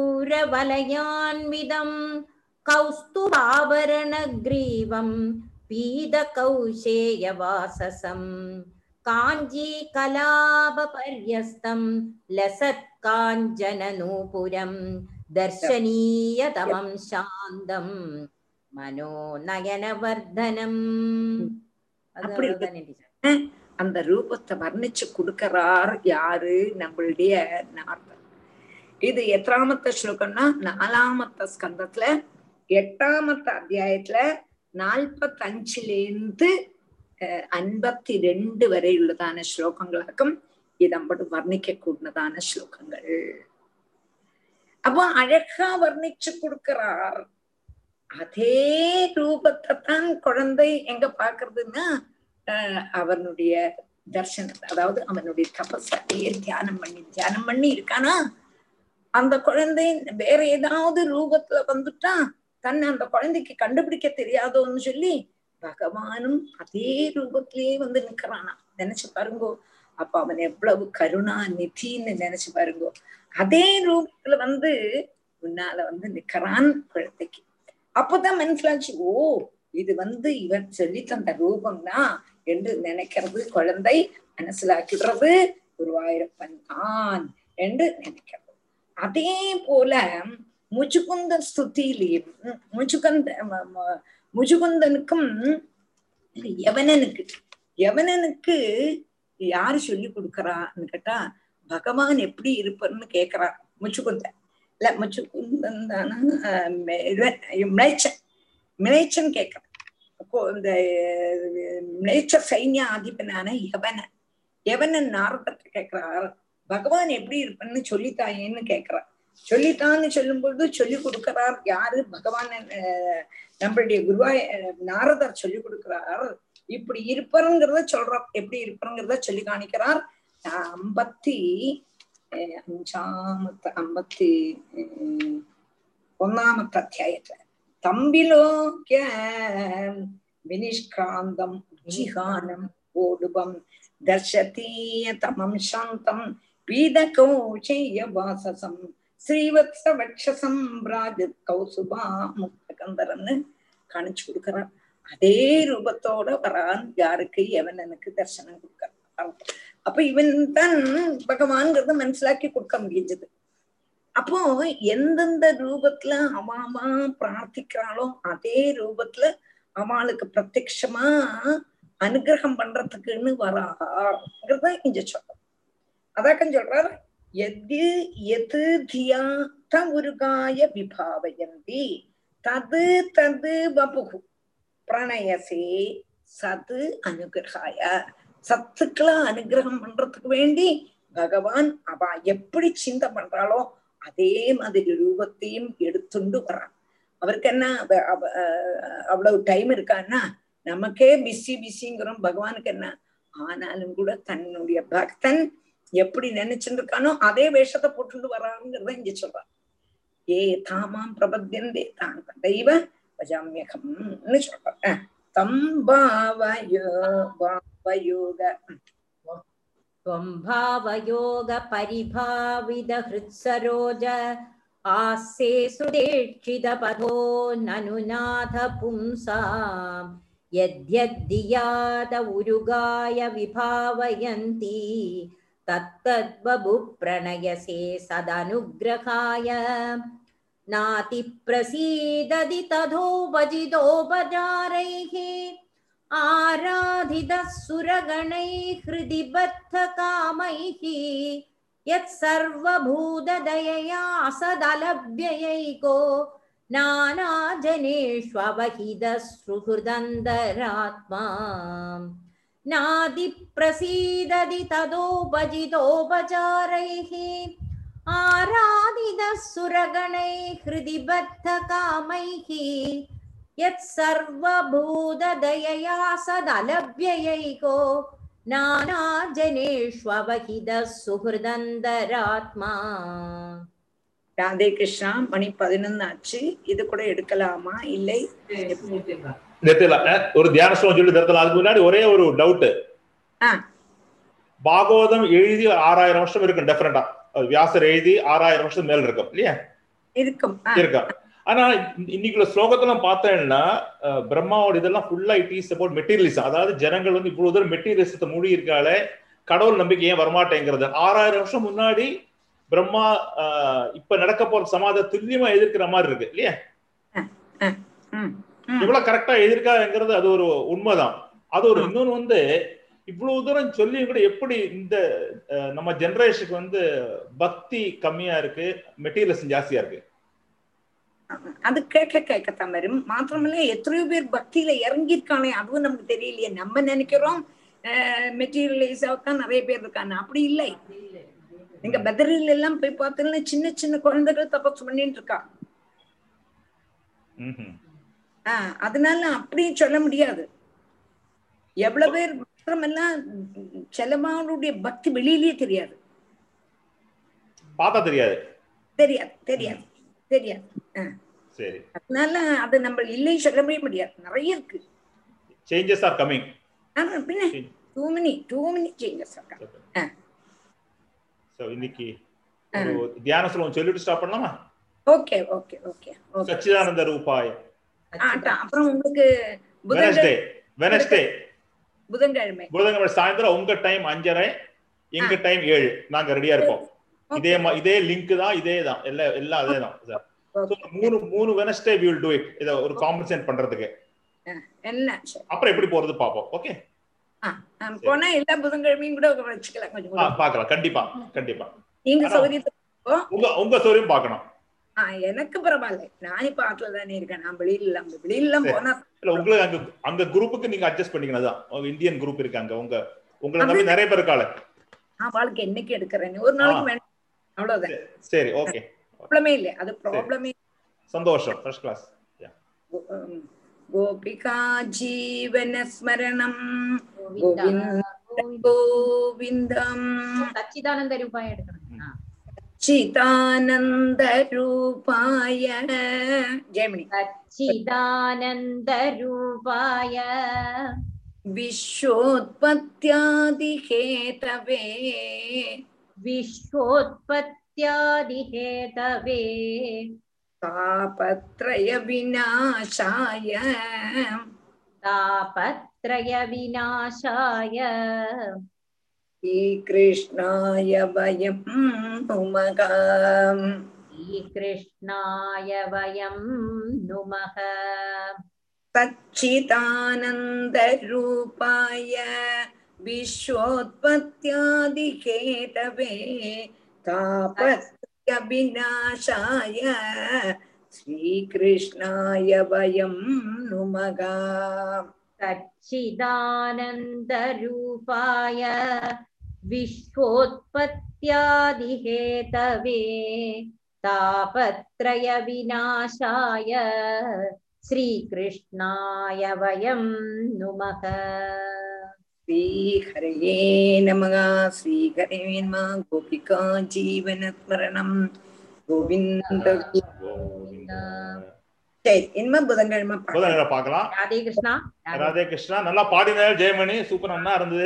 கௌஸ்துபாபரணக்ரீவம் பீதகௌசேயவாசசம் காஞ்சீகலாபபர்யஸ்தம் லசத்காஞ்சனநூபுரம் தர்சனீயதமம் சாந்தம் மனோநயனவர்தனம். அந்த ரூபத்தை வர்ணிச்சு கொடுக்கிறார் யாரு, நம்மளுடைய நாரதர். இது எத்தனாமத்த ஸ்லோகம்னா 4ஆமத்த ஸ்கந்தத்துல 8ஆமத்த அத்தியாயத்துல 45லேருந்து 52 வரையுள்ளதான ஸ்லோகங்களாக்கும் இதம்படு வர்ணிக்க கூடதான ஸ்லோகங்கள். அப்போ அழகா வர்ணிச்சு கொடுக்கிறார். அதே ரூபத்தை தான் குழந்தை எங்க பாக்குறதுன்னா அவனுடைய தர்சனத்தை, அதாவது அவனுடைய தபஸையே தியானம் பண்ணி இருக்கானா அந்த குழந்தை. வேற ஏதாவது ரூபத்துல வந்துட்டா தன்னை அந்த குழந்தைக்கு கண்டுபிடிக்க தெரியாதோன்னு சொல்லி பகவானும் அதே ரூபத்திலேயே வந்து நிக்கிறானா நினைச்சு பாருங்கோ. அப்ப அவன் எவ்வளவு கருணா நிதின்னு நினைச்சு பாருங்கோ. அதே ரூபத்துல வந்து முன்னால வந்து நிக்கிறான் குழந்தைக்கு. அப்பதான் மனசிலாச்சு, ஓ இது வந்து இவன் சொல்லி தந்த ரூபம்தான் என்று நினைக்கிறது குழந்தை, மனசிலாக்கிடுறது குருவாயூரப்பன் தான் என்று நினைக்கிறது. அதே போல முச்சுகுந்த ஸ்துதியிலையும் முச்சுகுந்தனுக்கும் யவனனுக்கு யாரு சொல்லி கொடுக்கறான்னு கேட்டா பகவான் எப்படி இருப்பார்னு கேக்குறா முச்சுகுந்தன். இல்ல முச்சுகுந்தன் தானா மிளைச்சன் கேக்குறான். அப்போ இந்த மிளைச்ச சைன்ய ஆதிபனான யவனன் நாரதத்தை கேக்குறார், பகவான் எப்படி இருப்பன்னு சொல்லித்தாயேன்னு கேக்குறான். சொல்லித்தான்னு சொல்லும் பொழுது சொல்லி கொடுக்கிறார் யாரு பகவான், நம்மளுடைய குருவாய நாரதர் சொல்லி கொடுக்கிறார். இப்படி இருப்பறங்கிறத சொல்றார், எப்படி இருப்பறங்கிறத சொல்லி காணிக்கிறார். 55ஆம் அத்தியாயத்துல தம்பிலோக வினிஷ்கிராந்தம் ஜிஹானம் ஓடுபம் தர்ஷதீய தமம் சாந்தம் பீத கௌசேய வாசசம் ஸ்ரீவத்ஸ வட்சசம் ராஜத் கௌசுபா முக்தகந்தரன்னு காணிச்சு கொடுக்கிறார். அதே ரூபத்தோட வரான் யாருக்கு, யவனனுக்கு தர்சனம் கொடுக்கிறான். அப்ப இவன் தான் பகவான்ங்கிறத மனசிலாக்கி கொடுக்க முடிஞ்சது. அப்போ எந்தெந்த ரூபத்துல அவாமா பிரார்த்திக்கிறாளோ அதே ரூபத்துல அவளுக்கு பிரத்யக்ஷமா அனுகிரகம் பண்றதுக்குன்னு வராங்கிறத இங்க சொல்ற. அதாக்கம் சொல்றார், எது எது தியா தருகாய விபாவயந்தி தது தது வபுகு பிரணயசே சது அனுகிரகாய. சத்துக்களை அனுகிரகம் பண்றதுக்கு வேண்டி பகவான் அவ எப்படி சிந்தை பண்றாளோ அதே மாதிரி ரூபத்தையும் எடுத்துண்டு வர்றான். அவருக்கு என்ன அவ்வளவு டைம் இருக்கான்னா, நமக்கே பிஸிங்கிறோம், பகவானுக்கு என்ன? ஆனாலும் கூட தன்னுடைய பக்தன் எப்படி நினைச்சுட்டு இருக்கானோ அதே வேஷத்தை போட்டுட்டு வர்றாங்கிறத இங்க சொல்றான். ஏ தாமாம் பிரபத்தியந்தே தான் தெய்வ பஜாமியகம்னு சொல்றான். தம்பாவயோக பரிபாவித ஹிருத்சரோஜ ஆசே சுதேட்சித பதோ நனுநாத பும்சாம் யத்யத்தியாத உருகாய விபாவயந்தி தத்தத் வபு பிரணயசே சதனுக்ரகாய நாதி பிரசீததி ததோபஜிதோபஜாரைஹ ஆராதித சுரகணை ஹ்ருதி பத்த காமைஹ யத் சர்வபூததயயா சதலப்யைகோ நானா ஜனேஷ்வவஹித ஸ்ருஹுதந்தராத்மா நாதி பிரசீததி ததோபஜிதோபசாரைஹ ஆராதித சுரகணை ஹ்ருதி பத்த காமைஹ யத் சர்வபூததயயா சதலப்யைகோ நானா ஜனேஷ்வவஹித சுஹுதந்தராத்மா. ராதே கிருஷ்ணா, மணி 11 ஆச்சு. இது கூட எடுக்கலாமா இல்லை ஒரு தியான ஸ்லோகம் சொல்லி நிறுத்தலாம். அதுக்கு முன்னாடி ஒரே ஒரு டவுட். பாகவதம் எழுதி 6000 வருஷம் இருக்கும், டெஃபரெண்டா வியாசர் எழுதி 6000 வருஷம் மேல இருக்கும் இல்லையா? இருக்கும். ஆனா இன்னைக்குள்ள ஸ்லோகத்துல பார்த்தேன்னா பிரம்மாவோட இதெல்லாம் ஃபுல்லா இட் இஸ் அபவுட் மெட்டீரியலிசம். அதாவது ஜனங்கள் வந்து இவ்வளவு தூரம் மெட்டீரியலிசத்தை மூடி இருக்காலே கடவுள் நம்பிக்கை ஏன் வரமாட்டேங்கிறது. 6000 வருஷம் முன்னாடி பிரம்மா இப்ப நடக்க போற சமாத துல்லியமா எதிர்க்கிற மாதிரி இருக்கு இல்லையா? எவ்வளவு கரெக்டா எதிர்க்காங்கிறது அது ஒரு உண்மைதான். அது ஒரு இன்னொன்று வந்து இவ்வளவு தூரம் சொல்லியும் கூட எப்படி இந்த நம்ம ஜெனரேஷனுக்கு வந்து பக்தி கம்மியா இருக்கு, மெட்டீரியலிசம் ஜாஸ்தியா இருக்கு? அது கேட்க கேட்கத்தான் வரும். மாத்திரமில்ல எத்தனையோ பேர் பக்தியில இறங்கியிருக்கானே, அதுவும் நமக்கு தெரியலையே. நம்ம நினைக்கிறோம் மெட்டீரியலைஸாகத்தான் நிறைய பேர் இருக்காங்க. அப்படி இல்லை. நீங்க பத்ரில எல்லாம் போய் பார்த்தீங்கன்னா சின்ன சின்ன குழந்தைகள் தபஸ் பண்ணிட்டு இருக்கா. அதனால அப்படியும் சொல்ல முடியாது. எவ்வளவு பேர் மாத்திரமெல்லாம் செலவானுடைய பக்தி வெளியிலேயே தெரியாது, பார்த்தா தெரியாது, தெரியாது, தெரியாது, தெரியாது. அதனால அது நம்ம இல்லை சொல்ல முடியாது. நிறைய இருக்கு. Changes are coming. பின்ன too many changes are coming. So இன்னைக்கு ஒரு தியான ஸ்லோகம் சொல்லிட்டு ஸ்டாப் பண்ணலாமா? Okay okay okay. சச்சிதானந்த ரூபாய். அப்புறம் உங்களுக்கு புதன்கிழமை சாயந்தரம் உங்க டைம் 5:30, எங்க டைம் 7. நாங்க ரெடியா இருப்போம். இதே லிங்க் தான், இதே தான், எல்லாம் அதே தான் சார். மூணு Wednesday we will do it. இத ஒரு காம்பன்சேட் பண்றதுக்கு என்ன அப்புறம் எப்படி போறது பாப்போம். ஓகே, போனா எல்லா புதன்கிழமையும் கூட வச்சுக்கலாம். கொஞ்சம் பார்க்கலாம். கண்டிப்பா கண்டிப்பா எங்க சௌரியத்துக்கு உங்க சௌரியம் பார்க்கணும். எனக்கு பரவாயில்ல, நான் இப்ப ஆட்ல தானே இருக்கேன். நான் வெளியிலாம் போனா இல்ல, உங்களுக்கு அங்க அந்த குரூப்புக்கு நீங்க அட்ஜஸ்ட் பண்ணிக்கணும். அதான் இந்தியன் குரூப் இருக்காங்க. உங்களை நம்பி நிறைய பேர் இருக்காங்க. வாழ்க்கை என்னைக்கு எடுக்கிறேன், ஒரு நாளைக்கு வேணும், அவ்வளவுதான். சரி, ஓகே, ப்ராப்ளமே இல்லை. அது ப்ராப்ளமே. சந்தோஷம். First class. கோபிகா ஜீவன ஸ்மரணம் கோவிந்தம். சச்சிதானந்த ரூபாய எடுக்கணும்னா சச்சிதானந்த ரூபாய ஜெமினி. சச்சிதானந்த ரூபாய விஸ்வோத்பத்யாதி ஹேதவே விஸ்வோத்பத்யாதி ஹேதவே தாபத்ரய விநாசாய தாபத்ரய விநாசாய ஸ்ரீகிருஷ்ணாய வயம் நுமஹ ஸ்ரீகிருஷ்ணாய வயம் நுமஹ சச்சிதானந்த ரூபாய விஸ்வோத்பத்யாதி ஹேதவே தாபத்ரய விநாசாய ஸ்ரீகிருஷ்ணாய வயம் நுமஹ. சச்சிதானந்த ரூபாய விஸ்வோத்பத்யாதி ஹேதவே தாபத்ரய விநாசாய ஸ்ரீகிருஷ்ணாய வயம் நுமஹ. ஸ்ரீ ஹரியே நமஹ. ஸ்ரீ ஹரியே நமஹ. கோபிகா ஜீவன ஸ்மரணம் கோவிந்த கோவிந்த. சரி, இனிமே புதன்கிழமை பார்க்கலாம். ராதே கிருஷ்ணா. ராதே கிருஷ்ணா. நல்லா பாடினார் ஜெயமணி, சூப்பர். நல்லா இருந்தது.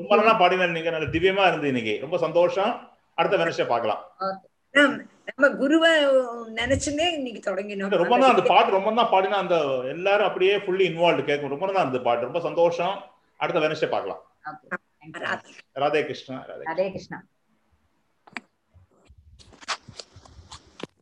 ரொம்ப நல்லா பாடினார். நீங்க நல்ல திவ்யமா இருந்தது இன்னைக்கு. ரொம்ப சந்தோஷம். அடுத்த வருஷம் பார்க்கலாம். நம்ம குருவை நினைச்சுமே இன்னைக்கு தொடங்கினோம். ரொம்ப தான் அந்த பாட்டு, ரொம்ப தான் பாடினா அந்த எல்லாரும் அப்படியே ஃபுல்லி இன்வால்வ் கேட்கும். ரொம்ப தான் அந்த பாட்டு. ரொம்ப சந்தோஷம். அடுத்த வெனஸ்டே பார்க்கலாம். ராதே கிருஷ்ணா. ராதே கிருஷ்ணா.